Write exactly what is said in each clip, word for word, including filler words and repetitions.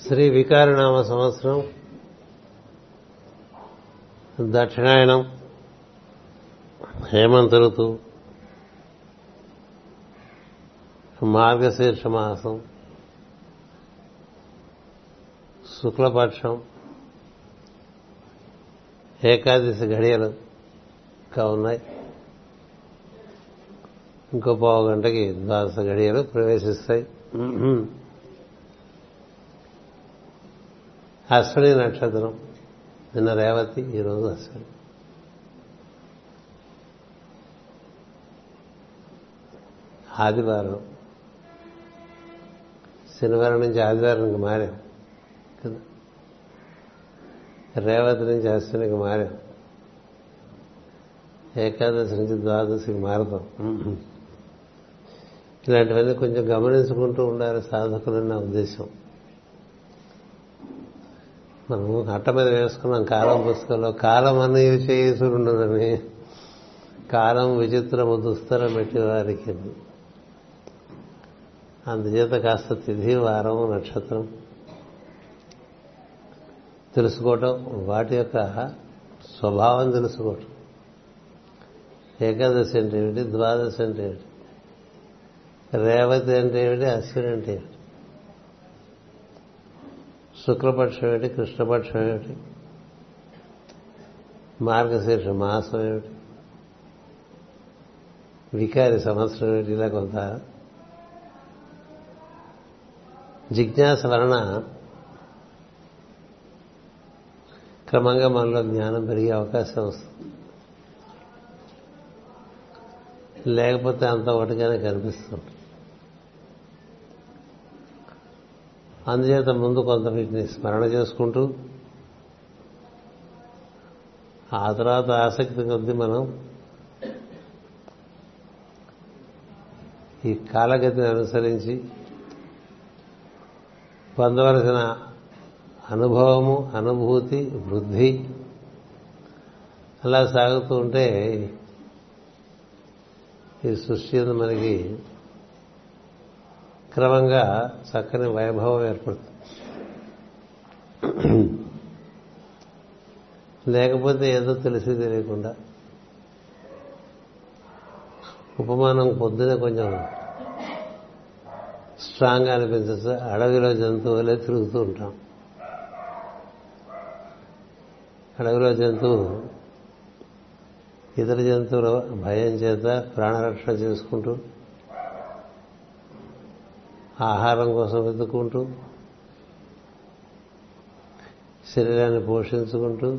శ్రీ వికారనామ సంవత్సరం, దక్షిణాయనం, హేమంత ఋతువు, మార్గశీర్ష మాసం, శుక్లపక్షం, ఏకాదశి ఘడియలు ఇంకా ఉన్నాయి. ఇంకో పావు గంటకి ద్వాదశ ఘడియలు ప్రవేశిస్తాయి. అశ్విని నక్షత్రం, నిన్న రేవతి, ఈరోజు అశ్విని. ఆదివారం, శనివారం నుంచి ఆదివారానికి మారాం కదా, రేవతి నుంచి అశ్వినికి మారాం, ఏకాదశి నుంచి ద్వాదశికి మారుతాం. ఇలాంటివన్నీ కొంచెం గమనించుకుంటూ ఉండాలి సాధకులని నా ఉద్దేశం. మనము అట్ట మీద వేసుకున్నాం కాలం పుస్తకంలో, కాలం అన్నీ చేసుకుంటుందని, కాలం విచిత్రము దుస్తరం పెట్టి వారికి. అందుచేత కాస్త తిథి, వారం, నక్షత్రం తెలుసుకోవటం, వాటి యొక్క స్వభావం తెలుసుకోవటం. ఏకాదశి అంటే ఏమిటి, ద్వాదశి అంటే ఏమిటి, రేవతి అంటే ఏమిటి, అశ్విని అంటే ఏమిటి, శుక్లపక్షం ఏమిటి, కృష్ణపక్షం ఏమిటి, మార్గశీర్ష మాసం ఏమిటి, వికారి సంవత్సరం ఏమిటి, ఇలా కొంత జిజ్ఞాస వలన క్రమంగా మనలో జ్ఞానం పెరిగే అవకాశం వస్తుంది. లేకపోతే అంత ఒకటిగానే కనిపిస్తుంది. అందుచేత ముందు కొంత వీటిని స్మరణ చేసుకుంటూ, ఆ తర్వాత ఆసక్తి కొద్దీ మనం ఈ కాలగతిని అనుసరించి పొందవలసిన అనుభవము, అనుభూతి, వృద్ధి అలా సాగుతూ ఉంటే ఈ సృష్టి అందు మనకి క్రమంగా చక్కని వైభవం ఏర్పడుతుంది. లేకపోతే ఏదో తెలిసి తెలియకుండా ఉపమానం పొద్దునే కొంచెం స్ట్రాంగ్ అనిపించచ్చు. అడవిలో జంతువులే తిరుగుతూ ఉంటాం. అడవిలో జంతువు ఇతర జంతువుల భయం చేత ప్రాణరక్షణ చేసుకుంటూ, ఆహారం కోసం వెతుక్కుంటూ, శరీరాన్ని పోషించుకుంటూ,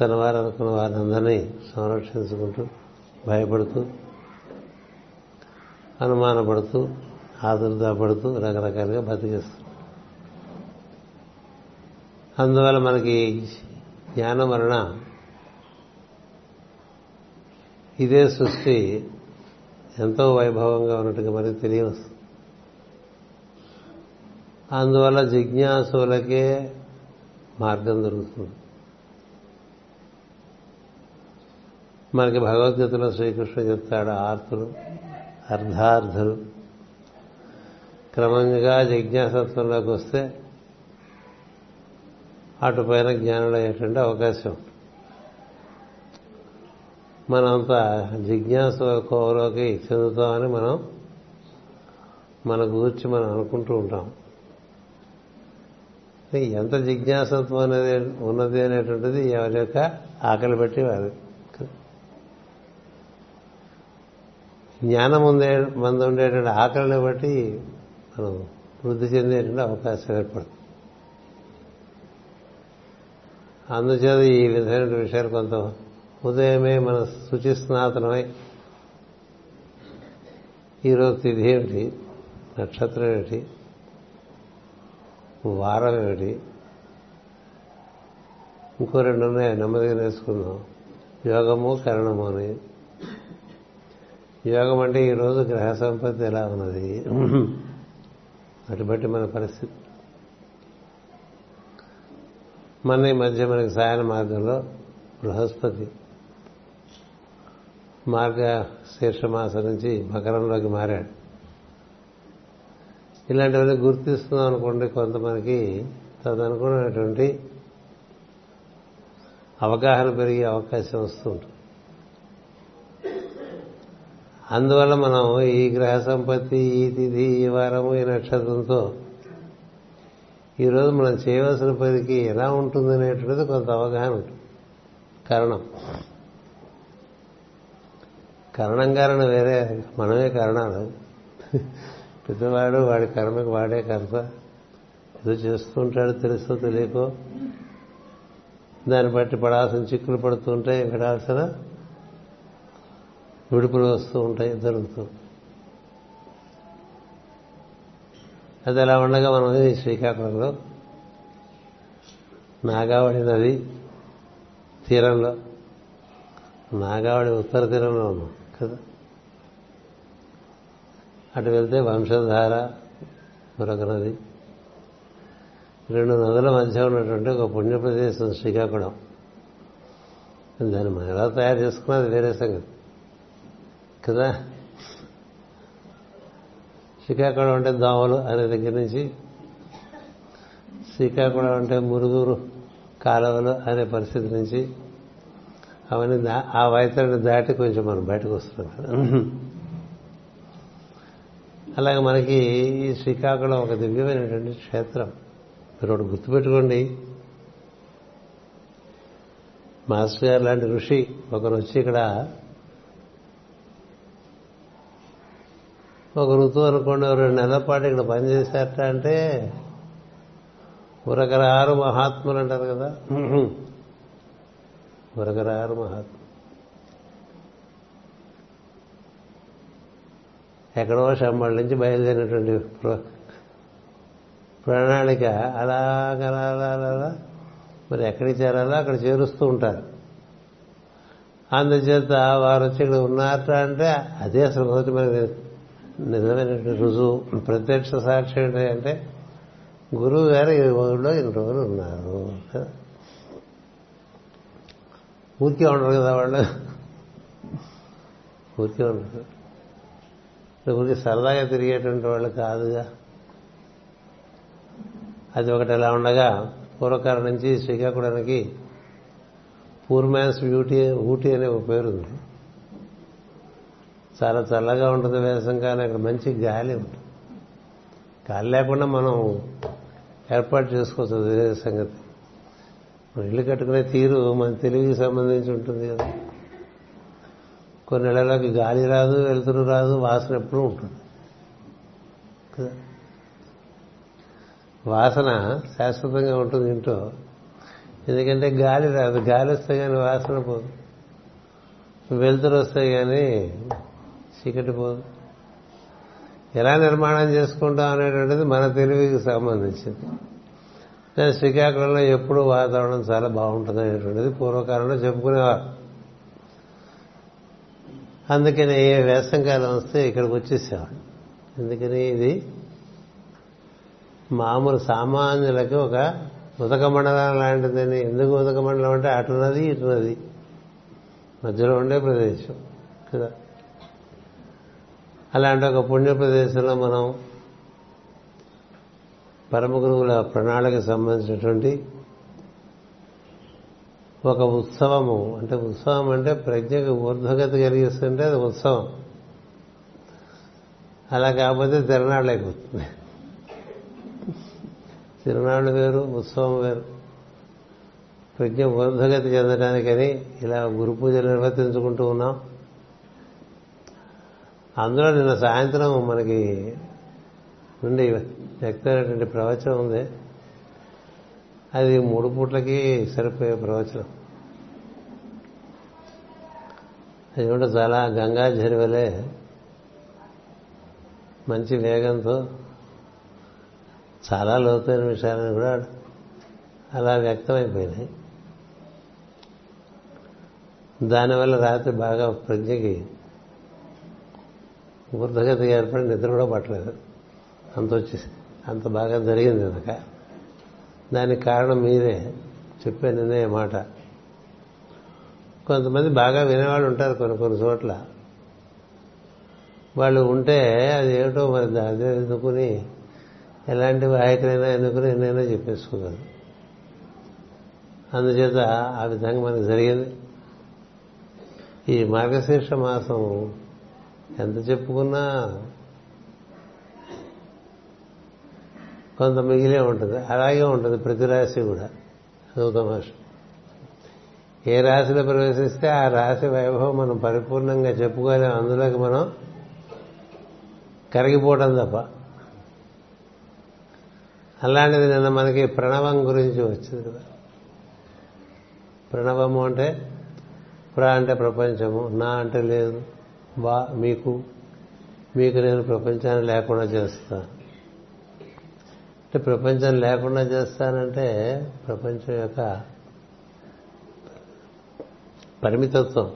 తన వారు అనుకున్న వారందరినీ సంరక్షించుకుంటూ, భయపడుతూ, అనుమానపడుతూ, ఆదుర్దా పడుతూ రకరకాలుగా బతికేస్తుంది. అందువల్ల మనకి జ్ఞానం వలన ఇదే సృష్టి ఎంతో వైభవంగా ఉన్నట్టుగా మనకి తెలియవస్తుంది. అందువల్ల జిజ్ఞాసులకే మార్గం దొరుకుతుంది. మనకి భగవద్గీతలో శ్రీకృష్ణుడు చెప్తాడు, ఆర్తులు, అర్ధార్థులు క్రమంగా జిజ్ఞాసత్వంలోకి వస్తే అటుపైన జ్ఞానులు అయ్యేటువంటి అవకాశం. మనంతా జిజ్ఞాస కోవలోకి చెందుతామని మనం మన గురించి మనం అనుకుంటూ ఉంటాం. ఎంత జిజ్ఞాసత్వం అనేది ఉన్నది అనేటువంటిది ఎవరి యొక్క ఆకలి పెట్టి వారి జ్ఞానం ఉండే మంది ఉండేటువంటి ఆకలిని బట్టి మనం వృద్ధి చెందేటువంటి అవకాశం ఏర్పడుతుంది. అందుచేత ఈ విధమైన విషయాలు కొంత ఉదయమే మన శుచి స్నాతనమై ఈరోజు తిథి ఏమిటి, నక్షత్రం ఏమిటి, వారం ఏమిటి, ఇంకో రెండు ఉన్నాయి నెమ్మదిగా నేర్చుకున్నాం, యోగము, కరణము అని. యోగం అంటే ఈరోజు గ్రహ సంపత్తి ఎలా ఉన్నది అటు బట్టి మన పరిస్థితి. మన ఈ మధ్య మనకి సాయన మార్గంలో బృహస్పతి మార్గ శీర్షమాసం నుంచి మకరంలోకి మారాడు. ఇలాంటివన్నీ గుర్తిస్తున్నాం అనుకోండి, కొంత మనకి తదనుకున్నటువంటి అవగాహన పెరిగే అవకాశం వస్తూ ఉంటుంది. అందువల్ల మనం ఈ గ్రహ సంపత్తి, ఈ తిథి, ఈ వారము, ఈ నక్షత్రంతో ఈరోజు మనం చేయవలసిన పనికి ఎలా ఉంటుందనేటువంటిది కొంత అవగాహన ఉంటుంది. కారణం కారణం కారణం వేరే, మనమే కారణాలు. పెద్దవాడు వాడి కర్మకి వాడే కర్మ ఏదో చేస్తూ ఉంటాడు, తెలుసో తెలియకో. దాన్ని బట్టి పడాల్సిన చిక్కులు పడుతూ ఉంటాయి, విడాల్సిన విడుపులు వస్తూ ఉంటాయి, జరుగుతూ. అది అలా ఉండగా మనం శ్రీకాకుళంలో నాగావళి నది తీరంలో, నాగావళి ఉత్తర తీరంలో ఉన్నాం కదా. అటు వెళ్తే వంశధార మరొక నది, రెండు నదుల మధ్య ఉన్నటువంటి ఒక పుణ్య ప్రదేశం శ్రీకాకుళం. దాన్ని మనం ఎలా తయారు చేసుకున్నది వేరే సంగతి కదా. శ్రీకాకుళం అంటే దోమలు అనే దగ్గర నుంచి, శ్రీకాకుళం అంటే మురుగురు కాలువలు అనే పరిస్థితి నుంచి, అవన్నీ ఆ వైతరిని దాటి కొంచెం మనం బయటకు వస్తున్నాం కదా. అలాగే మనకి ఈ శ్రీకాకుళం ఒక దివ్యమైనటువంటి క్షేత్రం. మీరు ఒకటి గుర్తుపెట్టుకోండి, మాస్టర్ గారు లాంటి ఋషి ఒకరు వచ్చి ఇక్కడ ఒక ఋతువు అనుకోండి రెండు నెలల పాటు ఇక్కడ పనిచేశారట అంటే ఉరకరారు మహాత్ములు అంటారు కదా. ఉరకరారు మహాత్ములు ఎక్కడో శంబళ్ళ నుంచి బయలుదేరినటువంటి ప్రణాళిక అలాగలా మరి ఎక్కడికి చేరాలో అక్కడ చేరుస్తూ ఉంటారు. అందుచేత వారు వచ్చి ఇక్కడ ఉన్నారట అంటే అదే అసలు మొదటి మనకి నిజమైనటువంటి రుజువు, ప్రత్యక్ష సాక్షి. అంటే గురువు గారు ఈ రోజుల్లో ఇన్ని రోజులు ఉన్నారు కదా. ఊరికే ఉండరు కదా వాళ్ళు, ఊరికే ఉండరు, ఊరికి సరదాగా తిరిగేటువంటి వాళ్ళు కాదుగా. అది ఒకటి. ఎలా ఉండగా పూర్వకాలం నుంచి శ్రీకాకుళానికి పూర్ మ్యాన్స్ బ్యూటీ ఊటీ అనే ఒక పేరుంది. చాలా చల్లగా ఉంటుంది వేసం, కానీ అక్కడ మంచి గాలి ఉంటుంది. గాలి లేకుండా మనం ఏర్పాటు చేసుకోవచ్చు, అది వేరే సంగతి. మన ఇల్లు కట్టుకునే తీరు మన తెలివికి సంబంధించి ఉంటుంది కదా. కొన్ని నెలలకు గాలి రాదు, వెలుతురు రాదు, వాసన ఎప్పుడూ ఉంటుంది కదా. వాసన శాశ్వతంగా ఉంటుంది ఇంట్లో, ఎందుకంటే గాలి రాదు. గాలి వస్తే కానీ వాసన పోదు, వెలుతురు వస్తే కానీ చీకటి పోదు. ఎలా నిర్మాణం చేసుకుంటాం అనేటువంటిది మన తెలివికి సంబంధించింది. కానీ శ్రీకాకుళంలో ఎప్పుడూ వాతావరణం చాలా బాగుంటుంది అనేటువంటిది పూర్వకాలంలో చెప్పుకునేవారు. అందుకని ఏ వేసంకాలం వస్తే ఇక్కడికి వచ్చేసేవాడు. అందుకని ఇది మామూలు సామాన్యులకి ఒక ఉదక మండలం లాంటిదని. ఎందుకు ఉదక మండలం అంటే అటున్నది ఇటున్నది మధ్యలో ఉండే ప్రదేశం కదా. అలాంటి ఒక పుణ్య ప్రదేశంలో మనం పరమ గురువుల ప్రణాళిక సంబంధించినటువంటి ఒక ఉత్సవము. అంటే ఉత్సవం అంటే ప్రజ్ఞకు ఊర్ధ్వగతి కలిగిస్తుంటే అది ఉత్సవం. అలా కాకపోతే తిరునాళ్ళు అయిపోతుంది. తిరునాళ్ళు వేరు, ఉత్సవం వేరు. ప్రజ్ఞ ఊర్ధ్వగతి చెందడానికని ఇలా గురు పూజలు నిర్వర్తించుకుంటూ ఉన్నాం. అందులో నిన్న సాయంత్రం మనకి నుండి వ్యక్తమైనటువంటి ప్రవచనం ఉంది. అది మూడు పూట్లకి సరిపోయే ప్రవచనం. అది కూడా చాలా గంగా జరువలే మంచి వేగంతో చాలా లోతైన విషయాలను కూడా అలా వ్యక్తమైపోయినాయి. దానివల్ల రాత్రి బాగా ప్రజ్ఞకి ఊర్ధగతి ఏర్పడి నిద్ర కూడా పట్టలేదు. అంత వచ్చేసి అంత బాగా జరిగింది కనుక దానికి కారణం మీరే చెప్పే నిన్నే మాట. కొంతమంది బాగా వినేవాళ్ళు ఉంటారు కొన్ని కొన్ని చోట్ల. వాళ్ళు ఉంటే అది ఏమిటో మరి అదే ఎందుకుని ఎలాంటి వాయకులైనా ఎన్నుకుని ఎన్నైనా చెప్పేసుకున్నాను. అందుచేత ఆ విధంగా మనకు జరిగింది. ఈ మార్గశీర్ష మాసం ఎంత చెప్పుకున్నా కొంత మిగిలే ఉంటుంది, అలాగే ఉంటుంది ప్రతి రాశి కూడా. అదో తమాష, ఏ రాశిలో ప్రవేశిస్తే ఆ రాశి వైభవం మనం పరిపూర్ణంగా చెప్పుకోలేము. అందులోకి మనం కరిగిపోవడం తప్ప. అలాంటిది నిన్న మనకి ప్రణవం గురించి వచ్చింది కదా. ప్రణవము అంటే ప్ర అంటే ప్రపంచము, నా అంటే లేదు, బా మీకు మీకు నేను ప్రపంచాన్ని లేకుండా చేస్తాను. అంటే ప్రపంచం లేకుండా చేస్తానంటే ప్రపంచం యొక్క పరిమితత్వం,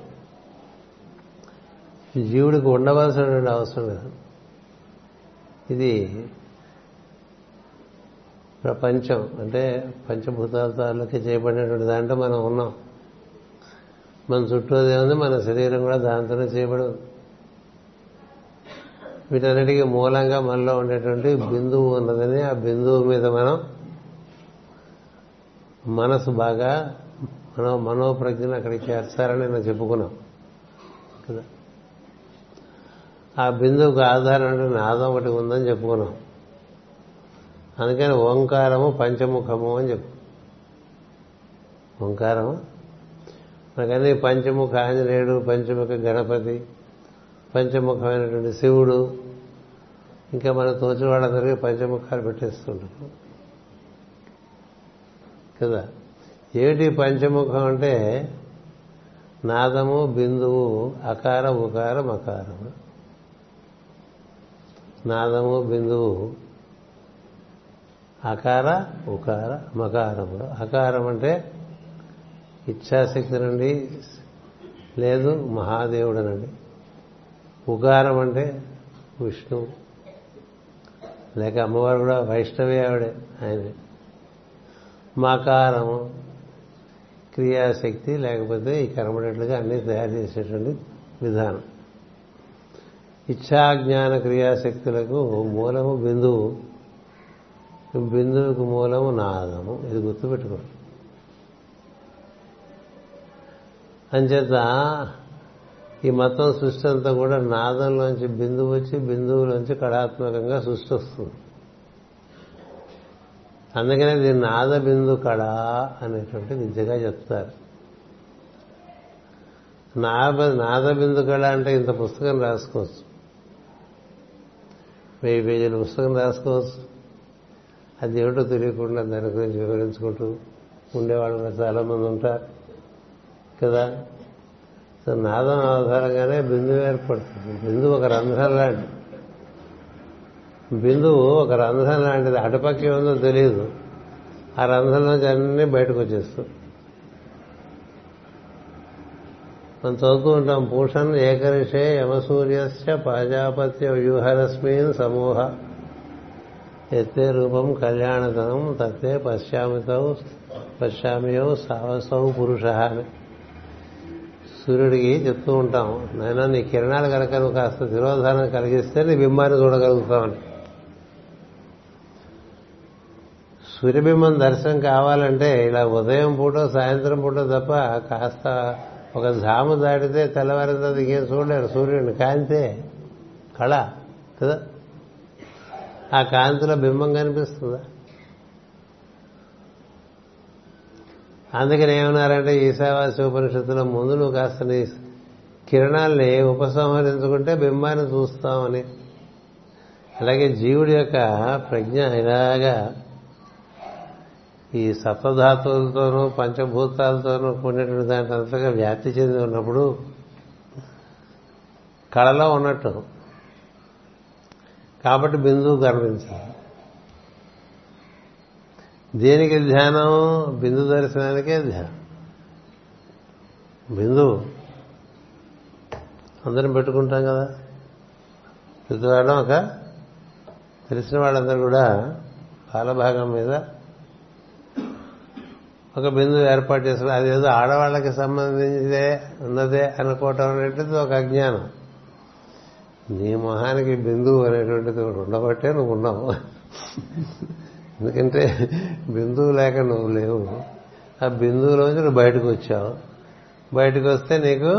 జీవుడికి ఉండవలసినటువంటి అవసరం లేదు. ఇది ప్రపంచం అంటే పంచభూతాలకి చేయబడినటువంటి దాంట్లో మనం ఉన్నాం. మన చుట్టూదే ఉంది, మన శరీరం కూడా దాంతోనే చేయబడి ఉంది. వీటన్నిటికీ మూలంగా మనలో ఉండేటువంటి బిందువు ఉన్నదని, ఆ బిందువు మీద మనం మనసు బాగా మనం మనోప్రజ్ఞను అక్కడికి చేర్చాలని నేను చెప్పుకున్నాం కదా. ఆ బిందువుకు ఆధారమైన నాదం ఒకటి ఉందని చెప్పుకున్నాం. అందుకని ఓంకారము పంచముఖము అని చెప్పు. ఓంకారము మనకన్నీ పంచముఖ ఆంజనేయుడు, పంచముఖ గణపతి, పంచముఖమైనటువంటి శివుడు, ఇంకా మన తోచిన వాళ్ళందరికీ పంచముఖాలు పెట్టేస్తుంటారు కదా. ఏమిటి పంచముఖం అంటే నాదము, బిందువు, అకార ఉకారం అకారము. నాదము, బిందువు, అకార ఉకార మకారములు. అకారం అంటే ఇచ్ఛాశక్తి నుండి లేదు మహాదేవుడు నండి. ఉకారం అంటే విష్ణువు, లేక అమ్మవారు కూడా వైష్ణవి ఆవిడే ఆయనే. మకారము క్రియాశక్తి, లేకపోతే ఈ కనబడేట్లుగా అన్నీ తయారు చేసేటువంటి విధానం. ఇచ్ఛాజ్ఞాన క్రియాశక్తులకు మూలము బిందువు, బిందువుకు మూలము నాదము. ఇది గుర్తుపెట్టుకోండి. అంచేత ఈ మొత్తం సృష్టి అంతా కూడా నాదంలోంచి బిందువు వచ్చి, బిందువులోంచి కళాత్మకంగా సృష్టి వస్తుంది. అందుకనే దీన్ని నాద బిందు కళ అనేటువంటి విద్యగా చెప్తారు. నాద నాద బిందు కళ అంటే ఇంత పుస్తకం రాసుకోవచ్చు, వెయ్యి పేజీల పుస్తకం రాసుకోవచ్చు. అది ఏమిటో తెలియకుండా దాని గురించి వివరించుకుంటూ ఉండేవాళ్ళు కూడా చాలామంది ఉంటారు కదా. సో నాదం ఆధారంగానే బిందువు ఏర్పడుతుంది. బిందువు ఒక రంధ్రం లాంటిది. బిందువు ఒక రంధ్రం లాంటిది, అటుపక్క ఏముందో తెలియదు. ఆ రంధ్రంలోంచి అన్నీ బయటకు వచ్చేస్తాం. మనం చదువుతూ ఉంటాం, పూషన్ ఏకరిషే యమసూర్యస్య పాజాపత్య వ్యూహరశ్మీన్ సమూహ ఎత్తే రూపం కళ్యాణతనం తత్తే పశ్యామిత పశ్యామియో సావసౌ పురుష అని సూర్యుడికి చెప్తూ ఉంటాం. నాయన నీ కిరణాలు కనుక నువ్వు కాస్త తిరోధానం కలిగిస్తే నీ బింబాన్ని చూడగలుగుతామని. సూర్యబింబం దర్శనం కావాలంటే ఇలా ఉదయం పూట సాయంత్రం పూట తప్ప కాస్త ఒక జాము దాటితే తెల్లవారిన తర్వాత ఇంకేం చూడలేరు సూర్యుడిని. కాంతే కళ కదా. ఆ కాంతిలో బింబం కనిపిస్తుందా? అందుకని ఏమన్నారంటే ఈశావాస్య ఉపనిషత్తులో, ముందు నువ్వు కాస్త నీ కిరణాల్ని ఉపసంహరించుకుంటే బింబాన్ని చూస్తామని. అలాగే జీవుడి యొక్క ప్రజ్ఞ ఇలాగా ఈ సప్తధాతువులతోనూ పంచభూతాలతోనూ కూడినటువంటి దానికి అంతగా వ్యాప్తి చెంది ఉన్నప్పుడు కళలో ఉన్నట్టు. కాబట్టి బిందువు గర్వించాలి. దేనికి ధ్యానం? బిందు దర్శనానికే ధ్యానం. బిందువు అందరం పెట్టుకుంటాం కదా ప్రతి వాళ్ళం. ఒక తెలిసిన వాళ్ళందరూ కూడా పాలభాగం మీద ఒక బిందువు ఏర్పాటు చేస్తారు. అదేదో ఆడవాళ్ళకి సంబంధించిదే ఉన్నదే అనుకోవటం అనేటువంటిది ఒక అజ్ఞానం. నీ మొహానికి బిందువు అనేటువంటిది ఒకటి ఉండబట్టే నువ్వు ఉన్నావు. ఎందుకంటే బిందువు లేక నువ్వు లేవు. ఆ బిందువులోంచి నువ్వు బయటకు వచ్చావు. బయటకు వస్తే నీకు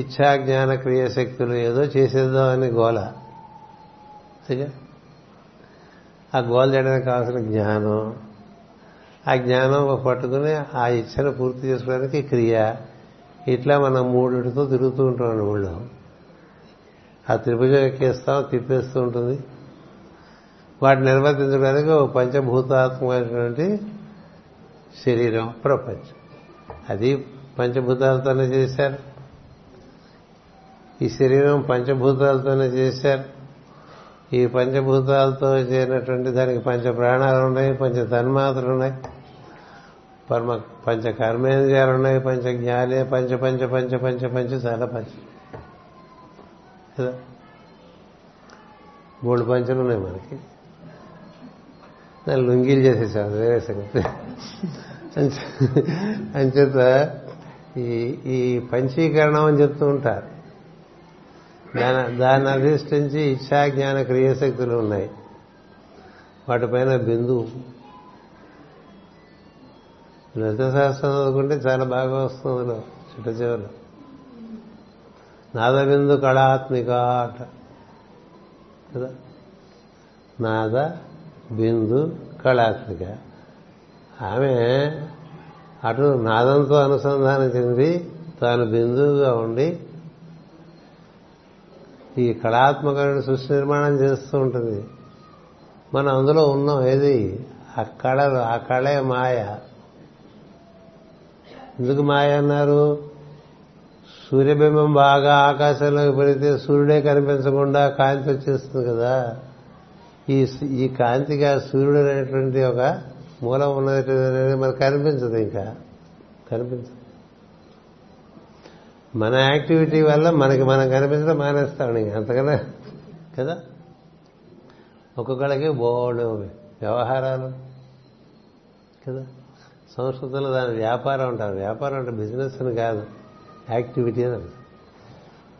ఇచ్ఛా జ్ఞాన క్రియాశక్తులు ఏదో చేసేద్దామని గోల. ఆ గోల చేయడానికి కావాల్సిన జ్ఞానం, ఆ జ్ఞానం పట్టుకుని ఆ ఇచ్చను పూర్తి చేసుకోవడానికి క్రియ. ఇట్లా మనం మూడుతో తిరుగుతూ ఉంటాం. ఊళ్ళో ఆ త్రిభుజం ఎక్కేస్తాం, తిప్పేస్తూ ఉంటుంది. వాటిని నిర్వర్తించడానికి ఓ పంచభూతాత్మకమైనటువంటి శరీరం ప్రపంచం. అది పంచభూతాలతోనే చేశారు. ఈ శరీరం పంచభూతాలతోనే చేశారు. ఈ పంచభూతాలతో చేరినటువంటి దానికి పంచ ప్రాణాలు ఉన్నాయి, పంచ తన్మాత్రలు ఉన్నాయి, పరమ పంచ కర్మేంద్రియాలు ఉన్నాయి, పంచ జ్ఞానే పంచ పంచ పంచ పంచ పంచ చాలా పంచ కదా. మూడు పంచలు ఉన్నాయి మనకి. దాన్ని లుంగీలు చేసేసాను వేరే సంగతి. అంచేత ఈ ఈ పంచీకరణం అని చెప్తూ ఉంటారు. దాని దాన్ని అధిష్ఠించి ఇచ్చా జ్ఞాన క్రియాశక్తులు ఉన్నాయి. వాటిపైన బిందువు నృత్య శాస్త్రం చదువుకుంటే చాలా బాగా వస్తుంది. చిట్ట చివరు నాదబిందు కళాత్మిక అట కదా. నాద బిందు కళాత్మిక ఆమె అటు నాదంతో అనుసంధానం చెంది తాను బిందువుగా ఉండి ఈ కళాత్మకమైన సృష్టి నిర్మాణం చేస్తూ ఉంటుంది. మనం అందులో ఉన్నాం. ఏది ఆ కళలు, ఆ కళే మాయ. ఎందుకు మాయ అన్నారు? సూర్యబింబం బాగా ఆకాశంలోకి పడితే సూర్యుడే కనిపించకుండా కాంతి వచ్చేస్తుంది కదా. ఈ ఈ కాంతికి ఆ సూర్యుడు అనేటువంటి ఒక మూలం ఉన్నది. మనకు కనిపించదు, ఇంకా కనిపించదు. మన యాక్టివిటీ వల్ల మనకి మనం కనిపించడం మానేస్తాం ఇంక అంతకన్నా కదా. ఒక్కొక్కళ్ళకి బోర్డు వ్యవహారాలు కదా. సంస్కృతంలో దాని వ్యాపారం ఉంటారు. వ్యాపారం అంటే బిజినెస్ అని కాదు, యాక్టివిటీ అని అంటారు.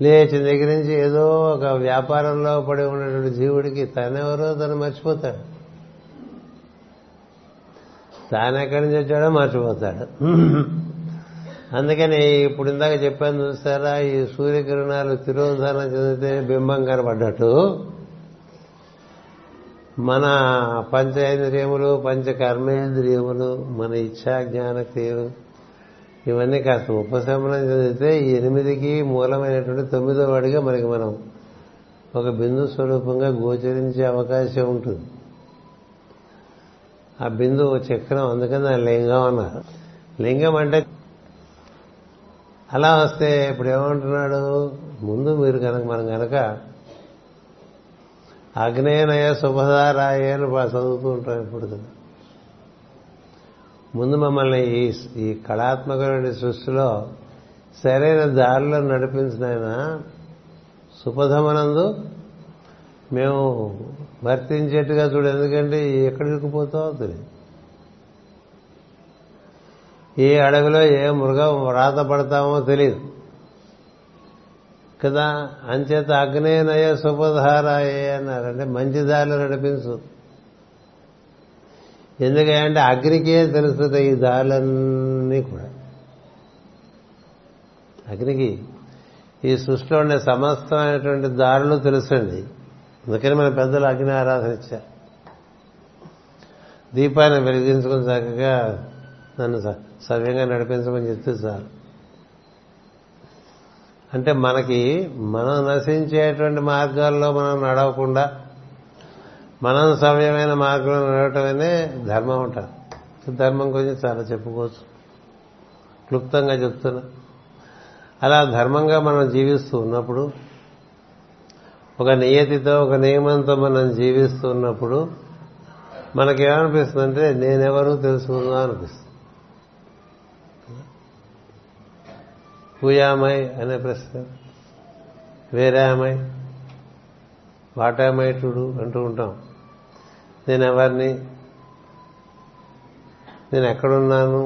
లేచిన దగ్గర నుంచి ఏదో ఒక వ్యాపారంలో పడి ఉన్నటువంటి జీవుడికి తనెవరో తను మర్చిపోతాడు. తాను ఎక్కడి నుంచి వచ్చాడో మర్చిపోతాడు. అందుకని ఇప్పుడు ఇందాక చెప్పాను చూసారా, ఈ సూర్యకిరణాలు తిరోధానం చెందితే బింబం కనబడ్డట్టు మన పంచేంద్రియములు, పంచ కర్మేంద్రియములు, మన ఇచ్చా జ్ఞాన క్రియలు ఇవన్నీ కాస్త ఉపశమనం చెందితే ఈ ఎనిమిదికి మూలమైనటువంటి తొమ్మిదో వాడిగా మనకి మనం ఒక బిందు స్వరూపంగా గోచరించే అవకాశం ఉంటుంది. ఆ బిందు చక్రం. అందుకని దాని లింగం అన్నారు. లింగం అంటే అలా వస్తే ఇప్పుడు ఏమంటున్నాడు, ముందు మీరు కనుక మనం కనుక అగ్నేనయ శుభధారాయ అని చదువుతూ ఉంటాం ఇప్పుడు కదా. ముందు మమ్మల్ని ఈ ఈ కళాత్మకమైన సృష్టిలో సరైన దారిలో నడిపించిన ఆయన సుపథమనందు మేము వర్తించేట్టుగా చూడు. ఎందుకంటే ఎక్కడ ఇరుక్కుపోతావు తెలియదు. ఏ అడవిలో ఏ మృగం రాత పడతామో తెలియదు కదా. అంచేత అగ్నేనయ శుభధారాయే అన్నారంటే మంచి దారిలో నడిపించు. ఎందుకంటే అగ్నికే తెలుస్తుంది ఈ దారులన్నీ కూడా. అగ్నికి ఈ సృష్టిలో ఉండే సమస్తమైనటువంటి దారులు తెలుసండి. అందుకని మన పెద్దలు అగ్ని ఆరాధన ఇచ్చారు. దీపాన్ని వెలిగించుకుని చక్కగా నన్ను సవ్యంగా నడిపించమని చెప్తే చాలు. అంటే మనకి మనం నశించేటువంటి మార్గాల్లో మనం నడవకుండా మనం సవ్యమైన మార్గంలో నడవటమనే ధర్మం ఉంటారు. ధర్మం గురించి చాలా చెప్పుకోవచ్చు, క్లుప్తంగా చెప్తున్నా. అలా ధర్మంగా మనం జీవిస్తూ ఉన్నప్పుడు, ఒక నియతితో ఒక నియమంతో మనం జీవిస్తూ ఉన్నప్పుడు మనకేమనిపిస్తుందంటే నేనెవరూ తెలుసుకుందా అనిపిస్తుంది. పూయామాయ్ అనే ప్రశ్న, వేరే అమ్మాయి వాటామైటుడు అంటూ ఉంటాం. నేను ఎవరిని, నేను ఎక్కడున్నాను,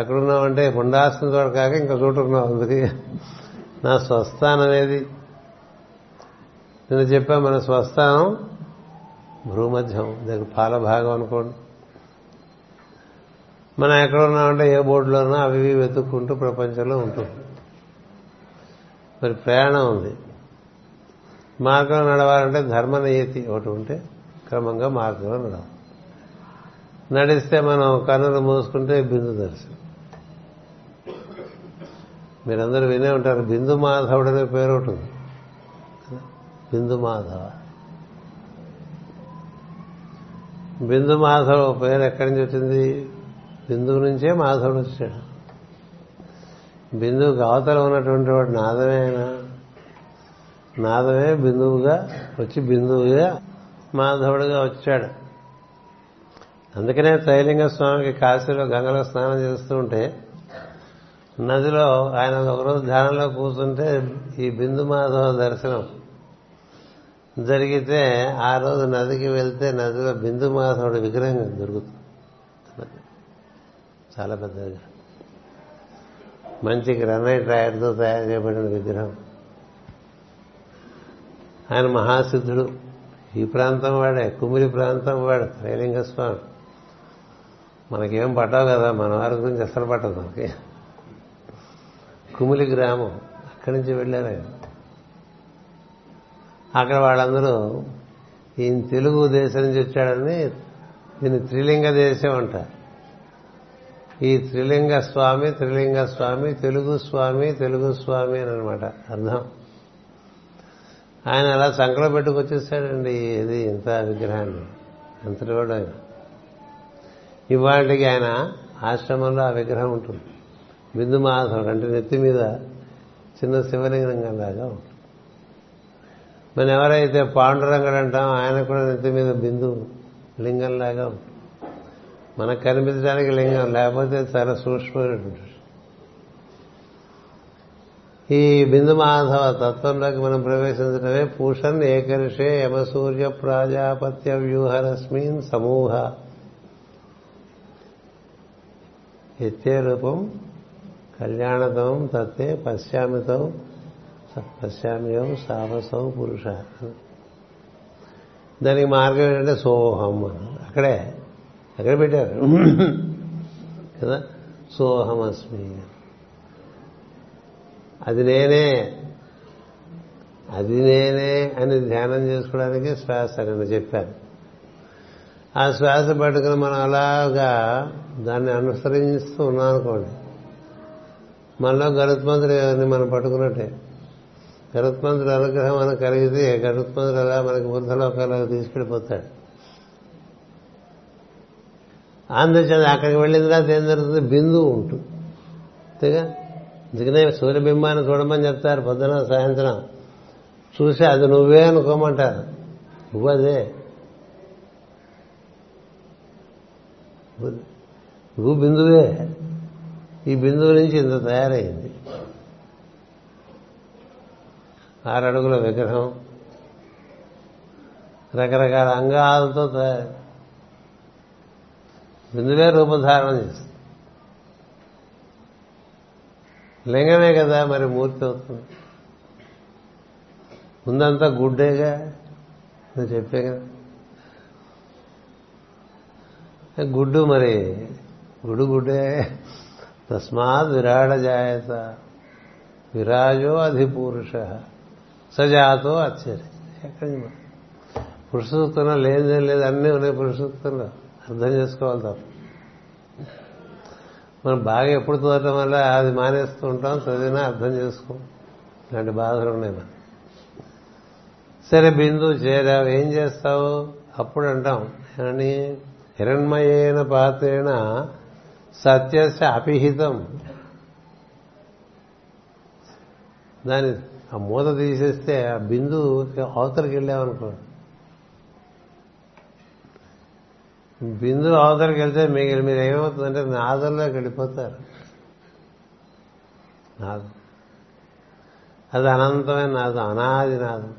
ఎక్కడున్నావు అంటే ఉండాల్సిన చోట కాక ఇంకో చోటు ఉన్నావు. అందుకే నా స్వస్థానం అనేది నేను చెప్పా మన స్వస్థానం భూమధ్యం, దానికి పాల భాగం అనుకోండి. మనం ఎక్కడ ఉన్నామంటే ఏ బోర్డులోనో అవి వెతుక్కుంటూ ప్రపంచంలో ఉంటుంది. మరి ప్రయాణం ఉంది, మార్గంలో నడవాలంటే ధర్మ నియతి ఒకటి ఉంటే క్రమంగా మార్గంలో నడవాలి. నడిస్తే మనం కన్నులు మూసుకుంటే బిందు దర్శనం. మీరందరూ వినే ఉంటారు, బిందు మాధవుడు అనే పేరు ఒకటి ఉంది. బిందు మాధవ బిందు మాధవ పేరు ఎక్కడి నుంచి వచ్చింది? బిందువు నుంచే మాధవుడు వచ్చాడు. బిందువుకి అవతల ఉన్నటువంటి వాడు నాదమే. ఆయన నాదమే బిందువుగా వచ్చి బిందువుగా మాధవుడుగా వచ్చాడు. అందుకనే త్రైలింగ స్వామికి కాశీలో గంగలో స్నానం చేస్తూ ఉంటే నదిలో ఆయన ఒకరోజు ధ్యానంలో కూర్చుంటే ఈ బిందు మాధవ దర్శనం జరిగితే ఆ రోజు నదికి వెళ్తే నదిలో బిందు మాధవుడు విగ్రహం దొరుకుతుంది. చాలా పెద్ద విగ్రహం, మంచి గ్రానైట్ రాయర్తో తయారు చేయబడిన విగ్రహం. ఆయన మహాసిద్ధుడు, ఈ ప్రాంతం వాడే, కుమిలి ప్రాంతం వాడు త్రైలింగ స్వామి. మనకేం పట్టవు కదా, మన వారి గురించి అసలు పట్టదు మనకి. కుమిలి గ్రామం, అక్కడి నుంచి వెళ్ళారు ఆయన. అక్కడ వాళ్ళందరూ ఈయన తెలుగు దేశం నుంచి వచ్చాడని దీన్ని త్రిలింగ దేశం అంటారు. ఈ త్రిలింగ స్వామి త్రిలింగ స్వామి తెలుగు స్వామి తెలుగు స్వామి అని అనమాట అర్థం. ఆయన అలా సంకలో పెట్టుకొచ్చేసాడండి ఇది ఇంత విగ్రహాన్ని, అంతటి వాడు ఆయన. ఇవాళకి ఆయన ఆశ్రమంలో ఆ విగ్రహం ఉంటుంది. బిందు మాధవుడు అంటే నెత్తి మీద చిన్న శివలింగం లాగా ఉంటుంది. మనం ఎవరైతే పాండురంగడు అంటాం ఆయన కూడా నెత్తి మీద బిందు లింగంలాగా ఉంటుంది. మనకు కనిపించడానికి లింగం, లేకపోతే చాలా సూక్ష్మమైనటువంటి. ఈ బిందు మాధవ తత్వంలోకి మనం ప్రవేశించడమే పూషన్ ఏకర్షే యమసూర్య ప్రాజాపత్య వ్యూహరశ్మీన్ సమూహ ఎత్తే రూపం కళ్యాణతం తత్తే పశ్యామితం పశ్యామ్యం సాహసం పురుష. దానికి మార్గం ఏంటంటే సోహం అని అక్కడే అక్కడ పెట్టారు కదా. సోహమస్మి, అది నేనే అది నేనే అని ధ్యానం చేసుకోవడానికి శ్వాస నేను చెప్పాను. ఆ శ్వాస పట్టుకుని మనం అలాగా దాన్ని అనుసరిస్తూ ఉన్నాం అనుకోండి, మనలో గరుత్మంతుడిని మనం పట్టుకున్నట్టే. గరుత్మంతుడి అనుగ్రహం మనకు కలిగితే గరుత్మంతుడు అలా మనకి బుద్ధలోకాల తీసుకెళ్ళిపోతాడు. అందుచేత అక్కడికి వెళ్ళిన తర్వాత ఏం జరుగుతుంది? బిందువు ఉంటుంది. అంతేగా, అందుకనే సూర్యబింబాన్ని చూడమని చెప్తారు పొద్దున సాయంత్రం. చూసి అది నువ్వే అనుకోమంటారు. నువ్వు అదే, నువ్వు బిందువే. ఈ బిందువు నుంచి ఇంత తయారైంది. ఆరు అడుగుల విగ్రహం రకరకాల అంగాలతో తయారు. బిందువే రూపధారణ చేస్తుంది. లింగమే కదా మరి మూర్తి అవుతుంది. ముందంతా గుడ్డేగా నేను చెప్పే కదా. గుడ్డు మరి గుడు గుడ్డే. తస్మాత్ విరాడ జాయత విరాజో అధిపురుష సజాతో అచ్చరి. ఎక్కడి పురుష సూక్తంలో లేదేం లేదు, అన్నీ ఉన్నాయి పురుష సూక్తంలో. అర్థం చేసుకోవాలి తప్ప మనం బాగా ఎప్పుడు చూడటం వల్ల అది మానేస్తూ ఉంటాం. చదివినా అర్థం చేసుకో, ఇలాంటి బాధలు ఉన్నాయి మనం. సరే, బిందు చేరావు, ఏం చేస్తావు? అప్పుడు అంటాం అని హిరణ్మయేన పాత్రేణ సత్యస్య అపిహితం. దాని ఆ మూత తీసేస్తే ఆ బిందు అవతలికి వెళ్ళామనుకోండి, బిందు అవతలికి వెళ్తే మీకు మీరు ఏమవుతుందంటే నాదంలోకి వెళ్ళిపోతారు. నాదం అది అనంతమైన నాదం, అనాది నాదం,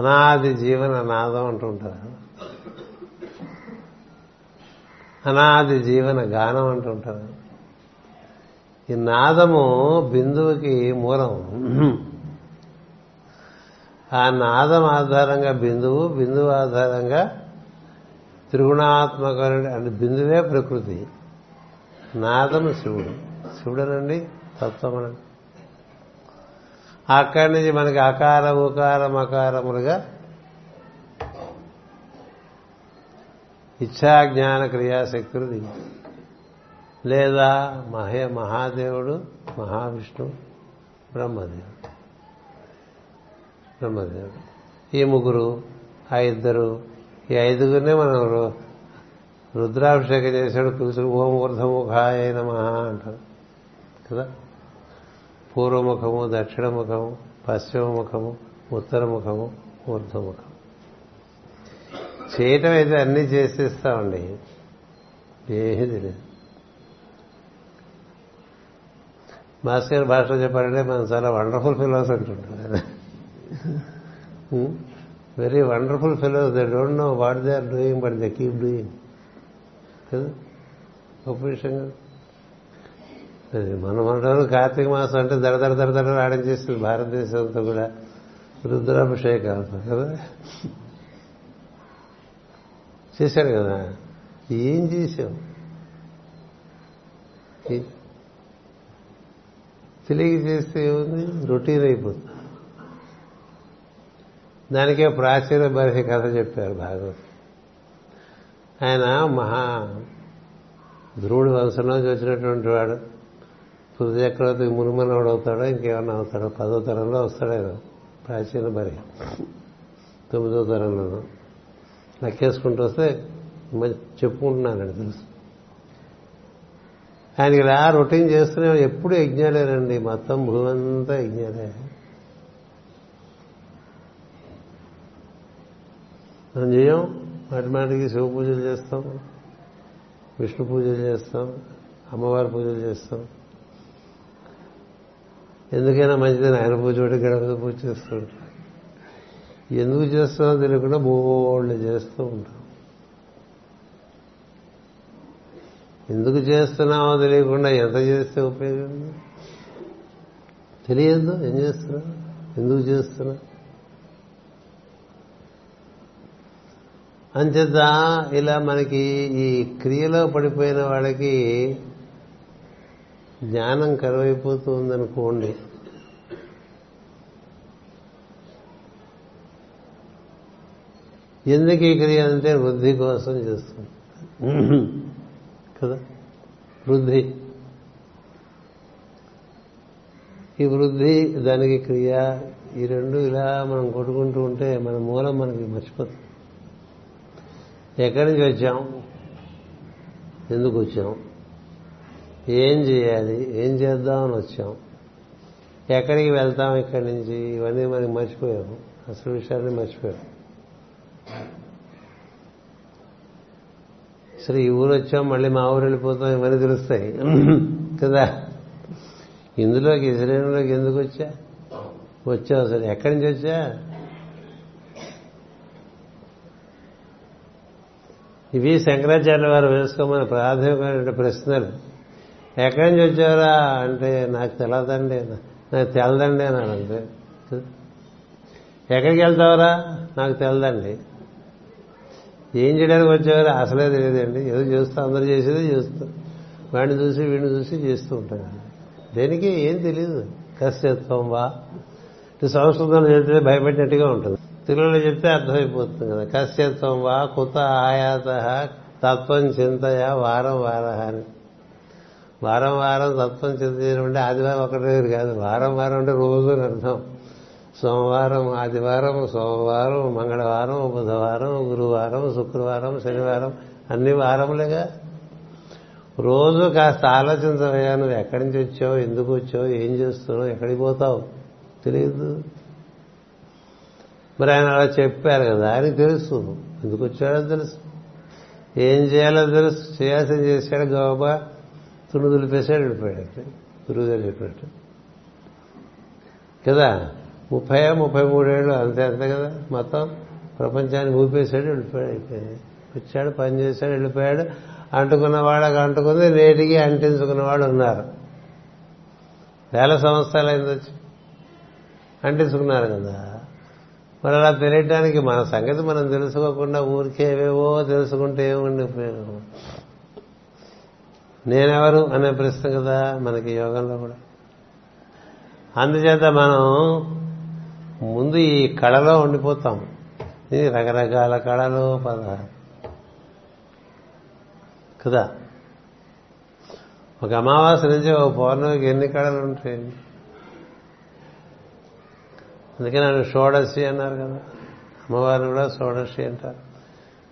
అనాది జీవన నాదం అంటూ ఉంటారు. అనాది జీవన గానం అంటూ ఉంటారు. ఈ నాదము బిందువుకి మూలం. ఆ నాదం ఆధారంగా బిందువు, బిందువు ఆధారంగా త్రిగుణాత్మక, అంటే బిందువే ప్రకృతి, నాదం శివుడు, శివుడనండి తత్వమనండి. అక్కడి నుంచి మనకి అకార ఉకార మకారములుగా ఇచ్ఛా జ్ఞాన క్రియాశక్తులు దిగి, లేదా మహే మహాదేవుడు మహావిష్ణువు బ్రహ్మదేవుడు బ్రహ్మదేవుడు ఈ ముగ్గురు, ఆ ఇద్దరు, ఈ ఐదుగురినే మనం రుద్రాభిషేకం చేశాడు. కుసుడు ఓం ఊర్ధముఖాయ నమః అంటారు కదా. పూర్వముఖము, దక్షిణముఖము, పశ్చిమముఖము, ఉత్తరముఖము, ఊర్ధముఖము. చేయటం అయితే అన్నీ చేసేస్తామండి, ఏమీ తెలియదు. మాస్టర్ గారి భాషలో చెప్పాలంటే మనం చాలా వండర్ఫుల్ ఫెలోస్ అంటుంటారు. Very wonderful fellows, they don't know what they are doing but they keep doing కదా. గొప్ప విషయం కదా. మనం అంటారు కార్తీక మాసం అంటే దడ దడ దడ దడ ఆడించేస్తుంది భారతదేశంతో కూడా రుద్రాభిషేకాలు కదా చేశారు కదా. ఏం చేశాం తెలియ చేస్తే ఏముంది, రొటీన్ అయిపోతుంది. దానికే ప్రాచీన బర్హి కథ చెప్పారు భాగవతం. ఆయన మహా ధ్రువుడి వంశంలోంచి వచ్చినటువంటి వాడు, పృథు చక్రవర్తి మునుమనవాడు అవుతాడో ఇంకేమన్నా అవుతాడో, పదో తరంలో వస్తాడేదో ప్రాచీన బర్హి, తొమ్మిదో తరంలోనూ లెక్కేసుకుంటూ వస్తే చెప్పుకుంటున్నానండి తెలుసు. ఆయనకి ఇలా రొటీన్ చేస్తూనే ఎప్పుడు యజ్ఞాలేనండి, మొత్తం భూమంతా యజ్ఞాలే. మనం చేయం వాటి మాటికి శివ పూజలు చేస్తాం, విష్ణు పూజలు చేస్తాం, అమ్మవారి పూజలు చేస్తాం. ఎందుకైనా మంచిదని ఆయన పూజ ఒకటి, గణపతి పూజ చేస్తూ ఉంటాం. ఎందుకు చేస్తామో తెలియకుండా బోళ్ళు చేస్తూ ఉంటాం. ఎందుకు చేస్తున్నామో తెలియకుండా ఎంత చేస్తే ఉపయోగం తెలియదు. ఏం చేస్తున్నా, ఎందుకు చేస్తున్నా అంచేత ఇలా మనకి ఈ క్రియలో పడిపోయిన వాళ్ళకి జ్ఞానం కరువైపోతూ ఉందనుకోండి. ఎందుకు ఈ క్రియ అంటే వృద్ధి కోసం చేస్తుంది కదా. వృద్ధి, ఈ వృద్ధి దానికి క్రియ, ఈ రెండు ఇలా మనం కొట్టుకుంటూ ఉంటే మన మూలం మనకి మర్చిపోతుంది. ఎక్కడి నుంచి వచ్చాం, ఎందుకు వచ్చాం, ఏం చేయాలి, ఏం చేద్దామని వచ్చాం, ఎక్కడికి వెళ్తాం ఇక్కడి నుంచి, ఇవన్నీ మనకి మర్చిపోయాము, అసలు విషయాన్ని మర్చిపోయాము. సరే ఈ ఊరు వచ్చాం, మళ్ళీ మా ఊరు వెళ్ళిపోతాం, ఇవన్నీ తెలుస్తాయి కదా. ఇందులోకి ఈ శరీరంలోకి ఎందుకు వచ్చా, వచ్చావు సరే ఎక్కడి నుంచి వచ్చా, ఇవి శంకరాచార్య వారు వేసుకోమని ప్రాథమికమైన ప్రశ్నలు. ఎక్కడి నుంచి వచ్చారా అంటే నాకు తెలదండి, నాకు తెలదండి అని అంటే. ఎక్కడికి వెళ్తావరా, నాకు తెలదండి. ఏం చేయడానికి వచ్చేవారు అసలే తెలియదండి. ఏదో చేస్తూ అందరూ చేసేదే చేస్తాం, వాడిని చూసి వీడిని చూసి చేస్తూ ఉంటాం. దేనికి ఏం తెలియదు. కశ్యత్వం వా సంస్కృతంలో చెప్తే భయపెట్టినట్టుగా ఉంటుంది, తెలుగులో చెప్తే అర్థమైపోతుంది కదా. కశ్యత్వం వా కుత ఆయాత తత్వం చింతయ వారం వార అని. వారం వారం తత్వం చింత చేయడం అంటే ఆదివారం ఒకటే కాదు, వారం వారం అంటే రోజు అని అర్థం. సోమవారం, ఆదివారం, సోమవారం, మంగళవారం, బుధవారం, గురువారం, శుక్రవారం, శనివారం, అన్ని వారములేగా. రోజు కాస్త ఆలోచించవయ్యా, నువ్వు ఎక్కడి నుంచి వచ్చావు, ఎందుకు వచ్చావు, ఏం చేస్తున్నావు, ఎక్కడికి పోతావు తెలియదు. మరి ఆయన అలా చెప్పారు కదా, ఆయనకు తెలుసు ఎందుకు వచ్చాడో తెలుసు, ఏం చేయాలో తెలుసు, చేయాల్సింది చేశాడు. గోబా తుణి దులిపేశాడు, వెళ్ళిపోయాడు గురువుగారు చెప్పాడు కదా. ముప్పై ముప్పై మూడేళ్ళు అంతే అంతే కదా, మొత్తం ప్రపంచాన్ని ఊపేశాడు, వెళ్ళిపోయాడు, అయిపోయింది. వచ్చాడు, పని చేశాడు, వెళ్ళిపోయాడు. అంటుకున్నవాళ్ళకి అంటుకుంది, నేటికి అంటించుకున్నవాళ్ళు ఉన్నారు. వేల సంవత్సరాలు అయింది వచ్చి అంటించుకున్నారు కదా. మరి అలా తెలియటానికి మన సంగతి మనం తెలుసుకోకుండా ఊరికే ఏవేవో తెలుసుకుంటే ఏముండే ఉపయోగం? నేనెవరు అనే ప్రశ్న కదా మనకి యోగంలో కూడా. అందుచేత మనం ముందు ఈ కళలో ఉండిపోతాం. ఇది రకరకాల కళలు పదహారు కదా. ఒక అమావాస్య నుంచి ఒక పౌర్ణమికి ఎన్ని కళలు ఉంటాయండి? అందుకే నన్ను షోడశి అన్నారు కదా. అమ్మవారిని కూడా షోడశి అంటారు.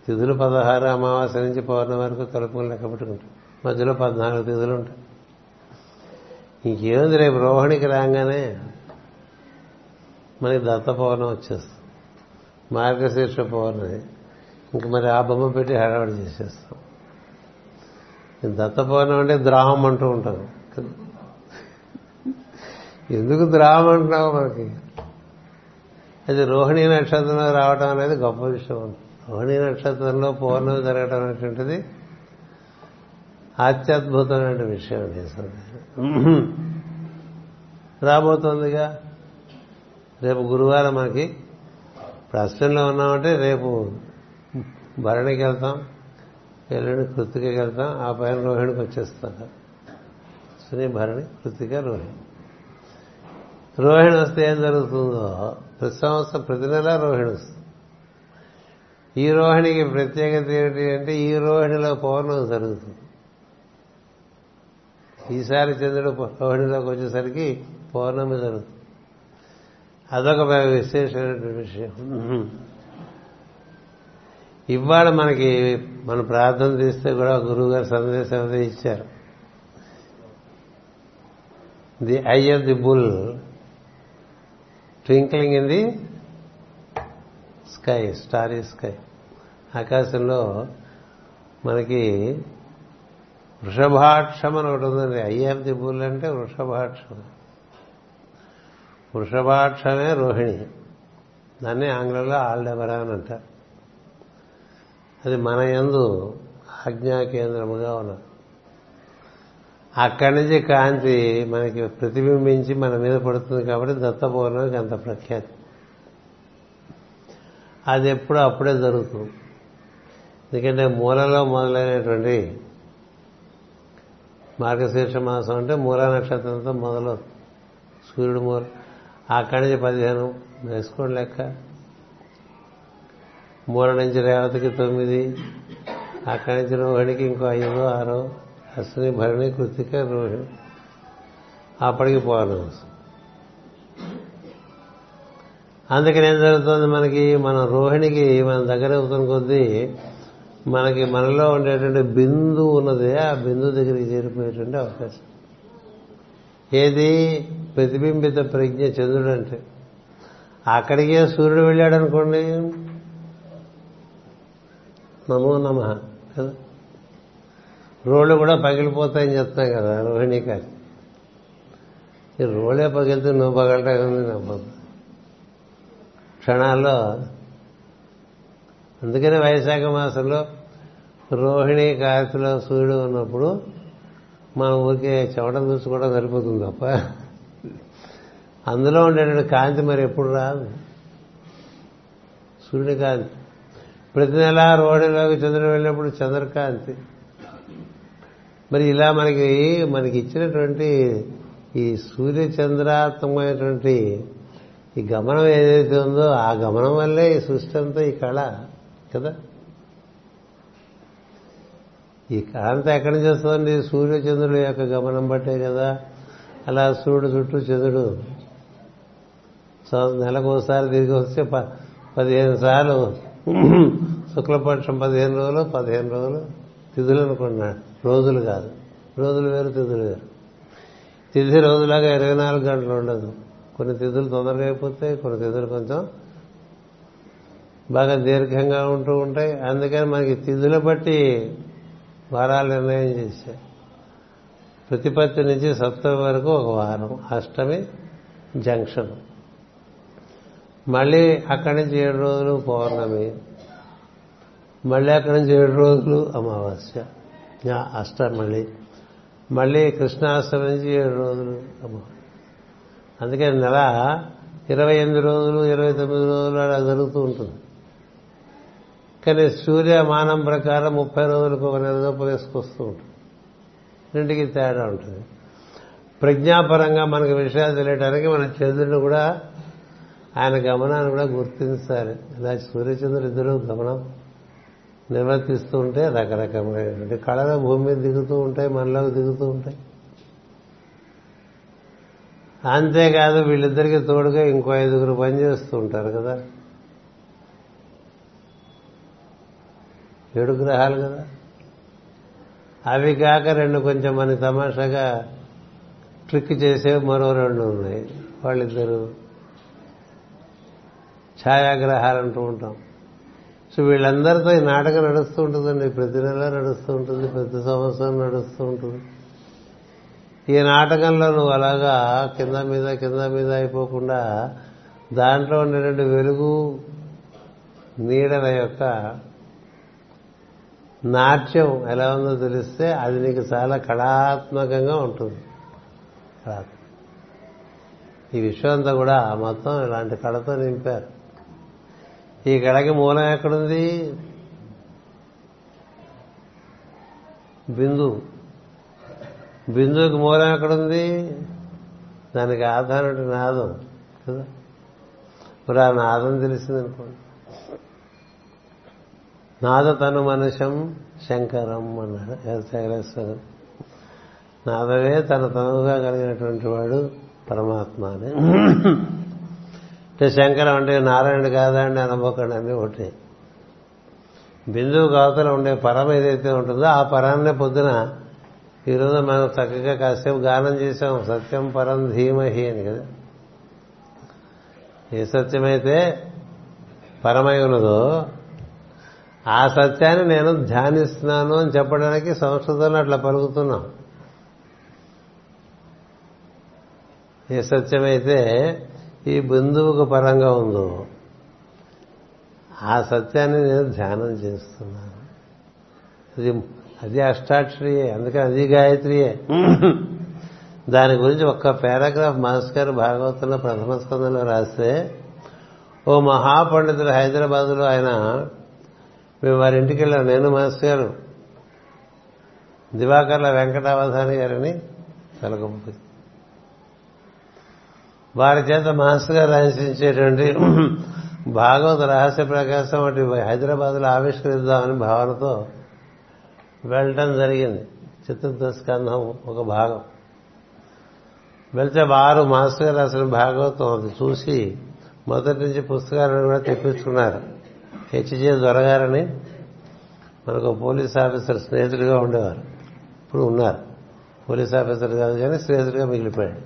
తిథులు పదహారు, అమావాస్య నుంచి పౌర్ణమి వరకు కలుపుకుని లెక్క పెట్టుకుంటారు. మధ్యలో పద్నాలుగు తిథులు ఉంటాయి. ఇంకేముంది, రేపు రోహిణికి రాగానే మనకి దత్త పౌర్ణం వచ్చేస్తుంది, మార్గశీర్ష పౌర్ణమి. ఇంక మరి ఆ బొమ్మ పెట్టి హడావిడి చేసేస్తాం. దత్త పౌర్ణం అంటే ద్రాహం అంటూ ఉంటాం. ఎందుకు ద్రాహం అంటున్నావు? మనకి అది రోహిణీ నక్షత్రంలో రావడం అనేది గొప్ప విషయం. రోహిణీ నక్షత్రంలో పౌర్ణమి జరగడం అనేటువంటిది అత్యద్భుతమైన విషయం. రాబోతోందిగా రేపు గురువారం. మనకి ప్రశ్నలో ఉన్నామంటే రేపు భరణికి వెళ్తాం, ఎల్లుండి కృత్తికి వెళ్తాం, ఆ పైన రోహిణికి వచ్చేస్తాం. శ్రీ భరణి, కృత్తిక, రోహిణి. రోహిణి వస్తే ఏం జరుగుతుందో, ప్రతి సంవత్సరం ప్రతి నెల రోహిణి వస్తుంది. ఈ రోహిణికి ప్రత్యేకత ఏమిటి అంటే ఈ రోహిణిలో పౌర్ణమి జరుగుతుంది. ఈసారి చంద్రుడు రోహిణిలోకి వచ్చేసరికి పౌర్ణమి జరుగుతుంది. అదొక విశేషమైన విషయం. ఇవాళ మనకి మన ప్రార్థన చేస్తే కూడా గురువు గారు సందేశం అదే ఇచ్చారు. The eye of the bull twinkling in the sky, starry sky. ఆకాశంలో మనకి వృషభాక్షం అని ఒకటి ఉందండి. ఐ ఆఫ్ ది బుల్ అంటే వృషభాక్షం. వృషభాక్షమే రోహిణి. దాన్ని ఆంగ్లంలో ఆల్డెబరా అని అంటారు. అది మన యందు ఆజ్ఞా కేంద్రముగా ఉన్నది. అక్కడి నుంచి కాంతి మనకి ప్రతిబింబించి మన మీద పడుతుంది. కాబట్టి దత్త పౌర్ణమికి అంత ప్రఖ్యాతి. అది ఎప్పుడు అప్పుడే జరుగుతుంది. ఎందుకంటే మూలలో మొదలైనటువంటి మార్గశీర్ష మాసం అంటే మూల నక్షత్రంతో మొదలవుతుంది. సూర్యుడు మూల, అక్కడి నుంచి పదిహేను వేసుకోండి లెక్క. మూల నుంచి రేవతికి తొమ్మిది, అక్కడి నుంచి రోహిణికి ఇంకో ఐదు, ఆరో, అశ్విని, భరణి, కృత్తిక, రోహిణి. అప్పటికి పౌర్ణమి. అందుకని ఏం జరుగుతుంది, మనకి మన రోహిణికి మన దగ్గర అవుతున్న కొద్దీ మనకి మనలో ఉండేటువంటి బిందు ఉన్నదే ఆ బిందు దగ్గరికి చేరిపోయేటువంటి అవకాశం. ఏది ప్రతిబింబిత ప్రజ్ఞ చంద్రుడు అంటే. అక్కడికే సూర్యుడు వెళ్ళాడనుకోండి, నమో నమః కదా. రోళ్ళు కూడా పగిలిపోతాయని చెప్తాం కదా రోహిణి కాదు. ఈ రోలే పగిలితే నువ్వు పగలటంది నమ్మ క్షణాల్లో. అందుకని వైశాఖ మాసంలో రోహిణి కార్తిలో సూర్యుడు ఉన్నప్పుడు మన ఊరికే చెవడం చూసుకోవడం సరిపోతుంది తప్ప అందులో ఉండేటువంటి కాంతి మరి ఎప్పుడు రాదు. సూర్యుడి కాంతి ప్రతి నెల రోహిణిలోకి చంద్రుడు వెళ్ళినప్పుడు చంద్రకాంతి. మరి ఇలా మనకి మనకి ఇచ్చినటువంటి ఈ సూర్యచంద్రాత్మకమైనటువంటి ఈ గమనం ఏదైతే ఉందో ఆ గమనం వల్లే ఈ సృష్టి అంతా ఈ కళ కదా. ఈ కళ అంతా ఎక్కడి నుంచి వస్తుందండి? సూర్యచంద్రుడు యొక్క గమనం బట్టే కదా. అలా సూర్యుడు చుట్టూ చంద్రుడు నెలకు ఒకసారి తిరిగి వస్తే ప పదిహేను సార్లు శుక్లపక్షం పదిహేను రోజులు పదిహేను రోజులు తిథులు అనుకున్నాడు. రోజులు కాదు, రోజులు వేరు తిథులు వేరు. తిథి రోజులాగా ఇరవై నాలుగు గంటలు ఉండదు. కొన్ని తిథులు తొందరగా అయిపోతాయి, కొన్ని తిథులు కొంచెం బాగా దీర్ఘంగా ఉంటూ ఉంటాయి. అందుకని మనకి తిథులు బట్టి వారాలు నిర్ణయం చేశారు. ప్రతిపత్తి నుంచి సప్తమి వరకు ఒక వారం, అష్టమి జంక్షన్, మళ్ళీ అక్కడి నుంచి ఏడు రోజులు పౌర్ణమి, మళ్ళీ అక్కడి నుంచి ఏడు రోజులు అమావాస్య, అష్టమి, మళ్ళీ కృష్ణాష్టమి నుంచి ఏడు రోజులు అమావాస్య. అందుకని నెల ఇరవై ఎనిమిది రోజులు ఇరవై తొమ్మిది రోజులు అలా జరుగుతూ ఉంటుంది. కానీ సూర్యమానం ప్రకారం ముప్పై రోజులకు ఒక నెల చొప్పున వేసుకొస్తూ ఉంటుంది. రెండుకి తేడా ఉంటుంది. ప్రజ్ఞాపరంగా మనకు విషయాలు తెలియటానికి మన చంద్రుని కూడా ఆయన గమనాన్ని కూడా గుర్తించాలి. ఇలా సూర్యచంద్రుడు ఇద్దరు గమనం నిర్వర్తిస్తూ ఉంటే రకరకమైనటువంటి కళలు భూమి మీద దిగుతూ ఉంటాయి, మనలోకి దిగుతూ ఉంటాయి. అంతేకాదు వీళ్ళిద్దరికీ తోడుగా ఇంకో ఐదుగురు పనిచేస్తూ ఉంటారు కదా, ఏడు గ్రహాలు కదా. అవి కాక రెండు కొంచెం మన తమాషాగా క్లిక్ చేసేవి మరో రెండు ఉన్నాయి. వాళ్ళిద్దరూ ఛాయాగ్రహాలు అంటూ ఉంటాం. సో వీళ్ళందరితో ఈ నాటకం నడుస్తూ ఉంటుందండి, ప్రతి నెల నడుస్తూ ఉంటుంది, ప్రతి సంవత్సరం నడుస్తూ ఉంటుంది. ఈ నాటకంలో నువ్వు అలాగా కింద మీద కింద మీద అయిపోకుండా దాంట్లో ఉండేటువంటి వెలుగు నీడల యొక్క నాట్యం ఎలా ఉందో తెలిస్తే అది నీకు చాలా కళాత్మకంగా ఉంటుంది. ఈ విషయం అంతా కూడా మొత్తం ఇలాంటి కళతో నింపారు. ఈ కళకి మూలం ఎక్కడుంది? బిందువు. బిందువుకి మూలం ఎక్కడుంది? దానికి ఆధారం నాదం కదా. మరి ఆ నాదం తెలిసిందనుకోండి. నాదతను మనుషం శంకరం అన్నాడు శంకరేశ్వరం. నాదమే తన తనువుగా కలిగినటువంటి వాడు పరమాత్మ అని. అంటే శంకరం అంటే నారాయణుడు కాదా అండి అనుభవకండి, అన్నీ ఒకటి. బిందువు కావతల ఉండే పరం ఏదైతే ఉంటుందో ఆ పరాన్నే పొద్దున ఈరోజు మనం చక్కగా కాసేపు గానం చేసాం. సత్యం పరం ధీమహి అని కదా. ఏ సత్యమైతే పరమై ఉన్నదో ఆ సత్యాన్ని నేను ధ్యానిస్తున్నాను అని చెప్పడానికి సంస్కృతంలో అట్లా పలుకుతున్నాం. ఏ సత్యమైతే ఈ బిందువుకు పరంగా ఉందో ఆ సత్యాన్ని నేను ధ్యానం చేస్తున్నాను. అది అది అష్టాక్షరియే, అందుకే అది గాయత్రియే. దాని గురించి ఒక్క పారాగ్రాఫ్ మాస్ గారు భాగవతంలో ప్రథమ స్కందంలో రాస్తే, ఓ మహాపండితుడు హైదరాబాద్లో ఆయన, మేము వారి ఇంటికి వెళ్ళాం, నేను మాస్ గారు, దివాకర్ల వెంకటావధాని గారని తలకొంపు. వారి చేత మాస్ గారు రచించేటువంటి భాగవత రహస్య ప్రకాశం వాటి హైదరాబాద్లో ఆవిష్కరిద్దామని భావనతో వెళ్ళటం జరిగింది. చతుర్థ స్కంధం ఒక భాగం వెళ్తే వారు మాస్ గారు అసలు భాగవతం అది చూసి మొదటి నుంచి పుస్తకాలను కూడా తెప్పించుకున్నారు. హెచ్జే దొరగారని మనకు పోలీస్ ఆఫీసర్ స్నేహితుడిగా ఉండేవారు, ఇప్పుడు ఉన్నారు. పోలీస్ ఆఫీసర్ కాదు కానీ స్నేహితుడిగా మిగిలిపోయాడు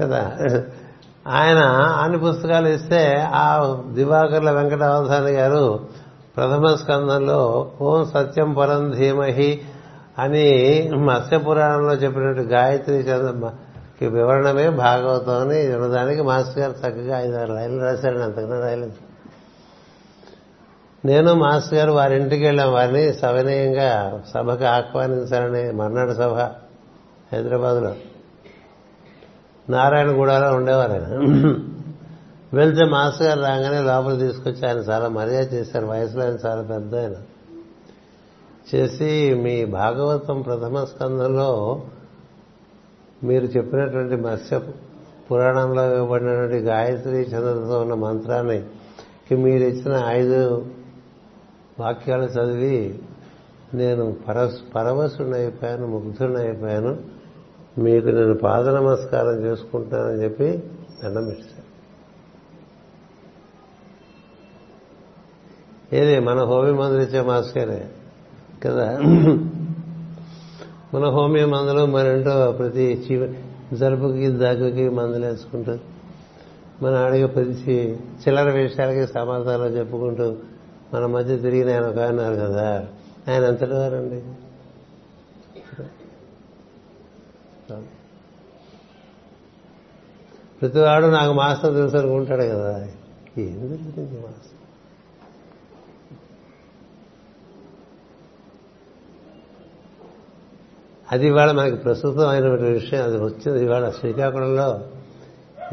కదా. ఆయన అన్ని పుస్తకాలు ఇస్తే ఆ దివాకర్ల వెంకటావధాని గారు ప్రథమ స్కందంలో ఓం సత్యం పరం ధీమహి అని మత్స్య పురాణంలో చెప్పినట్టు గాయత్రి చంద్రకి వివరణమే భాగవతం అని వినడానికి మాస్టర్ గారు చక్కగా ఐదారు లైన్లు రాశారని, అంతకన్నా రాయలేదు. నేను మాస్టర్ గారు వారింటికి వెళ్ళాం, వారిని సవినయంగా సభకు ఆహ్వానించాలని. మర్నాడు సభ హైదరాబాద్లో నారాయణగూడలో ఉండేవారు ఆయన. వెళ్తే మాస్టర్ గారు రాగానే లోపల తీసుకొచ్చి ఆయన చాలా మర్యాద చేశారు. వయసులో ఆయన చాలా పెద్ద ఆయన చేసి, మీ భాగవతం ప్రథమ స్కందంలో మీరు చెప్పినటువంటి మత్స్య పురాణంలో ఇవ్వబడినటువంటి గాయత్రి చంద్రతో ఉన్న మంత్రానికి మీరు ఇచ్చిన ఐదు వాక్యాలు చదివి నేను పరస్ పరవశుడైపోయాను, ముగ్ధుడైపోయాను, మీకు నేను పాద నమస్కారం చేసుకుంటానని చెప్పి దండం ఇచ్చాను. ఏది మన హోమీ మందులు ఇచ్చే మాస్కరే కదా. మన హోమీ మందులు మరేంటో ప్రతి చీవ జలుబుకి దగ్గుకి మందులు వేసుకుంటారు. మన ఆడిగా ప్రతి చిల్లర విషయాలకి సమాధానాలు చెప్పుకుంటూ మన మధ్య తిరిగిన ఆయన ఒక అన్నారు కదా, ఆయన అంతటి వారండి. ప్రతివాడు నాకు మాస్టర్ తెలుసు అనుకుంటాడు కదా, ఏం జరుగుతుంది మాస్టర్? అది ఇవాళ మనకి ప్రస్తుతం అయినటువంటి విషయం. అది వచ్చింది ఇవాళ శ్రీకాకుళంలో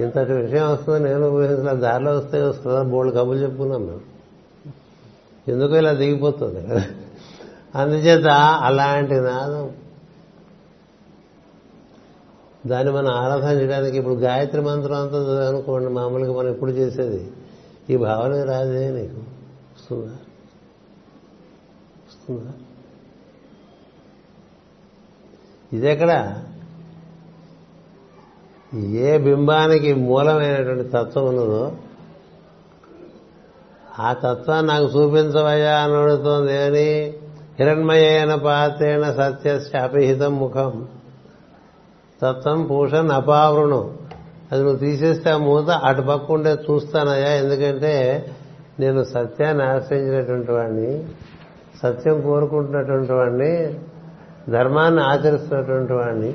ఇంతటి విషయం వస్తుందో నేను ఊహించిన దారిలో వస్తే వస్తుందా బోల్డ్ కబులు చెప్పుకున్నాం మేము. ఎందుకు ఇలా దిగిపోతుంది కదా. అందుచేత అలాంటి నాదం దాన్ని మనం ఆరాధన చేయడానికి ఇప్పుడు గాయత్రి మంత్రం అంతా అనుకోండి మామూలుగా మనం ఎప్పుడు చేసేది ఈ భావన రాదే నీకు వస్తుందా వస్తుందా ఇదెక్కడ ఏ బింబానికి మూలమైనటువంటి తత్వం ఉన్నదో ఆ తత్వాన్ని నాకు చూపించవయ్యా అని అడుగుతోంది అని హిరణ్మయేన పాత్రేణ సత్యస్య అపిహితం ముఖం తత్వం పూషణ్ అపావృణం. అది నువ్వు తీసేస్తే ఆ మూత అటు పక్క ఉండే చూస్తానయ్యా, ఎందుకంటే నేను సత్యాన్ని ఆశ్రయించినటువంటి వాడిని, సత్యం కోరుకుంటున్నటువంటి వాడిని, ధర్మాన్ని ఆచరిస్తున్నటువంటి వాడిని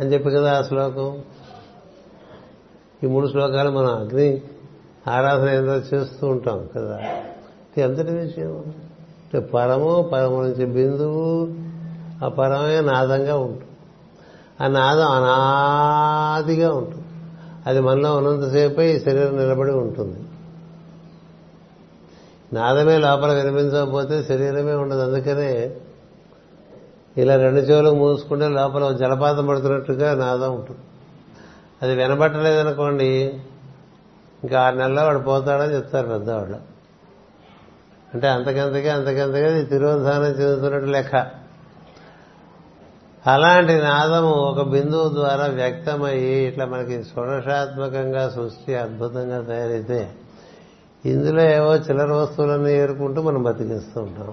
అని చెప్పి కదా ఆ శ్లోకం. ఈ మూడు శ్లోకాలు మనం అగ్ని ఆరాధన ఏదో చేస్తూ ఉంటాం కదా. ఎంతటి విషయం అంటే పరము, పరము నుంచి బిందువు, ఆ పరమే నాదంగా ఉంటుంది. ఆ నాదం అనాదిగా ఉంటుంది. అది మనలో ఉన్నంతసేపే ఈ శరీరం నిలబడి ఉంటుంది. నాదమే లోపల వినిపించకపోతే శరీరమే ఉండదు. అందుకనే ఇలా రెండు చెవులు మూసుకుంటే లోపల జలపాతం పడుతున్నట్టుగా నాదం ఉంటుంది. అది వినబట్టలేదనుకోండి ఇంకా ఆరు నెలల్లో వాడు పోతాడని చెప్తారు పెద్దవాళ్ళు. అంటే అంతకంతగా అంతకంతగా ఇది తిరోధానం చెందుతున్నట్టు లెక్క. అలాంటి నాదము ఒక బిందువు ద్వారా వ్యక్తమయ్యి ఇట్లా మనకి షోడశాత్మకంగా సృష్టి అద్భుతంగా తయారైతే ఇందులో ఏవో చిల్లర వస్తువులన్నీ ఏరుకుంటూ మనం బతికిస్తూ ఉంటాం.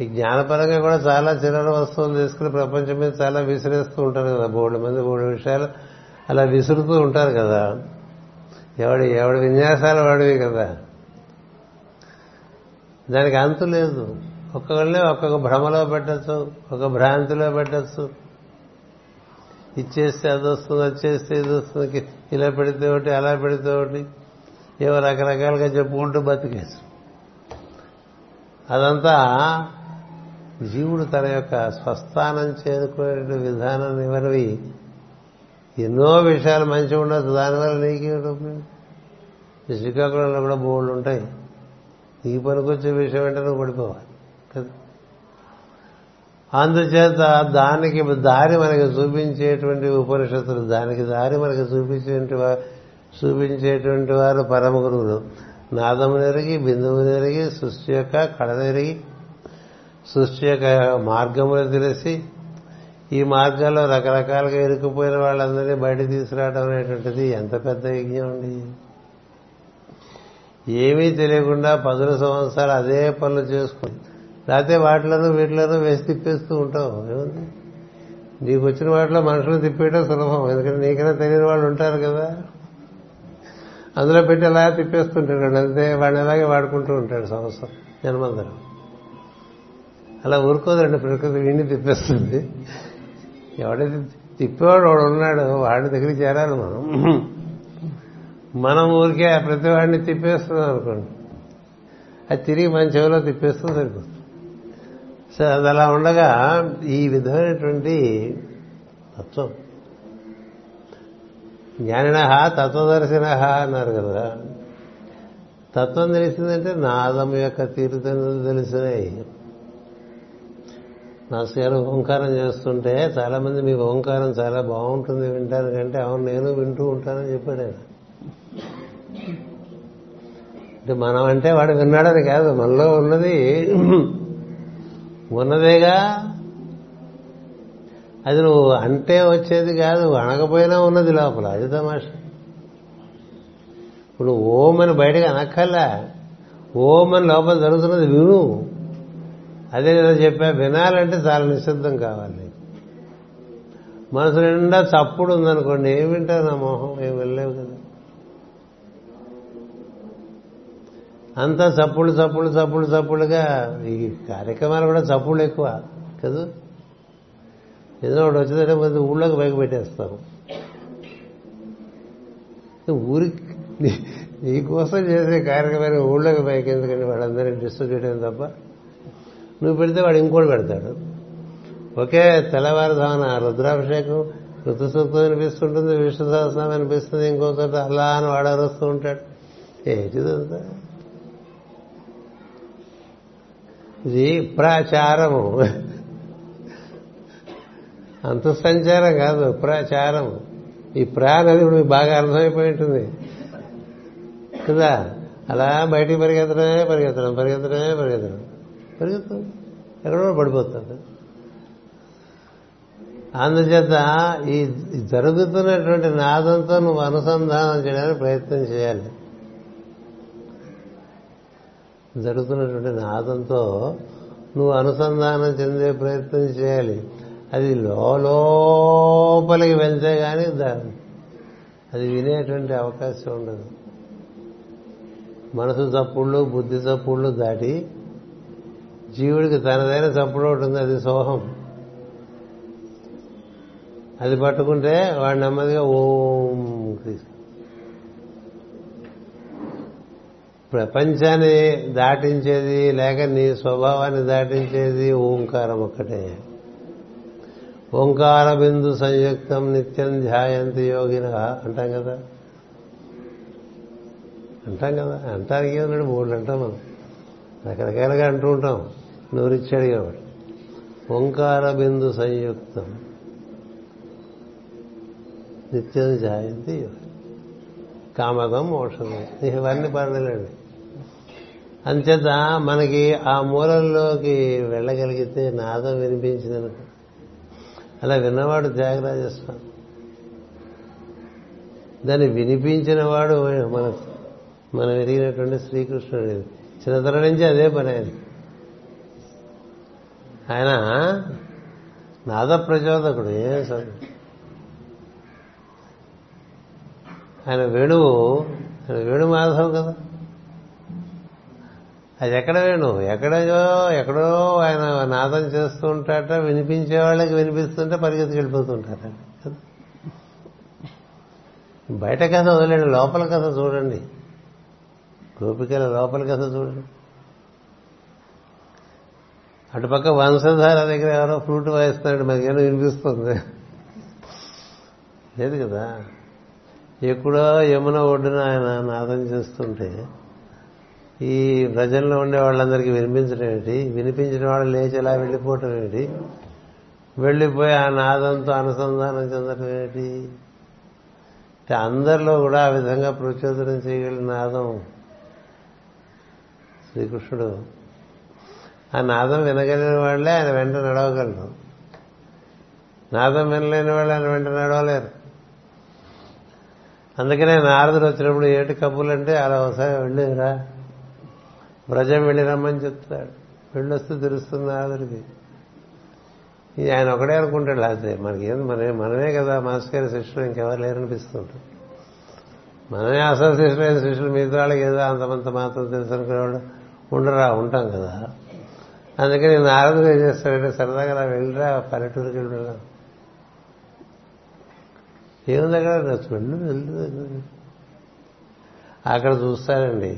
ఈ జ్ఞానపరంగా కూడా చాలా చిల్లర వస్తువులు తీసుకుని ప్రపంచం మీద చాలా విసిరేస్తూ ఉంటారు కదా. బోర్డు మంది బోర్డు విషయాలు అలా విసురుతూ ఉంటారు కదా. ఎవడి ఎవడి విన్యాసాలు వాడివి కదా. దానికి అంతు లేదు. ఒక్కొక్కళ్ళని ఒక్కొక్క భ్రమలో పెట్టచ్చు, ఒక భ్రాంతిలో పెట్టచ్చు. ఇచ్చేస్తే అది వస్తుంది, అది చేస్తే ఇది వస్తుంది, ఇలా పెడితే ఒకటి అలా పెడితే ఒకటి ఏవో రకరకాలుగా చెప్పుకుంటూ బతికేచ్చు. అదంతా జీవుడు తన యొక్క స్వస్థానం చేరుకునే విధానం ఇవనివి. ఎన్నో విషయాలు మంచి ఉండొచ్చు, దానివల్ల నీకే శ్రీకాకుళంలో కూడా బోళ్ళు ఉంటాయి. ఈ పనికొచ్చే విషయం వెంటనే పడిపోవాలి. అందుచేత దానికి దారి మనకి చూపించేటువంటి ఉపనిషత్తులు, దానికి దారి మనకి చూపించేటువంటి చూపించేటువంటి వారు పరమ గురువులు. నాదమునెరిగి, బిందువునెరిగి, సృష్టి యొక్క కళనెరిగి, సృష్టి యొక్క మార్గములు తెలిసి ఈ మార్గంలో రకరకాలుగా ఇరుక్కుపోయిన వాళ్ళందరినీ బయట తీసుకురావడం అనేటువంటిది ఎంత పెద్ద యజ్ఞం అండి. ఏమీ తెలియకుండా పదుల సంవత్సరాలు అదే పనులు చేసుకుని లేకపోతే వాటిలోనూ వీటిలోనూ వేసి తిప్పేస్తూ ఉంటావు. ఏముంది, నీకు వచ్చిన వాటిలో మనుషులు తిప్పేయడం సులభం, ఎందుకంటే నీకైనా తెలియని వాళ్ళు ఉంటారు కదా. అందులో పెట్టి అలా తిప్పేస్తుంటాడు, అంతే. వాడిని అలాగే వాడుకుంటూ ఉంటాడు సంవత్సరం జన్మందరం. అలా ఊరుకోదండి ప్రకృతి, వీడిని తిప్పేస్తుంది. ఎవడైతే తిప్పేవాడు వాడు ఉన్నాడు, వాడి దగ్గరికి చేరాలి మనం. మనం ఊరికే ప్రతి వాడిని తిప్పేస్తున్నాం అనుకోండి, అది తిరిగి మన చెవిలో తిప్పేస్తూ సరిపోతుంది. సో అది అలా ఉండగా ఈ విధమైనటువంటి తత్వం జ్ఞానినః తత్వదర్శినః అన్నారు కదా. తత్వం తెలిసిందంటే నాదం యొక్క తీరుతెన్నులు తెలిసినాయి. నాస్ గారు ఓంకారం చేస్తుంటే చాలామంది మీకు ఓంకారం చాలా బాగుంటుంది వింటానికంటే, అవును నేను వింటూ ఉంటానని చెప్పాడు ఆయన. అంటే మనం అంటే వాడు విన్నాడని కాదు, మనలో ఉన్నది ఉన్నదేగా. అది నువ్వు అంటే వచ్చేది కాదు, అనకపోయినా ఉన్నది లోపల. అది తమాషా. ఇప్పుడు ఓం అని బయటకు అనక్కల్లా, ఓం అని లోపల జరుగుతున్నది విను. అదే ఏదో చెప్పా, వినాలంటే చాలా నిశ్శబ్దం కావాలి. మనసు నిండా చప్పుడు ఉందనుకోండి, ఏం వింటారు నా మొహం, ఏం వెళ్ళలేవు కదా. అంతా చప్పుడు చప్పుడు చప్పుడు చప్పుడుగా ఈ కార్యక్రమాలు కూడా చప్పుడు ఎక్కువ కదా. ఏదో ఒకటి వచ్చిందంటే కొంచెం ఊళ్ళోకి బయట పెట్టేస్తాం. ఊరికి నీకోసం చేసే కార్యక్రమాన్ని ఊళ్ళోకి బయట, ఎందుకంటే వాళ్ళందరినీ డిస్టర్బ్ చేయడం తప్ప. నువ్వు పెడితే వాడు ఇంకోటి పెడతాడు, ఒకే తెల్లవారుధామన రుద్రాభిషేకం ఋతుసూక్తం అనిపిస్తుంటుంది, విష్ణు సహస్రం అనిపిస్తుంది, ఇంకొకటి అలా అని వాడరుస్తూ ఉంటాడు. ఏంటిదంతా? ఇది ప్రాచారము, అంత సంచారం కాదు, ప్రాచారము. ఈ ప్రా అనేది ఇప్పుడు మీకు బాగా అర్థమైపోయి ఉంటుంది కదా. అలా బయటికి పరిగెత్తడమే పరిగెత్తడం పరిగెత్తడమే పరిగెత్తడం పరిగెత్తం ఎక్కడో పడిపోతుంది. అందుచేత ఈ జరుగుతున్నటువంటి నాదంతో నువ్వు అనుసంధానం చేయడానికి ప్రయత్నం చేయాలి. జరుగుతున్నటువంటి నాదంతో నువ్వు అనుసంధానం చెందే ప్రయత్నం చేయాలి. అది లోపలికి వెళ్తే కానీ దాన్ని అది వినేటువంటి అవకాశం ఉండదు. మనసు చప్పుళ్ళు బుద్ధి చప్పుళ్ళు దాటి జీవుడికి తనదైన చప్పుడు ఉంటుంది, అది సోహం. అది పట్టుకుంటే వాడు నెమ్మదిగా ఓం కృష్ణ ప్రపంచాన్ని దాటించేది లేక నీ స్వభావాన్ని దాటించేది ఓంకారం ఒక్కటే. ఓంకార బిందు సంయుక్తం నిత్యం ధ్యాయంతి యోగిన అంటాం కదా అంటాం కదా అంటానికి ఏమన్నాడు మూడు అంటాం మనం రకరకాలుగా అంటూ ఉంటాం. నూరిచ్చాడు కాబట్టి ఓంకార బిందు సంయుక్తం నిత్యం ధ్యాయంతి యోగి కామదం మోక్షం. ఇవన్నీ పర్వాలేండి. అంచేత మనకి ఆ మూలంలోకి వెళ్ళగలిగితే నాదం వినిపించిందనుకో, అలా విన్నవాడు త్యాగరాజస్వామి, దాన్ని వినిపించిన వాడు మన మనం ఎరిగినటువంటి శ్రీకృష్ణుడు. చిన్నతనం నుంచి అదే పని ఆయన. ఆయన నాద ప్రచోదకుడు. ఏ ఆయన వేణువు, ఆయన వేణు మాధవ్ కదా. అది ఎక్కడ వేణువు ఎక్కడో ఎక్కడో ఆయన నాదం చేస్తూ ఉంటాట, వినిపించే వాళ్ళకి వినిపిస్తుంటే పరిగెత్తి వెళ్ళిపోతుంటారట. బయట కథ వదిలేండి, లోపల కథ చూడండి. గోపికల లోపల కథ చూడండి. అటుపక్క వంశధార దగ్గర ఎవరో ఫ్లూట్ వాయిస్తున్నాడు, మనకేమో వినిపిస్తుంది లేదు కదా. ఎక్కడో యమున ఒడ్డున ఆయన నాదం చేస్తుంటే ఈ ప్రజల్లో ఉండే వాళ్ళందరికీ వినిపించడం ఏమిటి? వినిపించిన వాళ్ళు లేచి ఇలా వెళ్ళిపోవటం ఏమిటి? వెళ్ళిపోయి ఆ నాదంతో అనుసంధానం చెందటం ఏమిటి? అందరిలో కూడా ఆ విధంగా ప్రచోదనం చేయగలిగిన నాదం శ్రీకృష్ణుడు. ఆ నాదం వినగలిగిన వాళ్ళే ఆయన వెంట నడవగలరు. నాదం వినలేని వాళ్ళు ఆయన వెంట నడవలేరు. అందుకనే నారదుడు వచ్చినప్పుడు ఏటి కబుర్లు అంటే అలా ఒకసారి వెళ్ళిరా, వ్రజం వెళ్ళిరమ్మని చెప్తాడు. వెళ్ళొస్తూ తెలుస్తుంది నారదుడికి. ఇది ఆయన ఒకడే అనుకుంటాడు, లేకపోతే మనకేం మనమే మనమే కదా మాస్టర్ గారి శిష్యులు, ఇంకెవరు లేరనిపిస్తుంటారు. మనమే అసలు శిష్యులైన శిష్యులు, మిగతా వాళ్ళకి ఏదో అంతమంత మాత్రం తెలుసు అనుకునేవాళ్ళు ఉండరా, ఉంటాం కదా. అందుకని నారదుడు ఏం చేస్తాడంటే సరదాగా అలా వెళ్ళిరా, పల్లెటూరుకి వెళ్ళిరా, ఏముంది అక్కడ వెళ్ళు వెళ్ళు అక్కడ చూస్తారండి.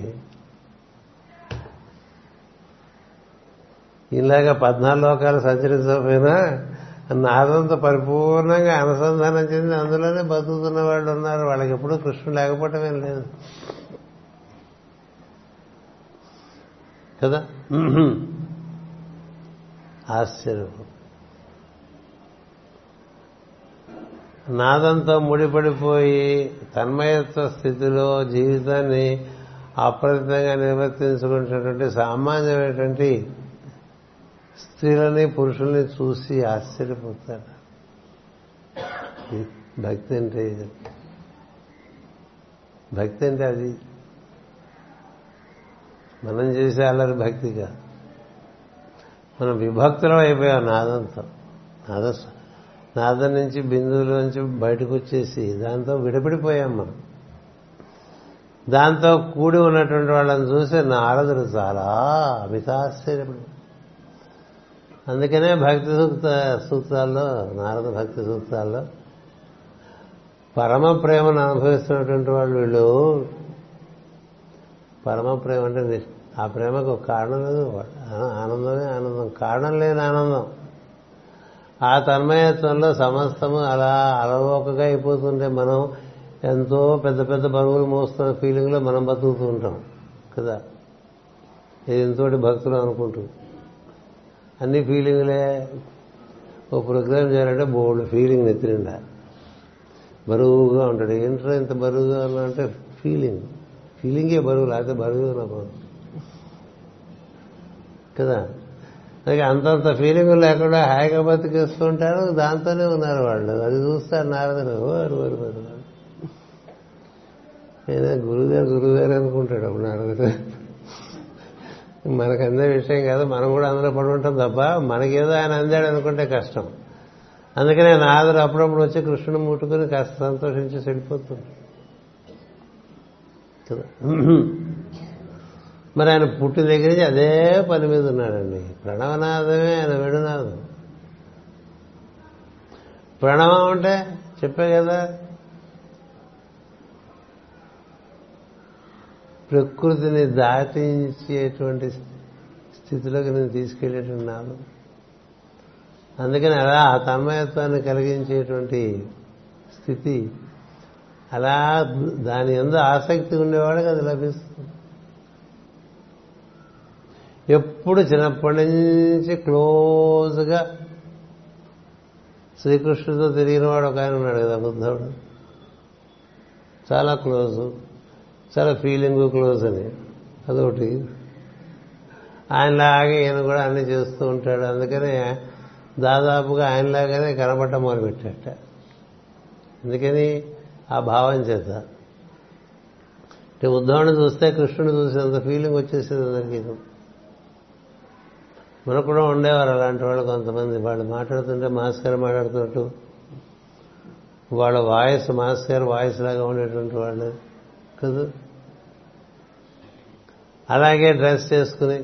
ఇలాగా పద్నాలుగు లోకాలు సంచరించకపోయినా నాదంతో పరిపూర్ణంగా అనుసంధానం చెంది అందులోనే బతుకుతున్న వాళ్ళు ఉన్నారు. వాళ్ళకి ఎప్పుడూ కృష్ణుడు లేకపోవటం ఏం లేదు కదా. ఆశ్చర్యం. నాదంతో ముడిపడిపోయి తన్మయత్వ స్థితిలో జీవితాన్ని అప్రతితంగా నిర్వర్తించుకున్నటువంటి సామాన్యమైనటువంటి స్త్రీలని పురుషుల్ని చూసి ఆశ్చర్యపోతారు. భక్తి అంటే ఇది, భక్తి అంటే అది. మనం చేసే అల్లరి భక్తిగా మనం విభక్తులం అయిపోయాం నాదంతో. నాద నాదం నుంచి బిందువులోంచి బయటకు వచ్చేసి దాంతో విడబడిపోయాం మనం. దాంతో కూడి ఉన్నటువంటి వాళ్ళని చూసి నారదుడు చాలా అమితాశ్చర్యపడు. అందుకనే భక్తి సూక్త సూక్తాల్లో నారద భక్తి సూక్తాల్లో పరమ ప్రేమను అనుభవిస్తున్నటువంటి వాళ్ళు వీళ్ళు. పరమ ప్రేమ అంటే ఆ ప్రేమకు కారణం లేదు, ఆనందమే ఆనందం, కారణం లేని ఆనందం. ఆ తన్మయత్వంలో సమస్తము అలా అలవోకగా అయిపోతుంటే మనం ఎంతో పెద్ద పెద్ద బరువులు మోస్తున్న ఫీలింగ్లో మనం బతుకుతూ ఉంటాం కదా. ఇది ఎంతోటి భక్తులు అనుకుంటూ అన్ని ఫీలింగ్లే. ఓ ప్రోగ్రాం చేయాలంటే బోల్డ్ ఫీలింగ్ నెత్తినిండా బరువుగా ఉంటాడు. ఏంటో ఇంత బరువుగా ఉన్నా అంటే ఫీలింగ్ ఫీలింగే బరువు, లేకపోతే బరువుగా బరువు కదా. అందుకే అంతంత ఫీలింగ్ లేకుండా హాయిగా బతికేస్తూ ఉంటారు, దాంతోనే ఉన్నారు వాళ్ళు. అది చూస్తారు నారదుడు వారు వారు వారు అయినా గురువుగారు గురువుగారు అనుకుంటాడు. అప్పుడు నారదుడు మనకు అందే విషయం కాదు, మనం కూడా అందులో పడి ఉంటాం తప్ప మనకేదో ఆయన అందాడు అనుకుంటే కష్టం. అందుకనే నారదుడు అప్పుడప్పుడు వచ్చి కృష్ణుని ముట్టుకుని కాస్త సంతోషించి చెడిపోతుంది కదా. మరి ఆయన పుట్టిన దగ్గర నుంచి అదే పని మీద ఉన్నాడండి. ప్రణవనాదమే ఆయన వేణునాదం. ప్రణవం అంటే చెప్పే కదా, ప్రకృతిని దాటించేటువంటి స్థితిలోకి నేను తీసుకెళ్ళేటువంటి నాదం. అందుకని అలా ఆ తన్మయత్వాన్ని కలిగించేటువంటి స్థితి, అలా దాని యందు ఆసక్తి ఉండేవాడికి అది లభిస్తుంది. ఎప్పుడు చిన్నప్పటి నుంచి క్లోజ్గా శ్రీకృష్ణుడితో తిరిగిన వాడు ఒక ఆయన ఉన్నాడు కదా, బుద్ధుడు. చాలా క్లోజు, చాలా ఫీలింగు క్లోజ్ అని అదొకటి. ఆయనలాగే ఈయన కూడా అన్నీ చేస్తూ ఉంటాడు. అందుకనే దాదాపుగా ఆయనలాగానే కనబట్ట మొదలుపెట్టాట. అందుకని ఆ భావం చేత అంటే ఉద్ధవుడిని చూస్తే కృష్ణుడిని చూసేంత ఫీలింగ్ వచ్చేసేది అందరికీ. మనకు కూడా ఉండేవారు అలాంటి వాళ్ళు కొంతమంది. వాళ్ళు మాట్లాడుతుంటే మాస్క్ గారు మాట్లాడుతున్నట్టు, వాళ్ళ వాయిస్ మాస్క్ గారు వాయిస్ లాగా ఉండేటువంటి వాళ్ళు కదా. అలాగే డ్రెస్ చేసుకుని,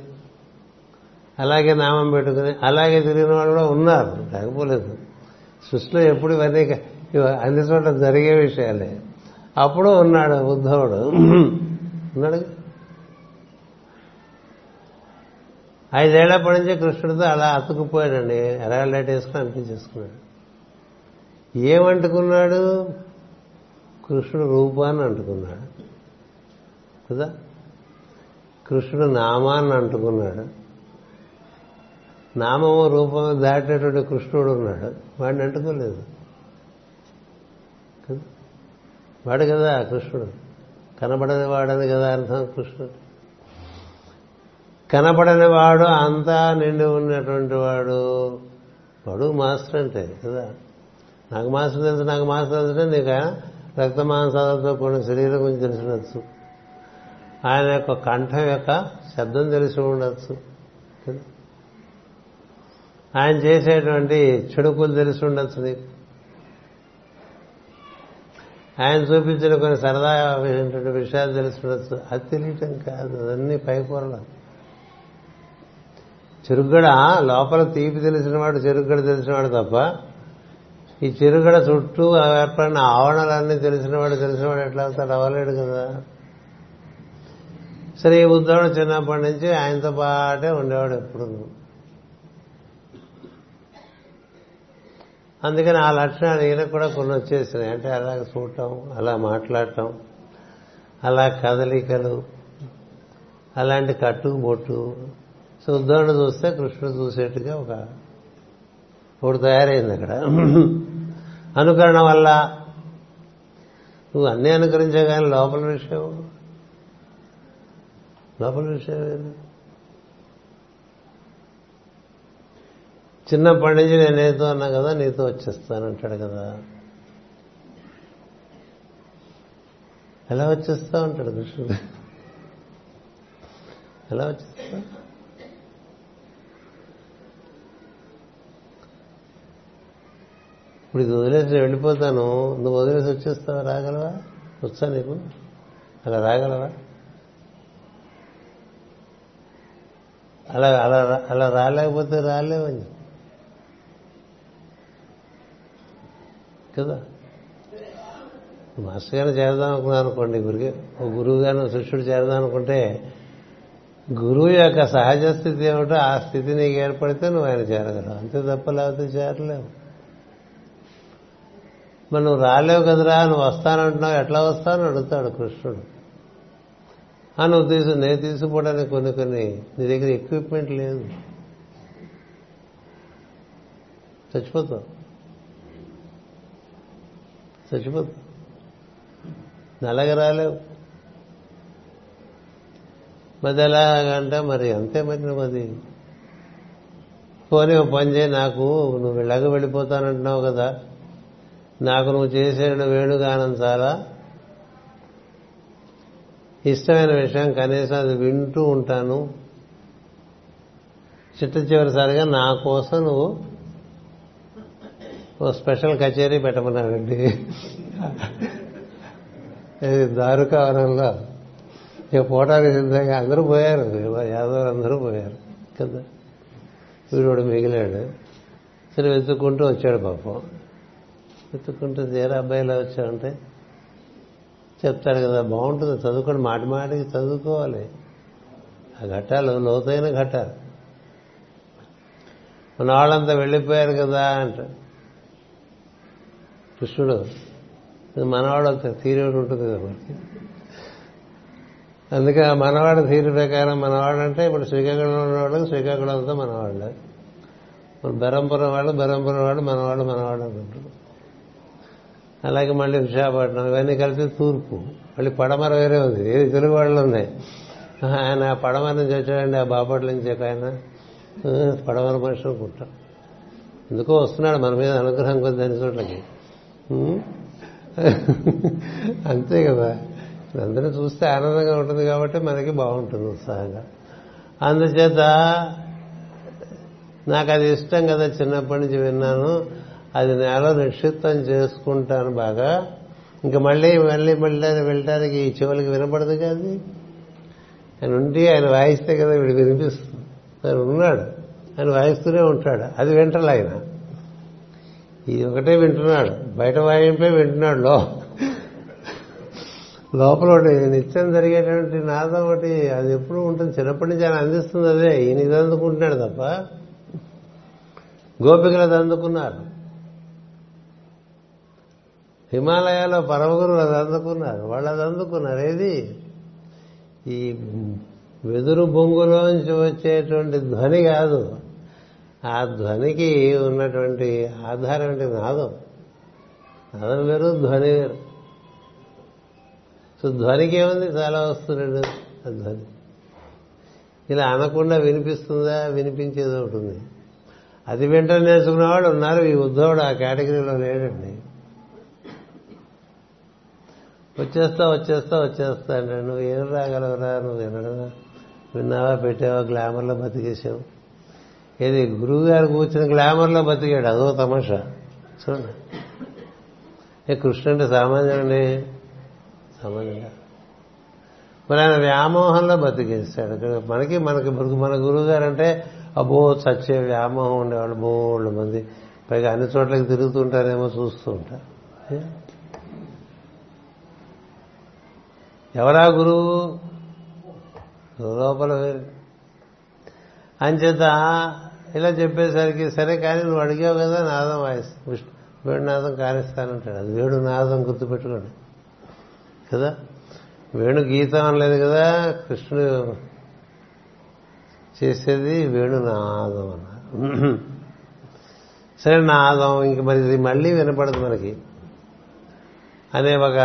అలాగే నామం పెట్టుకుని, అలాగే తిరిగిన వాళ్ళు కూడా ఉన్నారు. లేకపోలేదు సృష్టిలో ఎప్పుడు ఇవన్నీ అన్ని చోట్ల జరిగే విషయాలే. అప్పుడు ఉన్నాడు ఉద్ధవుడు, ఉన్నాడు ఐదేళ్లప్పటి నుంచి కృష్ణుడితో అలా అతుకుపోయాడండి. ఎలా లైట్ వేసుకుని అనిపించేసుకున్నాడు. ఏమంటుకున్నాడు? కృష్ణుడు రూపాన్ని అంటుకున్నాడు కదా, కృష్ణుడు నామాన్ని అంటుకున్నాడు. నామము రూపము దాటేటువంటి కృష్ణుడు ఉన్నాడు, వాడిని అంటుకోలేదు కదా. వాడు కదా కృష్ణుడు, కనబడని వాడని కదా అర్థం. కృష్ణుడు కనపడని వాడు, అంతా నిండి ఉన్నటువంటి వాడు. వాడు మాస్టర్ అంటే కదా. నాకు మాస్టర్ తెలుసు, నాకు మాస్టర్ తెలుసు అంటే నీకు ఆయన రక్త మాంసాలతో కూడిన శరీరం గురించి తెలిసి ఉండొచ్చు, ఆయన యొక్క కంఠం యొక్క శబ్దం తెలిసి ఉండొచ్చు, ఆయన చేసేటువంటి చెడుకులు తెలిసి ఉండొచ్చు నీకు, ఆయన చూపించిన కొన్ని సరదా విషయాలు తెలిసి ఉండొచ్చు. అది తెలియటం కాదు, అదన్నీ పైకూరలు. చెరుగడ లోపల తీపి తెలిసినవాడు, చెరుగడ తెలిసినవాడు తప్ప ఈ చెరుగడ చుట్టూ ఏర్పడిన ఆవరణలన్నీ తెలిసినవాడు తెలిసినవాడు ఎట్లా అవుతాడు? అవ్వలేడు కదా. సరే, ఈ ఉద్ధవుడు చిన్నప్పటి నుంచి ఆయనతో పాటే ఉండేవాడు ఎప్పుడు. అందుకని ఆ లక్షణాలు ఈయన కూడా కొన్ని వచ్చేసినాయి. అంటే అలా చూడటం, అలా మాట్లాడటం, అలా కదలికలు, అలాంటి కట్టుబొట్టు. సో ఉద్ధవుడు చూస్తే కృష్ణుడు చూసేట్టుగా ఒక ఒకటి తయారైంది అక్కడ. అనుకరణ వల్ల నువ్వు అన్నీ అనుకరించే కానీ లోపల విషయం లోపల విషయం ఏంటి? చిన్నప్పటి నుంచి నేనేతో అన్నా కదా నీతో వచ్చేస్తానంటాడు కదా. ఎలా వచ్చేస్తా ఉంటాడు కృష్ణుడు? ఎలా వచ్చేస్తా? ఇప్పుడు ఇది వదిలేసి వెళ్ళిపోతాను, నువ్వు వదిలేసి వచ్చేస్తావా? రాగలవా? వచ్చా నీకు? అలా రాగలవా? అలా అలా అలా రాలేకపోతే రాలేవని కదా. మాస్టర్ గారిని చేరదాం అనుకున్నాను అనుకోండి, గురువు ఒక గురువుగాను శిష్యుడు చేరదాం అనుకుంటే గురువు యొక్క సహజ స్థితి ఏమిటో ఆ స్థితి నీకు ఏర్పడితే నువ్వు ఆయన చేరగలవు. అంతే తప్ప లేకపోతే చేరలేవు. మరి నువ్వు రాలేవు కదరా, నువ్వు వస్తానంటున్నావు, ఎట్లా వస్తాను అడుగుతాడు కృష్ణుడు. నువ్వు తీసు నేను తీసుకుపోవడానికి కొన్ని కొన్ని నీ దగ్గర ఎక్విప్మెంట్ లేదు, చచ్చిపోతావు చచ్చిపోతావు నల్లగా రాలేవు. మరి ఎలాగంటే మరి అంతే, మరి నువ్వు అది పోనీ పని చేయి, నాకు నువ్వు ఇలాగ వెళ్ళిపోతానంటున్నావు కదా, నాకు నువ్వు చేసే వేణుగానం చాలా ఇష్టమైన విషయం, కనీసం అది వింటూ ఉంటాను, చిట్ట చివరిసారిగా నా కోసం నువ్వు ఓ స్పెషల్ కచేరీ పెట్టమన్నాడండి దారుకావనంలో. ఇక పోటానికి సిద్ధంగా అందరూ పోయారు, యాదవులు అందరూ పోయారు కదా, వీడు మిగిలాడు. సరే వెతుక్కుంటూ వచ్చాడు పాపం, వెతుక్కుంటూ తీరా అబ్బాయిలా వచ్చాడంటే చెప్తాడు కదా, బాగుంటుంది చదువుకోండి, మాటి మాటికి చదువుకోవాలి. ఆ ఘట్టాలు లోతైన ఘట్టాలు. మన వాళ్ళంతా వెళ్ళిపోయారు కదా అంటాడు కృష్ణుడు. మనవాడు తీరు ఉంటుంది కదా మనకి, అందుకే ఆ మనవాడు తీరు ప్రకారం. మనవాడు అంటే ఇప్పుడు శ్రీకాకుళం ఉన్నవాళ్ళకి శ్రీకాకుళంతో మనవాళ్ళు, మన బెరంపురం వాళ్ళు బెరంపురం వాళ్ళు మనవాళ్ళు మనవాడు అనుకుంటారు. అలాగే మళ్ళీ విశాఖపట్నం ఇవన్నీ కలిసి తూర్పు, మళ్ళీ పడమర వేరే ఉంది, ఏది తెలుగు వాళ్ళు ఉన్నాయి. ఆయన ఆ పడమర నుంచి వచ్చాడండి, ఆ బాపట్ల నుంచి ఆయన పడమర మనుషులు పుట్టాం, ఎందుకో వస్తున్నాడు మన మీద అనుగ్రహం కొద్ది అన్ని చోట్లకి. అంతే కదా, అందరూ చూస్తే ఆనందంగా ఉంటుంది కాబట్టి మనకి బాగుంటుంది ఉత్సాహంగా. అందుచేత నాకు అది ఇష్టం కదా, చిన్నప్పటి నుంచి విన్నాను, అది నేల నిక్షిప్తం చేసుకుంటాను బాగా. ఇంకా మళ్ళీ మళ్ళీ మళ్ళీ వెళ్ళటానికి ఈ చెవులకి వినపడదు కాదు, ఆయన ఉండి ఆయన వాయిస్తే కదా వీడు వినిపిస్తుంది. ఆయన ఉన్నాడు, ఆయన వాయిస్తూనే ఉంటాడు, అది వింటలే ఆయన, ఇది ఒకటే వింటున్నాడు, బయట వాయింపే వింటున్నాడు. లో లోపల ఒకటి నిత్యం జరిగేటువంటి నాదం ఒకటి అది ఎప్పుడు ఉంటుంది, చిన్నప్పటి నుంచి ఆయన అందిస్తుంది. అదే ఈయన ఇది అందుకుంటున్నాడు తప్ప, గోపికలు అది అందుకున్నారు, హిమాలయాలో పరమగురువులు అది అందుకున్నారు, వాళ్ళు అది అందుకున్నారు. ఏది? ఈ వెదురు బొంగులోంచి వచ్చేటువంటి ధ్వని కాదు, ఆ ధ్వనికి ఉన్నటువంటి ఆధారం అంటే నాదం. నాదం వేరు, ధ్వని వేరు. సో ధ్వనికి ఏముంది, చాలా వస్తున్నాడు ఆ ధ్వని. ఇలా అనకుండా వినిపిస్తుందా, వినిపించేది ఒకటి ఉంది, అది వెంటనే నేర్చుకునేవాడు ఉన్నారు. ఈ ఉద్ధవుడు ఆ కేటగిరీలో లేడండి. వచ్చేస్తా వచ్చేస్తా వచ్చేస్తా అంటే నువ్వు ఏం రాగలవురా, నువ్వు వినడమా, విన్నావా, పెట్టావా, గ్లామర్లో బతికేసావు. ఏది గురువు గారు కూర్చున్న గ్లామర్లో బతికాడు, అదో తమాషా చూడండి. ఏ కృష్ణ అంటే సామాన్యమే, సామాన్యంగా మరి ఆయన వ్యామోహంలో బతికేస్తాడు. మనకి మనకి మన గురువు గారు అంటే అబ్బో చచ్చే వ్యామోహం ఉండేవాళ్ళు బోళ్ళు మంది, పైగా అన్ని చోట్లకి తిరుగుతూ ఉంటారేమో చూస్తూ ఉంటారు. ఎవరా గురువు లోపల వేరు. అంచేత ఇలా చెప్పేసరికి సరే కానీ నువ్వు అడిగావు కదా నాదం వాయిస్తా, విష్ణు వేణునాదం కానిస్తానంటాడు. అది వేణు నాదం గుర్తుపెట్టుకోండి కదా, వేణు గీతం అనలేదు కదా, కృష్ణుడు చేసేది వేణునాదం అన్నారు. సరే నాదం ఇంక మరి ఇది మళ్ళీ వినపడదు మనకి అనే ఒక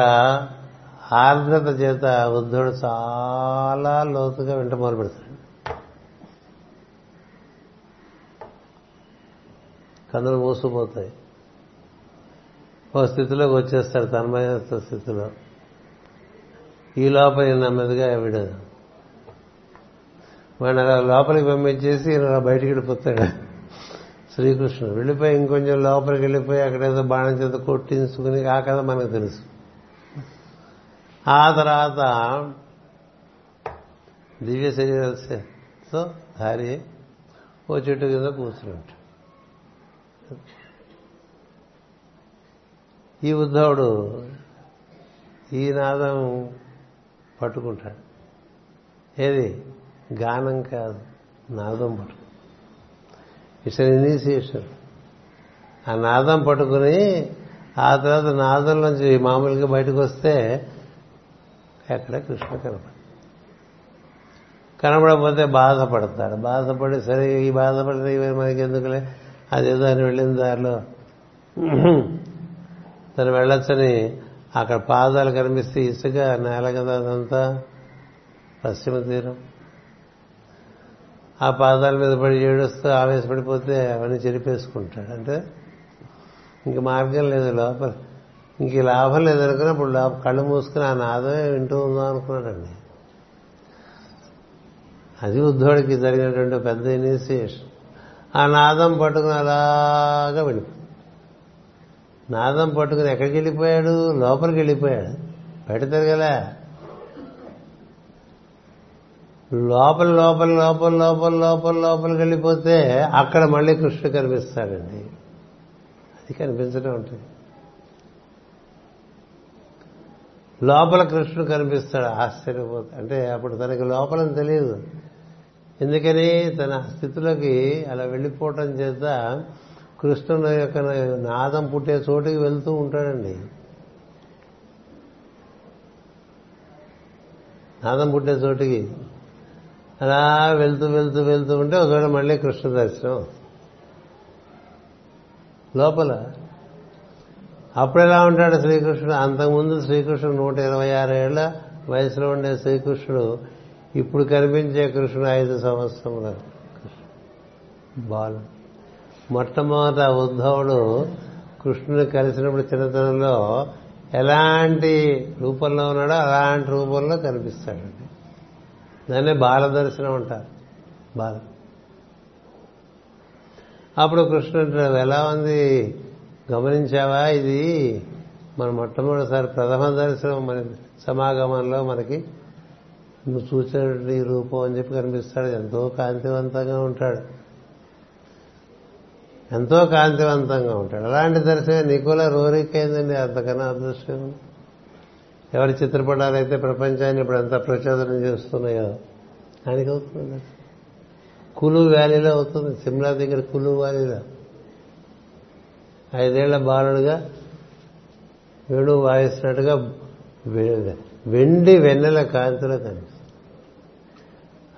ఆర్ద్రత చేత బుద్ధుడు చాలా లోతుగా వెంట మొదలు పెడతాడు. కన్నులు మూసుకుపోతాయి, ఓ స్థితిలోకి వచ్చేస్తాడు తన్మయత్వ స్థితిలో. ఈ లోపల నెమ్మదిగా వీడు వాడిని అలా లోపలికి పంపించేసి ఇలా బయటికి వెళ్ళిపోతాడు శ్రీకృష్ణుడు. వెళ్ళిపోయి ఇంకొంచెం లోపలికి వెళ్ళిపోయి అక్కడేదో బాణం చేత కొట్టించుకుని ఆ కథ మనకు తెలుసు. ఆ తర్వాత దివ్య శరీరంతో ధారి ఓ చెట్టు కింద కూర్చుని ఉంటాడు ఈ ఉద్ధవుడు. ఈ నాదం పట్టుకుంటాడు, ఏది గానం కాదు, నాదం పట్టుకు ఇట్స్ అన్ ఇనిషియేషన్. ఆ నాదం పట్టుకుని ఆ తర్వాత నాదం నుంచి మామూలుగా బయటకు వస్తే అక్కడ కృష్ణ కనపడతాడు. కనపడకపోతే బాధపడతారు. బాధపడి సరే ఈ బాధపడితే ఇవి మనకి ఎందుకులే, అదేదో అని వెళ్ళిన దారిలో తను వెళ్ళొచ్చని అక్కడ పాదాలు కనిపిస్తే ఇసుక నేల కదా అదంతా పశ్చిమ తీరం. ఆ పాదాల మీద పడి ఏడుస్తూ ఆవేశపడిపోతే అవన్నీ చెరిపేసుకుంటాడు. అంటే ఇంక మార్గం లేదు, లోపల ఇంక లాభం లేదనుకున్నప్పుడు లోపల కళ్ళు మూసుకుని ఆ నాదమే వింటూ ఉందాం అనుకున్నాడండి. అది ఉద్ధోడికి జరిగినటువంటి పెద్ద ఇనిషియేషన్. ఆ నాదం పట్టుకుని అలాగా వెళ్ళిపోయాడు. నాదం పట్టుకుని ఎక్కడికి వెళ్ళిపోయాడు? లోపలికి వెళ్ళిపోయాడు, బయట తిరగలే. లోపల లోపల లోపల లోపల లోపల లోపలికి వెళ్ళిపోతే అక్కడ మళ్ళీ కృష్ణుడు కనిపిస్తాడండి. అది కనిపించడం ఉంటుంది. లోపల కృష్ణుడు కనిపిస్తాడు, ఆశ్చర్యపోతాడు. అంటే అప్పుడు తనకి లోపలని తెలియదు, ఎందుకని తన స్థితిలోకి అలా వెళ్ళిపోవటం చేత కృష్ణుని యొక్క నాదం పుట్టే చోటుకి వెళ్తూ ఉంటాడండి. నాదం పుట్టే చోటుకి అలా వెళ్తూ వెళ్తూ వెళ్తూ ఉంటే ఒకవేళ మళ్ళీ కృష్ణ దర్శనం లోపల. అప్పుడెలా ఉంటాడు శ్రీకృష్ణుడు? అంతకుముందు శ్రీకృష్ణుడు నూట ఇరవై ఆరు ఏళ్ల వయసులో ఉండే శ్రీకృష్ణుడు ఇప్పుడు కనిపించే కృష్ణుడు ఐదు సంవత్సరముల బాలు. మొట్టమొదట ఉద్ధవుడు కృష్ణుని కలిసినప్పుడు చిన్నతనంలో ఎలాంటి రూపంలో ఉన్నాడో అలాంటి రూపంలో కనిపిస్తాడండి. దాన్నే బాల దర్శనం అంటారు. బాల అప్పుడు కృష్ణుడు ఎలా ఉంది గమనించావా? ఇది మన మొట్టమొదటిసారి ప్రథమ దర్శనం. మన సమాగమంలో మనకి నువ్వు చూసేటువంటి రూపం అని చెప్పి కనిపిస్తాడు. ఎంతో కాంతివంతంగా ఉంటాడు, ఎంతో కాంతివంతంగా ఉంటాడు. అలాంటి దర్శనం నికోలా రోరికైందండి. అంతకన్నా అదృష్టం ఎవరి చిత్రపటాలైతే ప్రపంచాన్ని ఇప్పుడు ఎంత ప్రచోదనం చేస్తున్నాయో ఆయనకి అవుతుంది. కులు వ్యాలీలో అవుతుంది, సిమ్లా దగ్గర కులు వ్యాలీలో. ఐదేళ్ల బాలుడుగా వేణు వాయిస్తున్నట్టుగా వెండి వెన్నెల కాంతిలో కనిపిస్తుంది.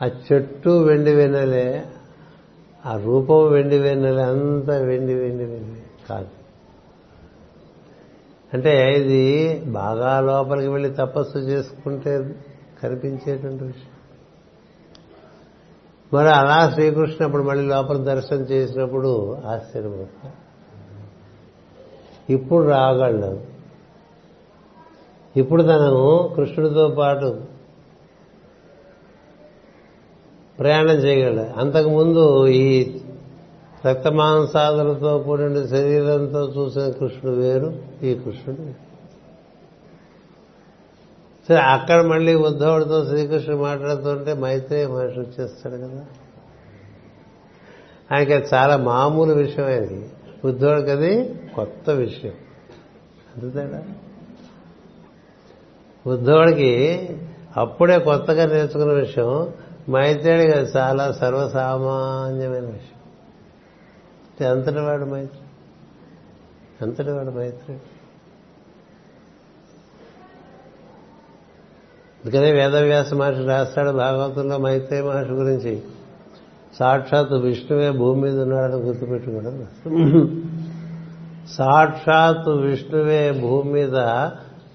ఆ చెట్టు వెండి వెన్నెలే, ఆ రూపం వెండి వెన్నెలే, అంతా వెండి వెండి వెండి కాంతి. అంటే ఇది బాగా లోపలికి వెళ్ళి తపస్సు చేసుకుంటే కనిపించేటువంటి విషయం. మరి అలా శ్రీకృష్ణుడు మళ్ళీ లోపల దర్శనం చేసినప్పుడు ఆశ్చర్యపోతా. ఇప్పుడు రాగలడు. ఇప్పుడు తను కృష్ణుడితో పాటు ప్రయాణం చేయగలడు. అంతకుముందు ఈ రక్త మాంసాదులతో కూడిన శరీరంతో చూసిన కృష్ణుడు వేరు, ఈ కృష్ణుడు. సరే అక్కడ మళ్ళీ ఉద్ధవుడితో శ్రీకృష్ణుడు మాట్లాడుతుంటే మైత్రేయ మహర్షి వచ్చేస్తాడు కదా. ఆయనకి చాలా మామూలు విషయం, అది ఉద్ధవుడికి అది కొత్త విషయం. అందుతేడా ఉద్ధవుడికి అప్పుడే కొత్తగా నేర్చుకున్న విషయం, మైత్రేయుడికి అది చాలా సర్వసామాన్యమైన విషయం. అంతటి వాడు మైత్రి, అంతటి వాడు మైత్రి. అందుకనే వేదవ్యాస మహర్షి రాస్తాడు భాగవతంలో మైత్రేయ మహర్షి గురించి, సాక్షాత్ విష్ణువే భూమి మీద ఉన్నాడని గుర్తుపెట్టుకోవడం. సాక్షాత్ విష్ణువే భూమి మీద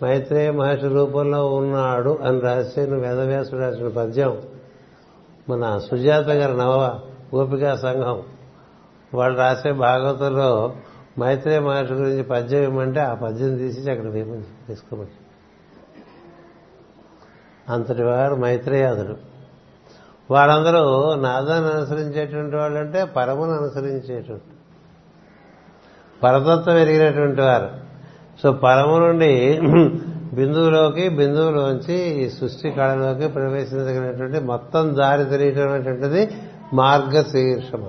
మైత్రేయ మహర్షి రూపంలో ఉన్నాడు అని రాసిన వేదవ్యాసుడు రాసిన పద్యం మన సుజాత గారి నవ గోపికా సంఘం వాళ్ళు రాసే భాగవతంలో మైత్రేయ మహర్షి గురించి పద్యం ఇవ్వమంటే ఆ పద్యం తీసి అక్కడ తీసుకోమని. అంతటి వారు మైత్రేయాదులు. వారందరూ నాదాన్ని అనుసరించేటువంటి వాళ్ళు, అంటే పరమును అనుసరించేటువంటి పరతత్వం ఎరిగినటువంటి వారు. సో పరము నుండి బిందువులోకి, బిందువులోంచి ఈ సృష్టి కళలోకి ప్రవేశించగలిగినటువంటి మొత్తం దారి తెలియటటువంటిది మార్గశీర్షమ.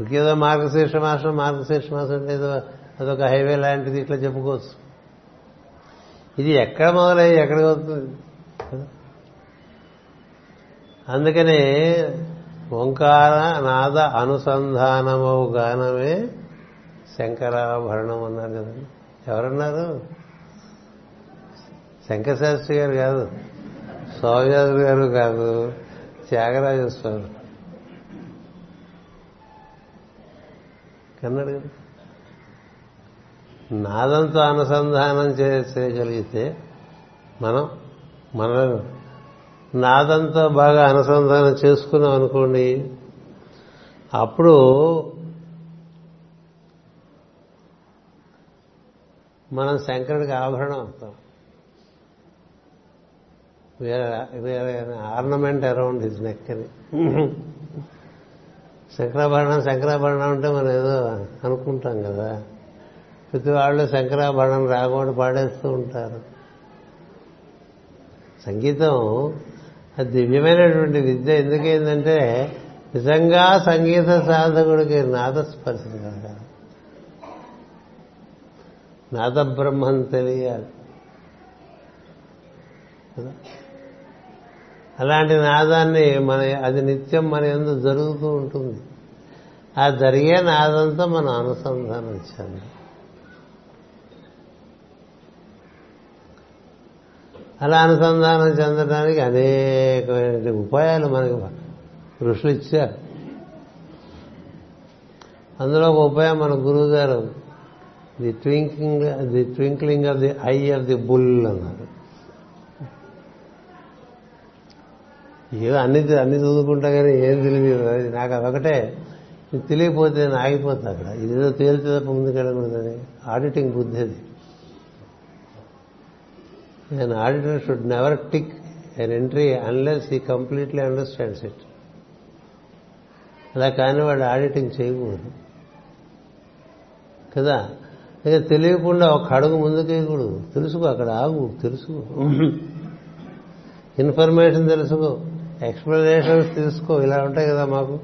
ఇంకేదో మార్గశీర్ష మాసం, మార్గశీర్ష మాసం అంటే ఏదో అదొక హైవే లాంటిది ఇట్లా చెప్పుకోవచ్చు. ఇది ఎక్కడ మొదలయ్యి ఎక్కడికి అవుతుంది? అందుకనే ఓంకార నాద అనుసంధానమౌ గానమే శంకరాభరణం అన్నారు కదండి. ఎవరన్నారు? శంకరశాస్త్రి గారు కాదు, సోమయాజు గారు కాదు, త్యాగరాజ స్వామి అన్నాడు కదా. నాదంతో అనుసంధానం చేయగలిగితే మనం మనలో నాదంతో బాగా అనుసంధానం చేసుకున్నాం అనుకోండి, అప్పుడు మనం శంకరుడికి ఆభరణం అవుతాం. వేరే వేరే ఆర్నమెంట్ అరౌండ్ హిజ్ నెక్ అని. శంకరాభరణం శంకరాభరణం అంటే మనం ఏదో అనుకుంటాం కదా. ప్రతి వాళ్ళు శంకరాభరణం రాకుండా పాడేస్తూ ఉంటారు. సంగీతం అది దివ్యమైనటువంటి విద్య. ఎందుకైందంటే నిజంగా సంగీత సాధకుడికి నాదస్పర్శ కలగాలి, నాదబ్రహ్మం తెలియాలి. అలాంటి నాదాన్ని మన అది నిత్యం మన యందు జరుగుతూ ఉంటుంది. ఆ జరిగే నాదంతో మనం అనుసంధానం చెందాలి. అలా అనుసంధానం చెందడానికి అనేకమైన ఉపాయాలు మనకి ఋషులు ఇచ్చారు. అందులో ఒక ఉపాయం మన గురువు గారు the twinkling the twinkling of the eye of the bull అన్నారు. ఏదో అన్ని అన్ని చదువుకుంటా కానీ ఏం తెలియదు. నాకు అదొకటే తెలియకపోతే నేను ఆగిపోతా అక్కడ. ఇదేదో తేలితే తప్ప ముందుకెళ్ళకూడదని ఆడిటింగ్ బుద్ధి అది. An auditor should never tick an entry unless he completely understands it. అలా కానీ వాడు ఆడిటింగ్ చేయకూడదు కదా. అయితే తెలియకుండా ఒక అడుగు ముందుకు వేయకూడదు. తెలుసుకో, అక్కడ ఆగు, తెలుసుకో, ఇన్ఫర్మేషన్ తెలుసుకో, ఎక్స్ప్లెనేషన్స్ తీసుకో. ఇలా ఉంటాయి కదా మాకు.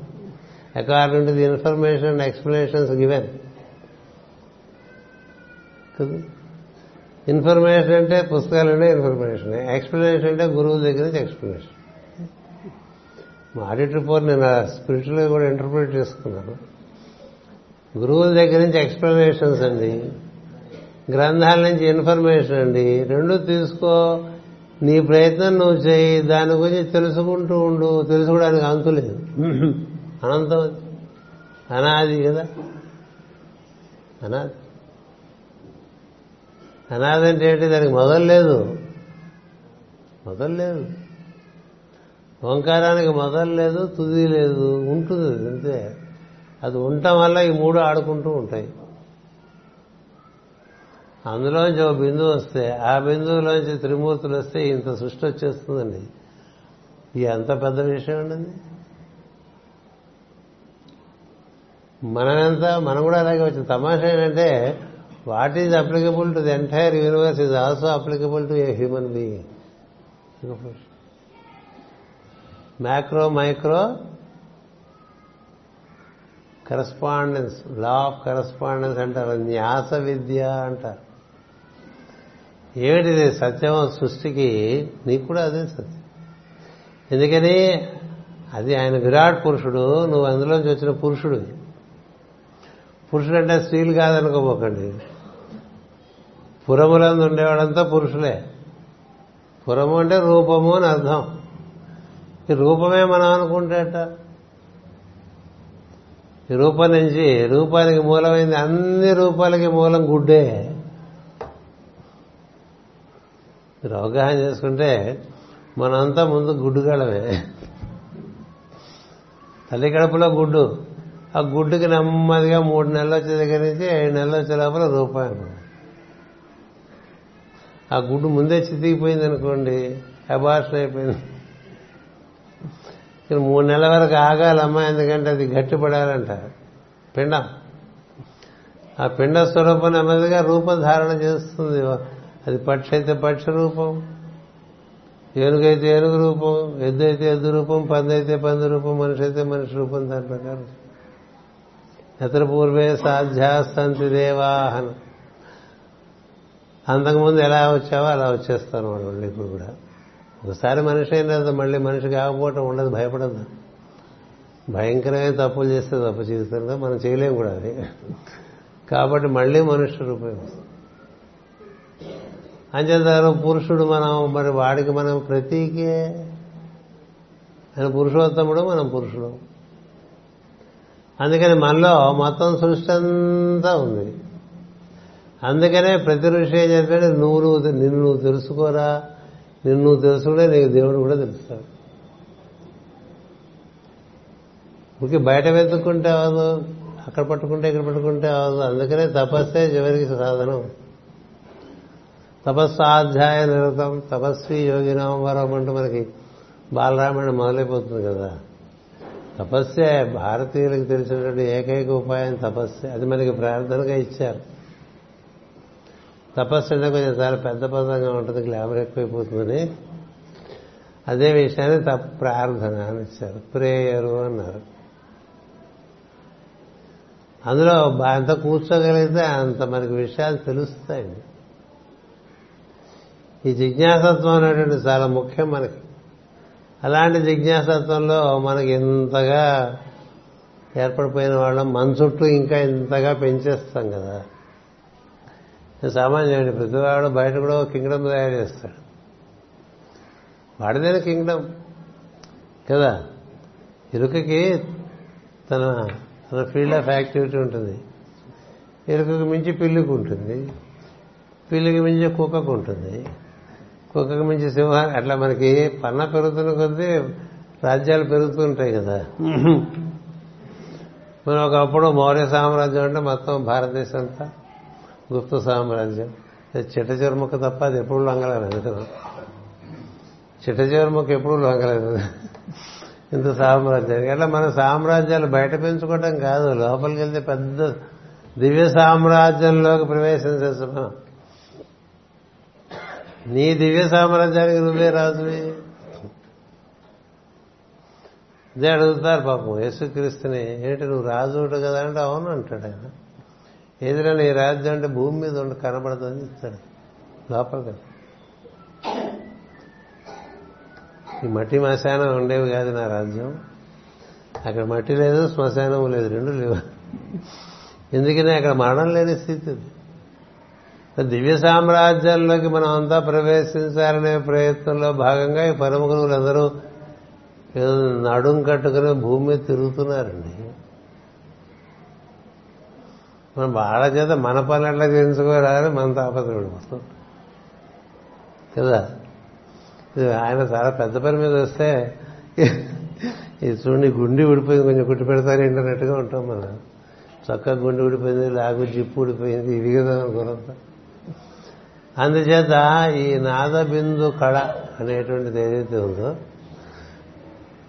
According to the information and explanations given కదా. ఇన్ఫర్మేషన్ అంటే పుస్తకాలునే ఇన్ఫర్మేషన్, ఎక్స్ప్లెనేషన్ అంటే గురువు దగ్గర నుంచి ఎక్స్ప్లెనేషన్. మా ఆడిట్ రిపోర్ట్ నేను స్పిరిచువల్గా కూడా ఇంటర్ప్రిట్ చేసుకున్నాను. గురువుల దగ్గర నుంచి ఎక్స్ప్లెనేషన్స్ అండి, గ్రంథాల నుంచి ఇన్ఫర్మేషన్ అండి. రెండూ తీసుకో, నీ ప్రయత్నం నువ్వు చేయి, దాని గురించి తెలుసుకుంటూ ఉండు. తెలుసుకోవడానికి అంతులేదు, అనంతం, అనాది కదా. అనాది అనాదంటే ఏంటి? దానికి మొదలు లేదు, మొదలు లేదు. ఓంకారానికి మొదలు లేదు, తుది లేదు, ఉంటుంది అంతే. అది ఉండటం వల్ల ఈ మూడు ఆడుకుంటూ ఉంటాయి. అందులోంచి ఒక బిందువు వస్తే, ఆ బిందువులోంచి త్రిమూర్తులు వస్తే ఇంత సృష్టి వచ్చేస్తుందండి. ఇది అంత పెద్ద విషయం అండి. మనమెంత మనం కూడా అలాగే వచ్చింది. తమాషా ఏంటంటే what is applicable to the entire universe is also applicable to a human being. Macro micro correspondence, law of correspondence అంటారు, న్యాస విద్య అంటారు. ఏమిటిది? సత్యం సృష్టికి. నీకు కూడా అదే సత్యం. ఎందుకని అది ఆయన విరాట్ పురుషుడు, నువ్వు అందులోంచి వచ్చిన పురుషుడు. పురుషుడు అంటే స్త్రీలు కాదనుకోబోకండి. పురములందు ఉండేవాడంతా పురుషులే. పురము అంటే రూపము అని అర్థం. ఈ రూపమే మనం అనుకుంటేట. ఈ రూపం నుంచి రూపానికి మూలమైంది. అన్ని రూపాలకి మూలం గుడ్డే. మీరు అవగాహన చేసుకుంటే మనంతా ముందు గుడ్డు కడమే. తల్లి కడుపులో గుడ్డు. ఆ గుడ్డుకి నెమ్మదిగా మూడు నెలలు వచ్చే దగ్గర నుంచి ఏడు నెలలు వచ్చే లోపల రూపాయి. ఆ గుడ్డు ముందే చితికిపోయింది అనుకోండి, అబార్షన్ అయిపోయింది. ఇక్కడ మూడు నెలల వరకు ఆగాలమ్మా, ఎందుకంటే అది గట్టిపడాలంట పిండం. ఆ పిండ స్వరూపం నెమ్మదిగా రూపధారణ చేస్తుంది. అది పక్షి అయితే పక్షి రూపం, ఏనుగైతే ఏనుగు రూపం, ఎద్దు అయితే ఎద్దు రూపం, పంది అయితే పంది రూపం, మనిషి అయితే మనిషి రూపం. దాని ప్రకారం ఎతర పూర్వే సాధ్యాస్తంతి దేవాహన. అంతకుముందు ఎలా వచ్చావో అలా వచ్చేస్తాను వాళ్ళు ఇప్పుడు కూడా. ఒకసారి మనిషి అయిన తర్వాత మళ్ళీ మనిషి కాకపోవటం ఉండదు, భయపడదు. భయంకరమైన తప్పులు చేస్తే తప్పు జీవితంలో మనం చేయలేము కూడా అది. కాబట్టి మళ్ళీ మనుష్య రూపం వస్తుంది. అంచేత పురుషుడు మనం, మరి వాడికి మనం ప్రతీకే. ఆయన పురుషోత్తముడు, మనం పురుషుడు. అందుకని మనలో మొత్తం సృష్టి అంతా ఉంది. అందుకనే ప్రతి ఋషి ఏం చెప్పాడు, నువ్వు నువ్వు నిన్ను నువ్వు తెలుసుకోరా, నిన్ను నువ్వు తెలుసుకుంటే నీకు దేవుడు కూడా తెలుస్తాడు. ఇంకే బయట వెతుక్కుంటే అవ్వదు, అక్కడ పట్టుకుంటే ఇక్కడ పట్టుకుంటే అవ్వదు. అందుకనే తపస్సే చివరికి సాధనం. తపస్సాధ్యాయ నిరతం తపస్వి యోగినాం వరం అంటూ మనకి బాలరామాయణం మొదలైపోతుంది కదా. తపస్సే భారతీయులకు తెలిసినటువంటి ఏకైక ఉపాయం తపస్సే. అది మనకి ప్రార్థనగా ఇచ్చారు. తపస్సు అంటే కొంచెం చాలా పెద్ద పదంగా ఉంటుంది, గ్లామర్ ఎక్కువైపోతుందని అదే విషయాన్ని తప ప్రార్థన అని ఇచ్చారు, ప్రేయరు అన్నారు. అందులో అంత కూర్చోగలిగితే అంత మనకి విషయాలు తెలుస్తాయండి. ఈ జిజ్ఞాసత్వం అనేటువంటి చాలా ముఖ్యం మనకి. అలాంటి జిజ్ఞాసత్వంలో మనకి ఇంతగా ఏర్పడిపోయిన వాళ్ళం, మన చుట్టూ ఇంకా ఇంతగా పెంచేస్తాం కదా. సామాన్యమైన ప్రతివాడు బయట కూడా కింగ్డమ్ తయారు చేస్తాడు, వాడిదైనా కింగ్డమ్ కదా. ఇరుకకి తన తన ఫీల్డ్ ఆఫ్ యాక్టివిటీ ఉంటుంది. ఇరుకకు మించి పిల్లికి ఉంటుంది, పిల్లికి మించి కుక్కకు ఉంటుంది, కుక్కకు మించి సింహాన్ని. అట్లా మనకి పన్న పెరుగుతున్న కొద్దీ రాజ్యాలు పెరుగుతూ ఉంటాయి కదా. మనం ఒకప్పుడు మౌర్య సామ్రాజ్యం అంటే మొత్తం భారతదేశం అంతా, గుప్త సామ్రాజ్యం చిట్ట చివరముక్క తప్ప అది ఎప్పుడు లొంగలేదు. చిట్ట చివరముక్క ఎప్పుడు లొంగలేదు ఇంత సామ్రాజ్యానికి. అట్లా మన సామ్రాజ్యాలు బయట పెంచుకోవటం కాదు, లోపలికి వెళ్తే పెద్ద దివ్య సామ్రాజ్యంలోకి ప్రవేశించచ్చు. నీ దివ్య సామ్రాజ్యానికి నువ్వే రాజువి. అదే అడుగుతారు పాపం యేసుక్రీస్తుని, ఏంటి నువ్వు రాజు ఉంటావు కదా అంటే అవును అంటాడు ఆయన. ఏదైనా నీ రాజ్యం అంటే భూమి మీద ఉండి కనబడదు అని చెప్తాడు, లోపల కదా. ఈ మట్టి మశానం ఉండేవి కాదు నా రాజ్యం, అక్కడ మట్టి లేదు శ్మశానం లేదు, రెండు లేవు. ఎందుకనే అక్కడ మరణం లేని స్థితి. దివ్య సామ్రాజ్యంలోకి మనం అంతా ప్రవేశించాలనే ప్రయత్నంలో భాగంగా ఈ పరమ గురువులందరూ నడుం కట్టుకుని భూమి మీద తిరుగుతున్నారండి. మనం వాళ్ళ చేత మన పనులు ఎట్లా చేయించుకోరాని మన తాపత్రపడి మొత్తం కదా. ఆయన చాలా పెద్ద పని మీద వస్తే ఇది చూడండి గుండి ఊడిపోయింది కొంచెం గుట్టి పెడతారు ఇంటర్నెట్గా ఉంటాం మనం. చొక్క గుండి ఊడిపోయింది, లాగు జిప్పు ఊడిపోయింది, ఇది కదా అనుకున్నంత. అందుచేత ఈ నాదబిందు కళ అనేటువంటిది ఏదైతే ఉందో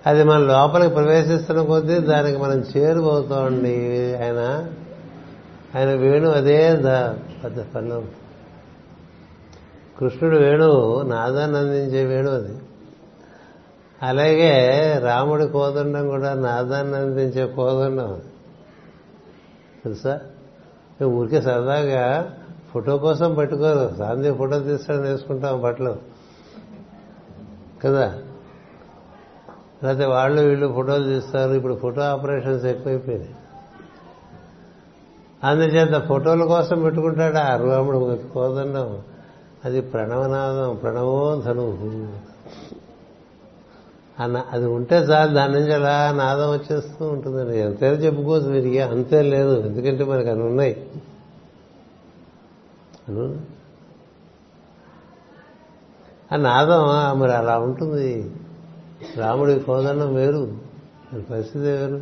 అది మన లోపలికి ప్రవేశిస్తున్న కొద్దీ దానికి మనం చేరువవుతామండి. ఆయన ఆయన వేణు అదే పెద్ద పనిలో ఉంటుంది. కృష్ణుడు వేణు నాదాన్ని అందించే వేణు అది. అలాగే రాముడి కోదండం కూడా నాదాన్ని అందించే కోదండం అది తెలుసా. మేము ఊరికే సరదాగా ఫోటో కోసం పట్టుకోరు, సాంతి ఫోటో తీస్తాడని వేసుకుంటాం బట్టలు కదా. లేకపోతే వాళ్ళు వీళ్ళు ఫోటోలు తీస్తారు. ఇప్పుడు ఫోటో ఆపరేషన్స్ ఎక్కువైపోయినాయి. అందుచేత ఫోటోల కోసం పెట్టుకుంటాడు ఆ రాముడు కోదండం. అది ప్రణవనాదం, ప్రణవో ధనువు అన్న అది ఉంటే చాలు, దాని నుంచి అలా నాదం వచ్చేస్తూ ఉంటుందండి. ఎంతైనా చెప్పుకోవచ్చు వీరికి, అంతే లేదు. ఎందుకంటే మనకు అవి ఉన్నాయి. ఆ నాదం మరి అలా ఉంటుంది. రాముడి కోదండం వేరు, పరిస్థితి వేరు.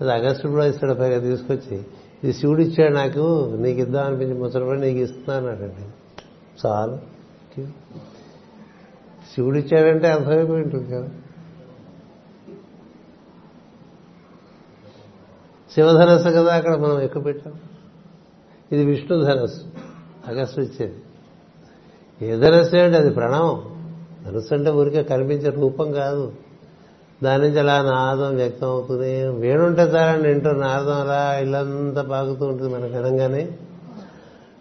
అది అగస్టు కూడా ఇస్తాడు, పైగా తీసుకొచ్చి ఇది శివుడు ఇచ్చాడు నాకు, నీకు ఇద్దాం అనిపించి ముసలిపడి నీకు ఇస్తున్నానండి చాలు. శివుడు ఇచ్చాడంటే అర్థమైపోయి ఉంటుంది కదా. శివధనస్సు కదా అక్కడ మనం ఎక్కువ పెట్టాం, ఇది విష్ణు ధనస్సు అగస్టు ఇచ్చేది. ఏ ధనస్సు అంటే అది ప్రణవం. ధనస్సు అంటే ఊరికే కనిపించే రూపం కాదు, దాని నుంచి అలా నాదం వ్యక్తం అవుతుంది. వేణుంటే చాలండి, ఇంటో నాదం అలా ఇల్లంతా పాకుతూ ఉంటుంది మనకు వినంగానే.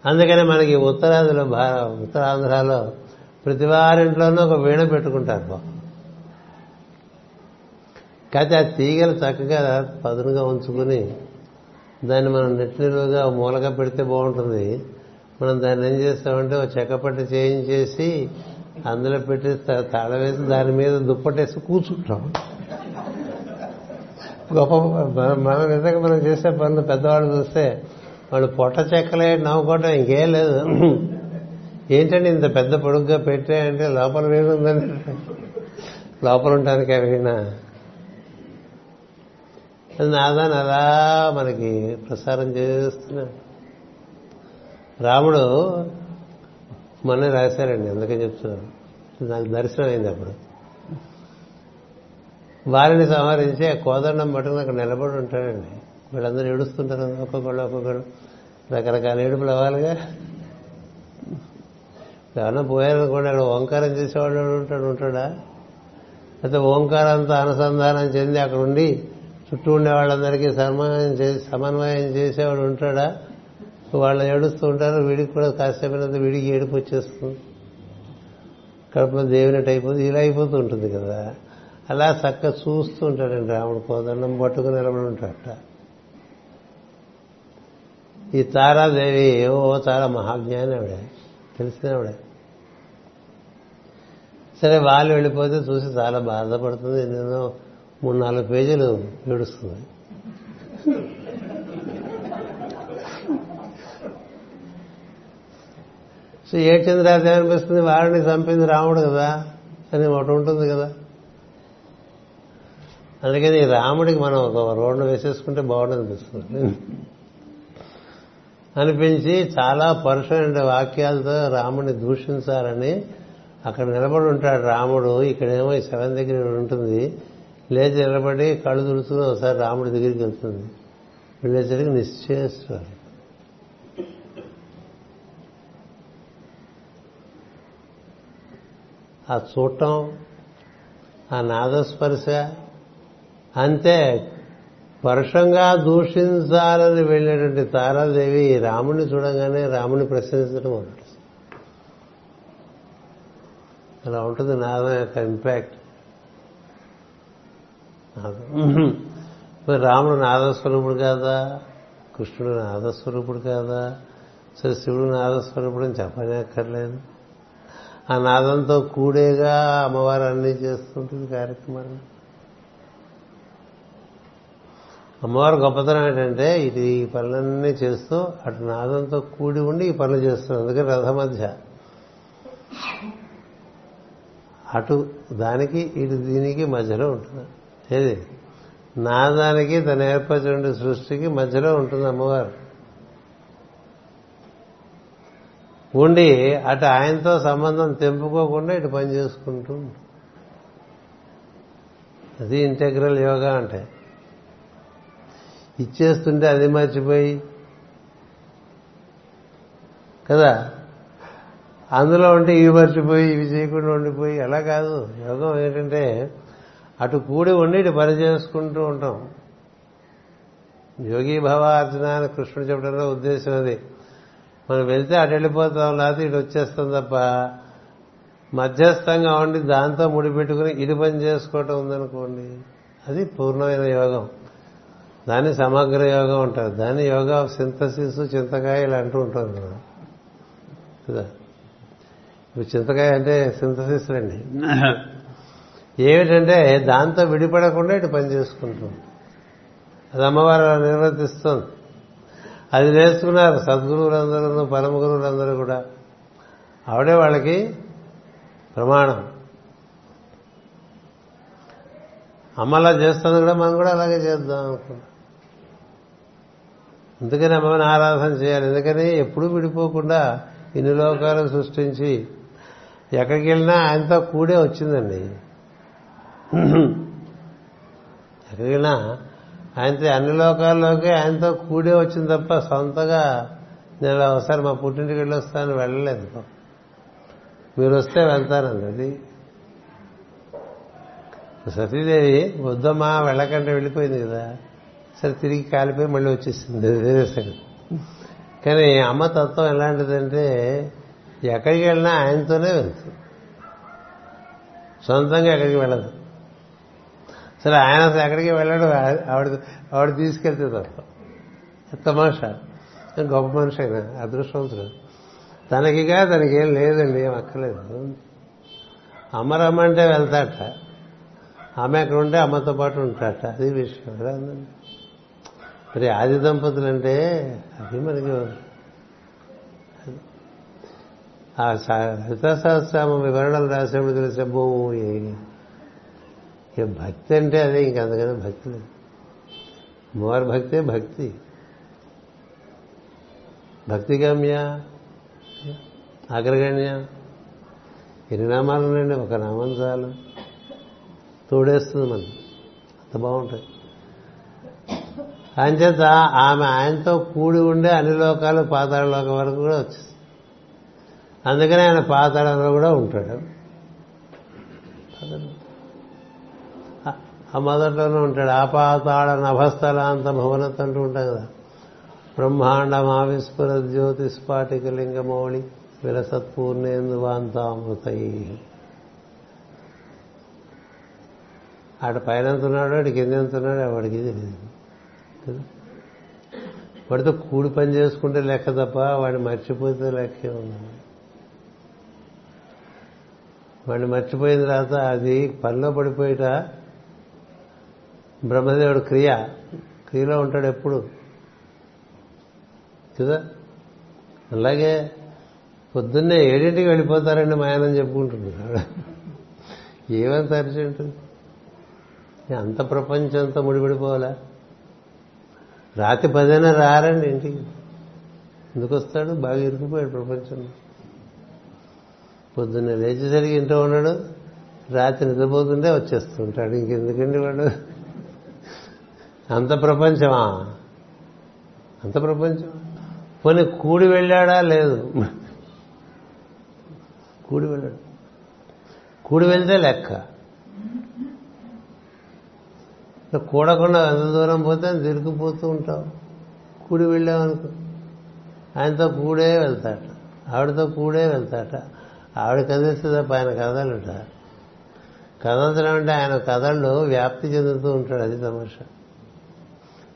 అందుకనే మనకి ఉత్తరాదిలో భార ఉత్తరాంధ్రాలో ప్రతి వారింట్లోనూ ఒక వీణ పెట్టుకుంటారు బాబు. కాకపోతే ఆ తీగలు చక్కగా పదునుగా ఉంచుకుని దాన్ని మనం నెట్టినిలువుగా మూలగా పెడితే బాగుంటుంది. మనం దాన్ని ఏం చేస్తామంటే ఒక చెక్కపట్ట చేయించేసి అందులో పెట్టి తాళం వేసి దాని మీద దుప్పటేసి కూర్చుంటాం. గొప్ప మనం నిజంగా మనం చేసే పనులు పెద్దవాళ్ళు చూస్తే వాళ్ళు పొట్ట చెక్కలే నవ్వుకోవటం ఇంకేం లేదు. ఏంటంటే ఇంత పెద్ద పొడుగ్గా పెట్టాయంటే లోపల వీణ ఉందండి, లోపల ఉండడానికి వీణ అది నాదాన్ని అలా మనకి ప్రసారం చేస్తున్నాడు. రాముడు మొన్నే రాశారండి, అందుకని చెప్తున్నాను, నాకు దర్శనం అయింది. అప్పుడు వారిని సంహరించి ఆ కోదండం పట్టుకుని అక్కడ నిలబడి ఉంటాడండి. వీళ్ళందరూ ఏడుస్తుంటారు, ఒక్కొక్కళ్ళు ఒక్కొక్కళ్ళు రకరకాల ఏడుపులు అవ్వాలిగా. ఎవరన్నా పోయారనుకోండి అక్కడ ఓంకారం చేసేవాడు ఉంటాడు ఉంటాడా అయితే ఓంకారంతో అనుసంధానం చెంది అక్కడ ఉండి చుట్టూ ఉండే వాళ్ళందరికీ సమన్వయం చేసి సమన్వయం చేసేవాడు ఉంటాడా? వాళ్ళు ఏడుస్తూ ఉంటారు, వీడికి కూడా కాసేపైనంత వీడికి ఏడుపు వచ్చేస్తుంది, కడుపులో దేవునట్టు అయిపోతుంది, ఇలా అయిపోతూ ఉంటుంది కదా. అలా చక్కగా చూస్తూ ఉంటాడండి రాముడు, కోదండం పట్టుకుని నిలబడి ఉంటాడట. ఈ తారాదేవి ఏవో చాలా మహాజ్ఞాని ఆవిడ, తెలిసిన ఆవిడ. సరే వాళ్ళు వెళ్ళిపోతే చూసి చాలా బాధపడుతుంది, ఎన్నెన్నో మూడు నాలుగు పేజీలు ఏడుస్తుంది. సో ఏడ్చింది రాజే అనిపిస్తుంది, వారిని చంపింది రాముడు కదా అని ఒకటి ఉంటుంది కదా. అందుకని రాముడికి మనం ఒక రోడ్డు వేసేసుకుంటే బాగుండనిపిస్తుంది అనిపించి చాలా పరుషమైన వాక్యాలతో రాముడిని దూషించాలని అక్కడ నిలబడి ఉంటాడు రాముడు. ఇక్కడేమో ఈ శవం దగ్గర ఉంటుంది, లేచి నిలబడి కళ్ళు తుడుచుకుని ఒకసారి రాముడి దగ్గరికి వెళ్తుంది. వెళ్ళేసరికి నిశ్చేస్తారు. ఆ చూడటం, ఆ నాదస్పర్శ, అంతే పరుషంగా దూషించాలని వెళ్ళినటువంటి తారాదేవి రాముడిని చూడంగానే రాముడిని ప్రశంసించడం ఉంటుంది. అలా ఉంటుంది నాదం యొక్క ఇంపాక్ట్. రాముడు నాదస్వరూపుడు కాదా, కృష్ణుడు నాదస్వరూపుడు కాదా, సరే శివుడు నాదస్వరూపుడు అని చెప్పనక్కర్లేదు. ఆ నాదంతో కూడేగా అమ్మవారు అన్నీ చేస్తుంటుంది కార్యక్రమాన్ని. అమ్మవారు గొప్పతనం ఏంటంటే ఇటు ఈ పనులన్నీ చేస్తూ అటు నాదంతో కూడి ఉండి ఈ పనులు చేస్తుంది. అందుకని రథ మధ్య అటు దానికి ఇటు దీనికి మధ్యలో ఉంటుంది. ఏది నాదానికి తను ఏర్పరచిన సృష్టికి మధ్యలో ఉంటుంది అమ్మవారు ఉండి అటు ఆయనతో సంబంధం తెంపుకోకుండా ఇటు పని చేసుకుంటూ ఉంటుంది. అది ఇంటెగ్రల్ యోగా అంటే ఇచ్చేస్తుంటే అది మర్చిపోయి కదా, అందులో ఉంటే ఇవి మర్చిపోయి ఇవి చేయకుండా ఉండిపోయి అలా కాదు. యోగం ఏంటంటే అటు కూడి ఉండి ఇటు పని చేసుకుంటూ ఉంటాం. యోగి భవ అర్జున అని కృష్ణుడు చెప్పడంలో ఉద్దేశం అది. మనం వెళ్తే అటు వెళ్ళిపోతాం, లేకపోతే ఇటు వచ్చేస్తాం తప్ప మధ్యస్థంగా ఉండి దాంతో ముడిపెట్టుకుని ఇటు పని చేసుకోవటం ఉందనుకోండి, అది పూర్ణమైన యోగం. దాన్ని సమగ్ర యోగం ఉంటారు. దాన్ని యోగా ఆఫ్ సింథసిస్, చింతకాయ ఇలా అంటూ ఉంటారు మనం కదా. ఇప్పుడు చింతకాయ అంటే సింథసిస్ అండి. ఏమిటంటే దాంతో విడిపడకుండా ఇటు పని చేసుకుంటాం. అది అమ్మవారు నిర్వర్తిస్తుంది. అది నేర్చుకున్నారు సద్గురువులందరూ, పరమ గురువులందరూ కూడా. ఆవిడే వాళ్ళకి ప్రమాణం. అమ్మలా చేస్తుంది కూడా, మనం కూడా అలాగే చేద్దాం అనుకుంటాం. అందుకని అమ్మని ఆరాధన చేయాలి. ఎందుకని ఎప్పుడూ విడిపోకుండా ఇన్ని లోకాలు సృష్టించి ఎక్కడికి వెళ్ళినా ఆయనతో కూడే వచ్చిందండి. ఎక్కడికి వెళ్ళినా ఆయనతో, అన్ని లోకాల్లోకి ఆయనతో కూడే వచ్చింది తప్ప సొంతగా నేను ఒకసారి మా పుట్టింటికి వెళ్ళి వస్తానని వెళ్ళలేదు. మీరు వస్తే వెళ్తానండి. అది సతీదేవి వద్దమ్మా వెళ్ళకంటే వెళ్ళిపోయింది కదా, సరే తిరిగి కాలిపోయి మళ్ళీ వచ్చేసింది వేరే సంగతి. కానీ అమ్మ తత్వం ఎలాంటిదంటే ఎక్కడికి వెళ్ళినా ఆయనతోనే వెళ్తుంది. సొంతంగా ఎక్కడికి వెళ్ళదు. సరే ఆయన అసలు ఎక్కడికి వెళ్ళడం ఆవిడ ఆవిడ తీసుకెళ్తే తప్ప. తమాషా, గొప్ప మనిషి అయినా అదృష్టవంతుడు. తనకిగా తనకేం లేదండి, ఏం అక్కర్లేదు. అమ్మ రమ్మంటే వెళ్తాట, అమ్మ ఎక్కడ ఉంటే అమ్మతో పాటు ఉంటాట. అది విషయం ఎలా ఉందండి. మరి ఆది దంపతులు అంటే అది మనకి ఆ సహితశాస్త్రామ వివరణలు రాసేప్పుడు తెలిసే భూమి ఏ భక్తి అంటే అదే. ఇంక అందుకనే భక్తి లేదు, మోర్ భక్తే భక్తి. భక్తిగమ్య, అగ్రగణ్య, ఎన్ని నామాలు ఉన్నాయండి, ఒక నామం చాలు తోడేస్తుంది మనం, అంత బాగుంటుంది. అంచేత ఆమె ఆయనతో కూడి ఉండే అన్ని లోకాలు పాతాళ లోకం వరకు కూడా వచ్చేస్తుంది. అందుకనే ఆయన పాతాళంలో కూడా ఉంటాడు, ఆ మొదట్లోనే ఉంటాడు. ఆ పాతాళ నభస్థలాంత భువనత్ అంటూ ఉంటాయి కదా. బ్రహ్మాండం ఆవిస్ఫుర జ్యోతి స్ఫాటిక లింగమౌళి విలసత్పూర్ణేందు వాంతామృతై. ఆడ పైనంతున్నాడు, వాడికి ఎందుతున్నాడు, వాడికి తెలియదు కదా. వాడితో కూడి పని చేసుకుంటే లెక్క తప్ప వాడిని మర్చిపోతే లెక్కే ఉన్నాడు. వాడిని మర్చిపోయిన తర్వాత అది పనిలో పడిపోయిట బ్రహ్మదేవుడు క్రియ క్రియలో ఉంటాడు ఎప్పుడు కదా. అలాగే పొద్దున్నే ఏడింటికి వెళ్ళిపోతారండి మాయనని చెప్పుకుంటున్నాడు. ఏమంత అర్జెంటు, అంత ప్రపంచంతో ముడిపడిపోవాలా? రాత్రి పదైనా రారండి ఇంటికి, ఎందుకు వస్తాడు? బాగా ఇరుకుపోయాడు ప్రపంచంలో. పొద్దున్న లేచేసరికి ఇంట్లో ఉన్నాడు, రాత్రి నిద్రపోతుంటే వచ్చేస్తుంటాడు. ఇంకెందుకండి వాడు అంత ప్రపంచమా? అంత ప్రపంచం పోనీ కూడి వెళ్ళాడా? లేదు, కూడి వెళ్ళాడు. కూడి వెళ్తే లెక్క, కూడకుండా ఎంత దూరం పోతే తిరిగిపోతూ ఉంటావు. కూడి వెళ్ళామనుకో, ఆయనతో కూడే వెళ్తాట, ఆవిడతో కూడే వెళ్తాట. ఆవిడ కదిలిస్తే తప్ప ఆయన కదలట. కదలడం అంటే ఆయన కథలు వ్యాప్తి చెందుతూ ఉంటాడు, అది తమాషా.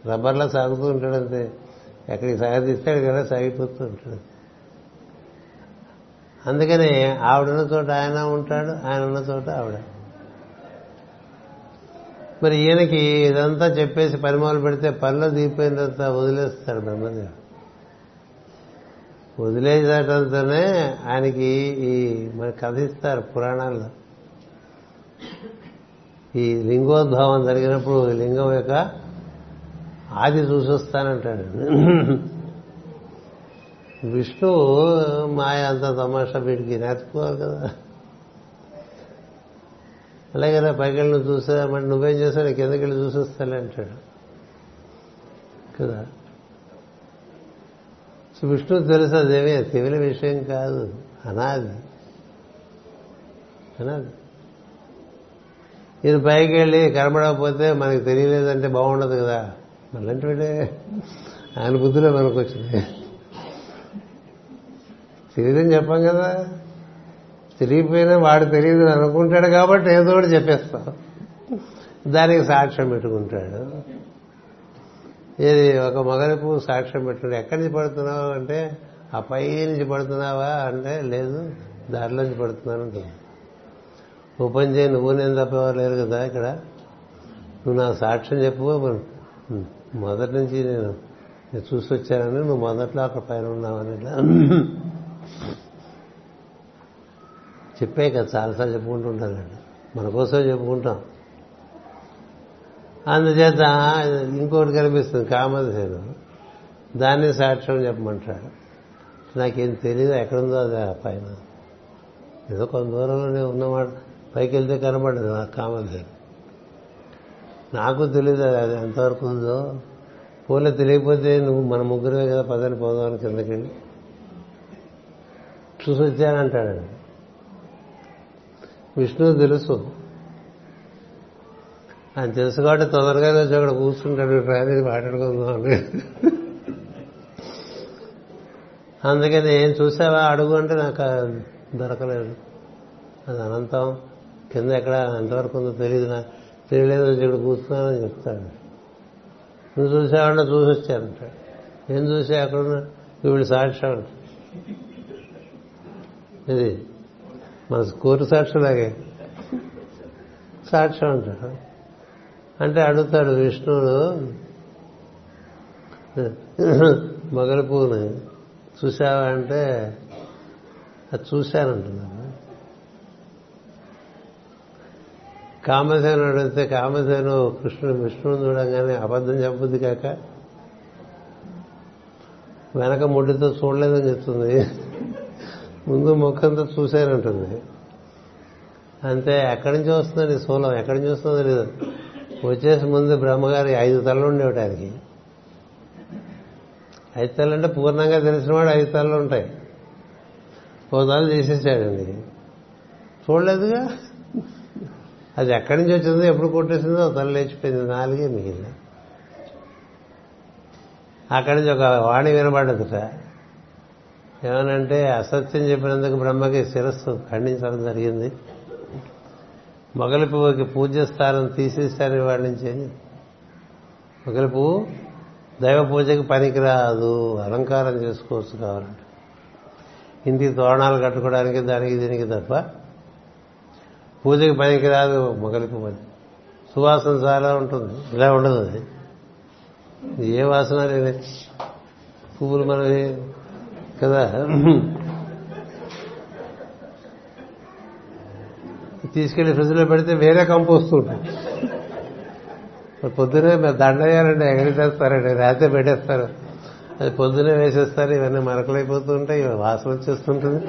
రబ్బర్లా సాగుతూ ఉంటాడు అంతే, ఎక్కడికి సాగతిస్తాడు కదా సాగిపోతూ ఉంటాడు. అందుకని ఆవిడున్న చోట ఆయన ఉంటాడు, ఆయన ఉన్న చోట ఆవిడ. మరి ఈయనకి ఇదంతా చెప్పేసి పరిమాలు పెడితే పనిలో దిగిపోయిన తర్వాత వదిలేస్తాడు బ్రహ్మదేవుడు. వదిలేసేటంతనే ఆయనకి ఈ మన కథ ఇస్తారు పురాణాల్లో. ఈ లింగోద్భావం జరిగినప్పుడు లింగం యొక్క ఆది చూసొస్తానంటాడు. విష్ణు మాయ అంత తమాషా, వీడికి నేర్చుకోవాలి కదా. అలాగే నా పైకి నువ్వు చూసా మరి నువ్వేం చేసావు, నీకు ఎందుకు వెళ్ళి చూసొస్తాలే అంటాడు కదా. సో విష్ణు తెలుసు అదేమీ తెలియని విషయం కాదు, అనాది అనాది. ఈయన పైకి వెళ్ళి కనబడకపోతే మనకు తెలియలేదంటే బాగుండదు కదా. మళ్ళంటే ఆయన బుద్ధిలో మనకు వచ్చింది తెలియదని చెప్పాం కదా. తెలియపోయినా వాడు తెలియదు అనుకుంటాడు కాబట్టి ఏదో ఒకటి చెప్పేస్తాం, దానికి సాక్ష్యం పెట్టుకుంటాడు. ఇది ఒక మొగలకు సాక్ష్యం పెట్టుకుంటాడు. ఎక్కడి నుంచి పడుతున్నావు అంటే ఆ పై నుంచి పడుతున్నావా అంటే లేదు, దారిలోంచి పడుతున్నాను అంటుంది. ఓపెన్ చేయి, నువ్వు నేను తప్పేవారు లేరు కదా ఇక్కడ. నువ్వు నాకు సాక్ష్యం చెప్పు, మొదటి నుంచి నేను నేను చూసి వచ్చానని, నువ్వు మొదట్లో అక్కడ పైన ఉన్నావని. ఇట్లా చెప్పే కదా, చాలాసార్లు చెప్పుకుంటూ ఉంటానండి, మన కోసం చెప్పుకుంటాం. అందుచేత ఇంకోటి కనిపిస్తుంది కామధేను, దాన్ని సాక్ష్యం చెప్పమంటాడు. నాకేం తెలియదు, ఎక్కడుందో అది ఆ పైన, ఏదో కొంత దూరంలోనే ఉన్నవాడు పైకి వెళ్తే కనబడదు ఆ కామధేను. నాకు తెలియదు అది ఎంతవరకు ఉందో. పోలే తెలియకపోతే నువ్వు మన ముగ్గురమే కదా, పదని పోదామని కిందకెళ్ళి చూసి వచ్చానంటాడండి. విష్ణు తెలుసు, ఆయన తెలుసు కాబట్టి తొందరగా వచ్చి అక్కడ కూర్చుంటాడు, ప్రయాణం మాట్లాడుకుందామని. అందుకని ఏం చూసావా అడుగు అంటే నాకు దొరకలేదు, అది అనంతం, కింద ఎక్కడ అంతవరకు ఉందో తెలియదు, నాకు తెలియలేదు, ఇక్కడ కూర్చున్నానని చెప్తాడు. నువ్వు చూసావంటే చూసి వచ్చానంటాడు. నేను చూసా అక్కడున్నా వీళ్ళు సాక్ష్యం అంట. ఇది మన కోరి సాక్షులాగే సాక్ష్యం అంటాడు. అంటే అడుగుతాడు విష్ణువుడు మొగలి పువ్వుని చూసావా అంటే అది చూశానంటున్నాను. కామధేను అడిగితే కామధేను కృష్ణుడు విష్ణువుని చూడంగానే అబద్ధం చెప్పద్ది కాక వెనక ముడ్డితో చూడలేదని చెప్తుంది, ముందు ముఖంతో చూశానంటుంది. అంతే ఎక్కడి నుంచి వస్తుందండి స్థూలం, ఎక్కడి నుంచి వస్తుందో తెలియదు. వచ్చేసి ముందు బ్రహ్మగారి ఐదు తలలు ఉండేవి. ఆయనకి ఐదు తలలు అంటే పూర్ణంగా తెలిసినవాడు ఐదు తలలు ఉంటాయి. ఓ తల తీసేసాడండి, చూడలేదుగా. అది ఎక్కడి నుంచి వచ్చిందో ఎప్పుడు కొట్టేసిందో తల లేచిపోయింది, నాలుగే మిగిలిన. అక్కడి నుంచి ఒక వాణి వినబడదుట, ఏమనంటే అసత్యం చెప్పినందుకు బ్రహ్మకి శిరస్సు ఖండించడం జరిగింది, మొగలి పువ్వుకి పూజ్య స్థానం తీసేశారు వాడి నుంచి. మొగలి పువ్వు దైవ పూజకి పనికిరాదు, అలంకారం చేసుకోవచ్చు కావాలంటే, ఇంటికి తోరణాలు కట్టుకోవడానికి దానికి దీనికి తప్ప పూజకి పనికిరాదు. మొగలి పువ్వు అది సువాసన చాలా ఉంటుంది, ఇలా ఉండదు అది. ఏ వాసన లేని పువ్వులు మనవి కదా, తీసుకెళ్లి ఫ్రిడ్జ్లో పెడితే వేరే కంపు వస్తూ ఉంటాయి. పొద్దునే దండయ్యాలంటే ఎగరేస్తారండి, రాత్రి పెట్టేస్తారు, అది పొద్దునే వేసేస్తారు. ఇవన్నీ మరకలైపోతూ ఉంటాయి, ఇవి వాసన వచ్చేస్తుంటుంది.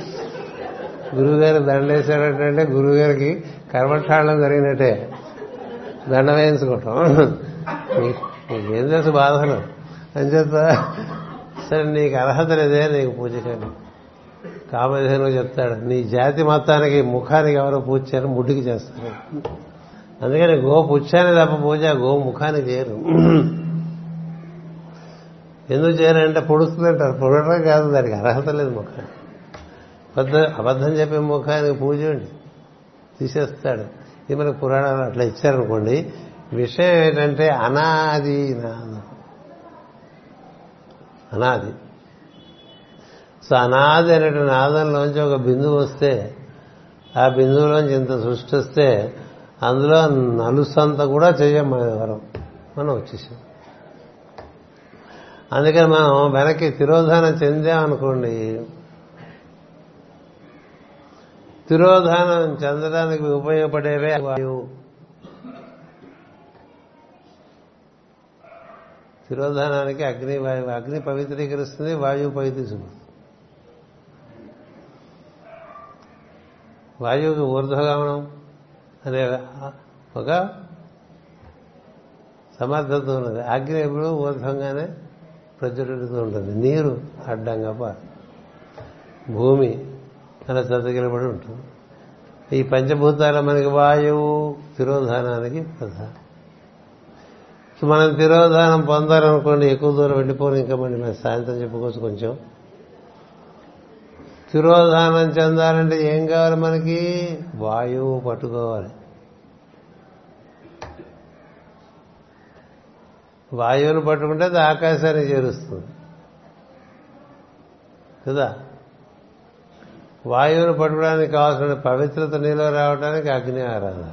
గురువుగారు దండ వేశారంటే గురువుగారికి కర్మక్షాళం జరిగినట్టే, దండ వేయించుకోవటం ఏం చేసి బాధలు అని చెప్తా. సరే నీకు అర్హత లేదే నీకు పూజ కానీ కామధేను చెప్తాడు, నీ జాతి మొత్తానికి ముఖానికి ఎవరో పూజ చేయరు, ముడ్డుకి చేస్తారు. అందుకని గో పుచ్చానే తప్ప పూజ గో ముఖానికి చేయరు. ఎందుకు చేయరంటే పొడుస్తుందంటారు. పొడటం కాదు, దానికి అర్హత లేదు ముఖానికి. పెద్ద అబద్ధం చెప్పే ముఖానికి పూజ ఉండి తీసేస్తాడు. ఇది మనకు పురాణాలు అట్లా ఇచ్చారనుకోండి. విషయం ఏంటంటే అనాది నాదం, అనాది. సో అనాది అనేటువంటి నాదంలోంచి ఒక బిందువు వస్తే, ఆ బిందువులోంచి ఇంత సృష్టి వస్తే, అందులో నలుసంత కూడా చెయ్యం మన వరం మనం వచ్చేసాం. అందుకని మనం వెనక్కి తిరోధానం చెందామనుకోండి, తిరోధానం చెందడానికి ఉపయోగపడేవే వాయువు. తిరోధానానికి అగ్ని వాయువు, అగ్ని పవిత్రీకరిస్తుంది, వాయువు పవిత్రీకరిస్తుంది. వాయువుకి ఊర్ధ్వగమనం అనే ఒక సమర్థత ఉన్నది. అగ్ని ఎప్పుడు ఊర్ధ్వంగానే ప్రజ్వలిస్తూ ఉంటుంది, నీరు అడ్డంగా పారు, భూమి అలా చదగిలబడి ఉంటుంది. ఈ పంచభూతాల మనకి వాయువు తిరోధానానికి ప్రధానం. సో మనం తిరోధానం పొందాలనుకోండి, ఎక్కువ దూరం వెళ్ళిపోను. ఇంకా మళ్ళీ మనం సాయంత్రం చెప్పుకోవచ్చు కొంచెం. తిరోధానం చెందాలంటే ఏం కావాలి మనకి? వాయువు పట్టుకోవాలి. వాయువును పట్టుకుంటే అది ఆకాశాన్ని చేరుస్తుంది కదా. వాయువును పట్టుకోవడానికి కావాల్సిన పవిత్రత నీలో రావడానికి అగ్ని ఆరాధన.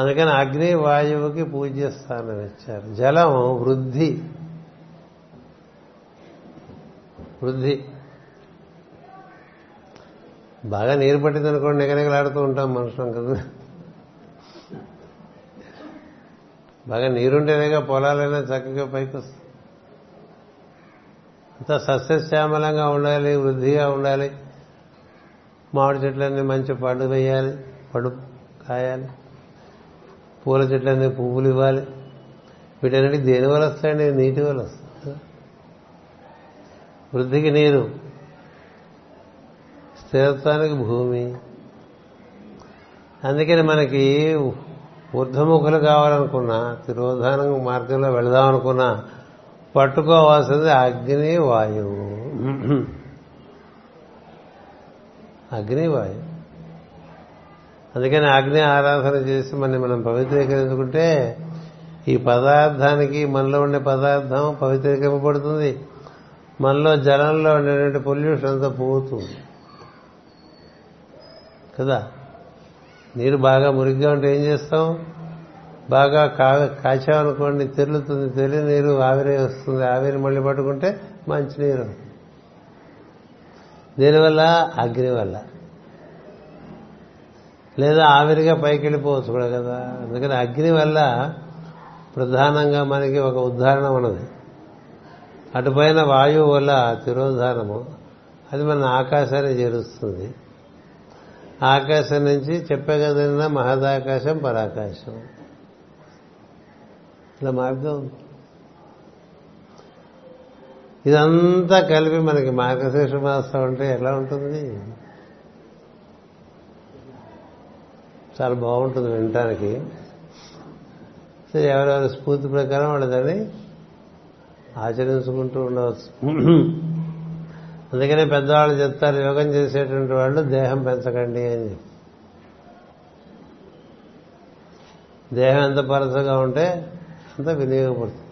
అందుకని అగ్ని వాయువుకి పూజ్య స్థానం ఇచ్చారు. జలం వృద్ధి, వృద్ధి బాగా నీరు పట్టింది అనుకోండి, నిగనిగలాడుతూ ఉంటాం మనుషులం కదా. బాగా నీరుంటేనేగా పొలాలైనా చక్కగా పైకి వస్తుంది. అంతా సస్యశ్యామలంగా ఉండాలి, వృద్ధిగా ఉండాలి. మామిడి చెట్లన్నీ మంచి పండు వేయాలి, పండు కాయాలి. పూల చెట్లన్నీ పువ్వులు ఇవ్వాలి. వీటన్నిటి దేని వల్ల వస్తాయండి? నీటి వల్ల వస్తుంది. వృద్ధికి నీరు, స్థిరత్వానికి భూమి. అందుకని మనకి ఊర్ధముఖులు కావాలనుకున్నా, తిరోధానం మార్గంలో వెళదామనుకున్నా పట్టుకోవాల్సింది అగ్ని వాయువు. అగ్ని వాయువు అందుకని ఆజ్ఞ ఆరాధన చేసి మనం మనం పవిత్రీకరించుకుంటే ఈ పదార్థానికి మనలో ఉండే పదార్థం పవిత్రీకరింపబడుతుంది, మనలో జలంలో ఉండేటువంటి పొల్యూషన్ అంతా పోతుంది కదా. నీరు బాగా మురికిగా ఉంటే ఏం చేస్తాం, బాగా కా కాచామనుకోండి తెరులుతుంది, తెలి నీరు ఆవిరి వస్తుంది, ఆవిరి మళ్ళీ పట్టుకుంటే మంచినీరు. దీనివల్ల అగ్ని వల్ల లేదా ఆవిరిగా పైకి వెళ్ళిపోవచ్చు కూడా కదా. అందుకని అగ్ని వల్ల ప్రధానంగా మనకి ఒక ఉద్ధారణ ఉన్నది, అటుపైన వాయువు వల్ల తిరోధానము, అది మన ఆకాశాన్ని చేరుస్తుంది. ఆకాశం నుంచి చెప్పే కదన్నా మహదాకాశం పరాకాశం ఇలా మార్గం ఉంది. ఇదంతా కలిపి మనకి మార్గశీర్ష మాసం అంటే ఎలా ఉంటుంది, చాలా బాగుంటుంది వినటానికి. సో ఎవరెవరి స్ఫూర్తి ప్రకారం వాళ్ళు దాన్ని ఆచరించుకుంటూ ఉండవచ్చు. అందుకనే పెద్దవాళ్ళు చెప్తారు, యోగం చేసేటువంటి వాళ్ళు దేహం పెంచకండి అని చెప్పి. దేహం ఎంత పరసగా ఉంటే అంత వినియోగపడుతుంది,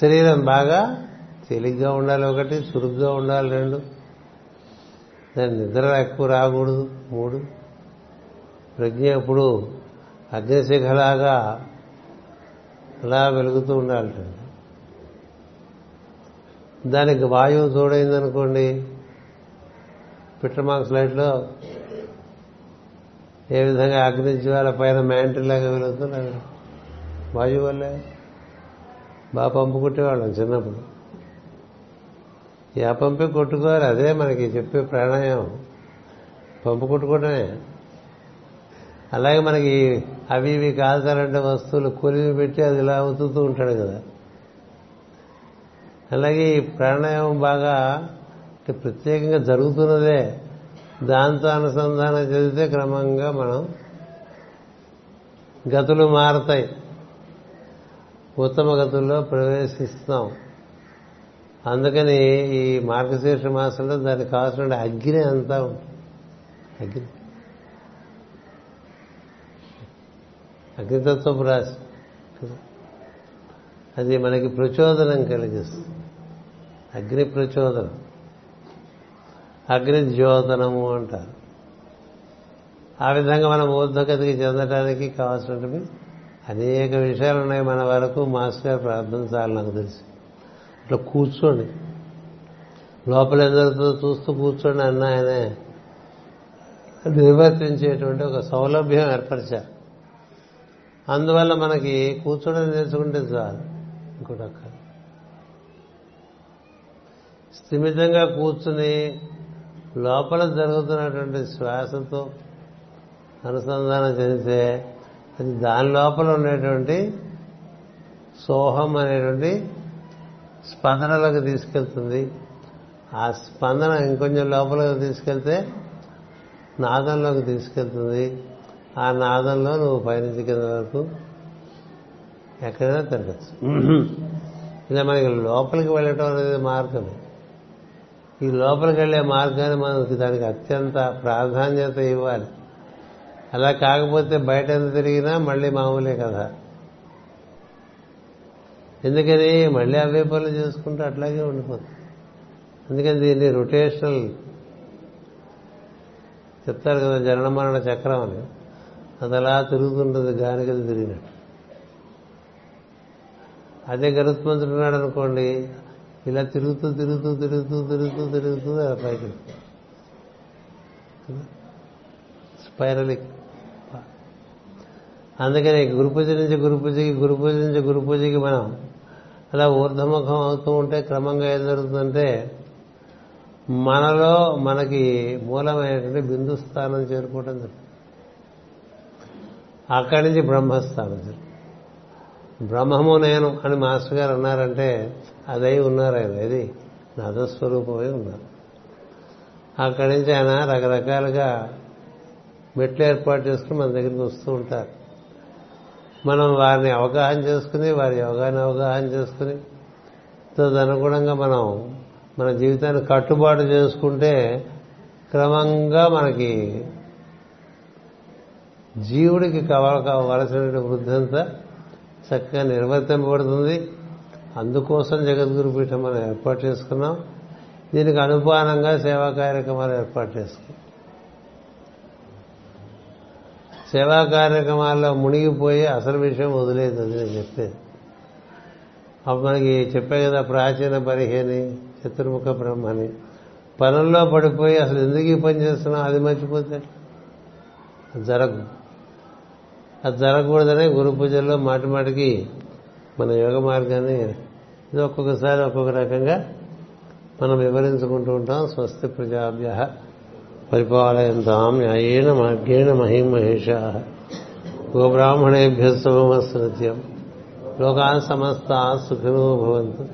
శరీరం బాగా తేలిగ్గా ఉండాలి ఒకటి, చురుగ్గా ఉండాలి రెండు, దాని నిద్ర ఎక్కువ రాకూడదు మూడు, ప్రజ్ఞ ఎప్పుడు అగ్నిశిఖలాగా అలా వెలుగుతూ ఉండాలి రెండు. దానికి వాయువు తోడైందనుకోండి, పిట్రమాక్స్ లైట్లో ఏ విధంగా అగ్నిజ్వాల పైన మ్యాంటిల్ లాగా వెలుగుతున్నా వాయువు వల్లే బాగా పంపుకుట్టేవాళ్ళం చిన్నప్పుడు. ఆ పంపి కొట్టుకోవాలి, అదే మనకి చెప్పే ప్రాణాయామం పంపు కొట్టుకోవటమే. అలాగే మనకి అవి ఇవి కాల్చాలంటే వస్తువులు కొలివి పెట్టి అది ఇలా అవుతూ ఉంటాడు కదా. అలాగే ఈ ప్రాణాయామం బాగా ప్రత్యేకంగా జరుగుతున్నదే, దాంతో అనుసంధానం చెందితే క్రమంగా మనం గతులు మారతాయి, ఉత్తమ గతుల్లో ప్రవేశిస్తాం. అందుకని ఈ మార్గశీర్ష మాసంలో దానికి కావాల్సిన అగ్ని అంతా ఉంటుంది. అగ్ని అగ్నితత్వపు రాశి అది మనకి ప్రచోదనం కలిగిస్తుంది, అగ్ని ప్రచోదనం, అగ్ని ద్యోతనము అంటారు. ఆ విధంగా మనం ఊర్ధ్వగతికి చెందడానికి కావాల్సినవి అనేక విషయాలు ఉన్నాయి మన వరకు. మాస్టర్ గారు ప్రార్థించాలి నాకు తెలిసి, ఇట్లా కూర్చోండి లోపల ఎందరితో చూస్తూ కూర్చోండి అన్న ఆయనే నిర్వర్తించేటువంటి ఒక సౌలభ్యం ఏర్పరిచారు. అందువల్ల మనకి కూర్చోడం నేర్చుకుంటే చాలు, ఇంకోటి అక్క స్థిమితంగా కూర్చుని లోపల జరుగుతున్నటువంటి శ్వాసతో అనుసంధానం చెందితే అది దాని లోపల ఉండేటువంటి సోహం అనేటువంటి స్పందనలోకి తీసుకెళ్తుంది. ఆ స్పందన ఇంకొంచెం లోపలికి తీసుకెళ్తే నాదంలోకి తీసుకెళ్తుంది. ఆ నాదంలో నువ్వు పయనించి కింద వరకు ఎక్కడైనా తిరగచ్చు. ఇలా మనకి లోపలికి వెళ్ళటం అనేది మార్గం. ఈ లోపలికి వెళ్ళే మార్గాన్ని మనకి దానికి అత్యంత ప్రాధాన్యత ఇవ్వాలి. అలా కాకపోతే బయట ఎంత తిరిగినా మళ్ళీ మామూలే కదా. ఎందుకని మళ్ళీ అవే పనులు చేసుకుంటూ అట్లాగే ఉండిపోతుంది. అందుకని దీన్ని రొటేషనల్ చెప్తారు కదా, జనన మరణ చక్రం అని. అది అలా తిరుగుతుంటుంది గానికి అది తిరిగినట్టు. అదే గరుత్మంతుడున్నాడు అనుకోండి, ఇలా తిరుగుతూ తిరుగుతూ తిరుగుతూ తిరుగుతూ తిరుగుతూ అలా పైకి స్పైరలిక్. అందుకని గురు పూజ నుంచి గురు పూజకి గురు పూజ నుంచి గురు పూజకి మనం అలా ఊర్ధముఖం అవుతూ ఉంటే క్రమంగా ఏం జరుగుతుందంటే మనలో మనకి మూలమైనటువంటి బిందు స్థానం చేరుకోవడం జరుగుతుంది. అక్కడి నుంచి బ్రహ్మస్థానం జరుగుతుంది. బ్రహ్మము నేను అని మాస్టర్ గారు అన్నారంటే అదై ఉన్నారు ఆయన, ఇది నాదస్వరూపమై ఉన్నారు. అక్కడి నుంచి ఆయన రకరకాలుగా మెట్లు ఏర్పాటు చేసుకుని మన దగ్గరికి వస్తూ ఉంటారు. మనం వారిని అవగాహన చేసుకుని వారి యోగాన్ని అవగాహన చేసుకుని తదనుగుణంగా మనం మన జీవితాన్ని కట్టుబాటు చేసుకుంటే క్రమంగా మనకి జీవుడికి కావాల్సిన వృద్ధంతా చక్కగా నిర్వర్తింపబడుతుంది. అందుకోసం జగద్గురు పీఠం మనం ఏర్పాటు చేసుకున్నాం. దీనికి అనుపానంగా సేవా కార్యక్రమాలు ఏర్పాటు చేసుకున్నాం. సేవా కార్యక్రమాల్లో మునిగిపోయి అసలు విషయం వదిలేదు. అది నేను చెప్పేది. అప్పుడు మనకి చెప్పే కదా ప్రాచీన బరిహేని, చతుర్ముఖ బ్రహ్మని. పనుల్లో పడిపోయి అసలు ఎందుకు ఈ పని చేస్తున్నాం అది మర్చిపోతే జరగదు. అది జరగకూడదనే గురు పూజల్లో మాటి మాటికి మన యోగ మార్గాన్ని ఇది ఒక్కొక్కసారి ఒక్కొక్క రకంగా మనం వివరించుకుంటూ ఉంటాం. స్వస్తి ప్రజాభ్య పరిపాలయంతాం న్యాయేన మార్గేణ మహీం మహేషాః గోబ్రాహ్మణేభ్యః శుభమస్తు నిత్యం. లోకాః సమస్తాః సుఖినో భవంతు.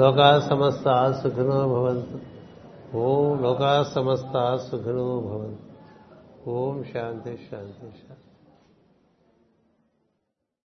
లోకాః సమస్తాః సుఖినో భవంతు. ఓం లోకాః సమస్తాః సుఖినో భవంతు. ఓం శాంతి శాంతి శాంతి.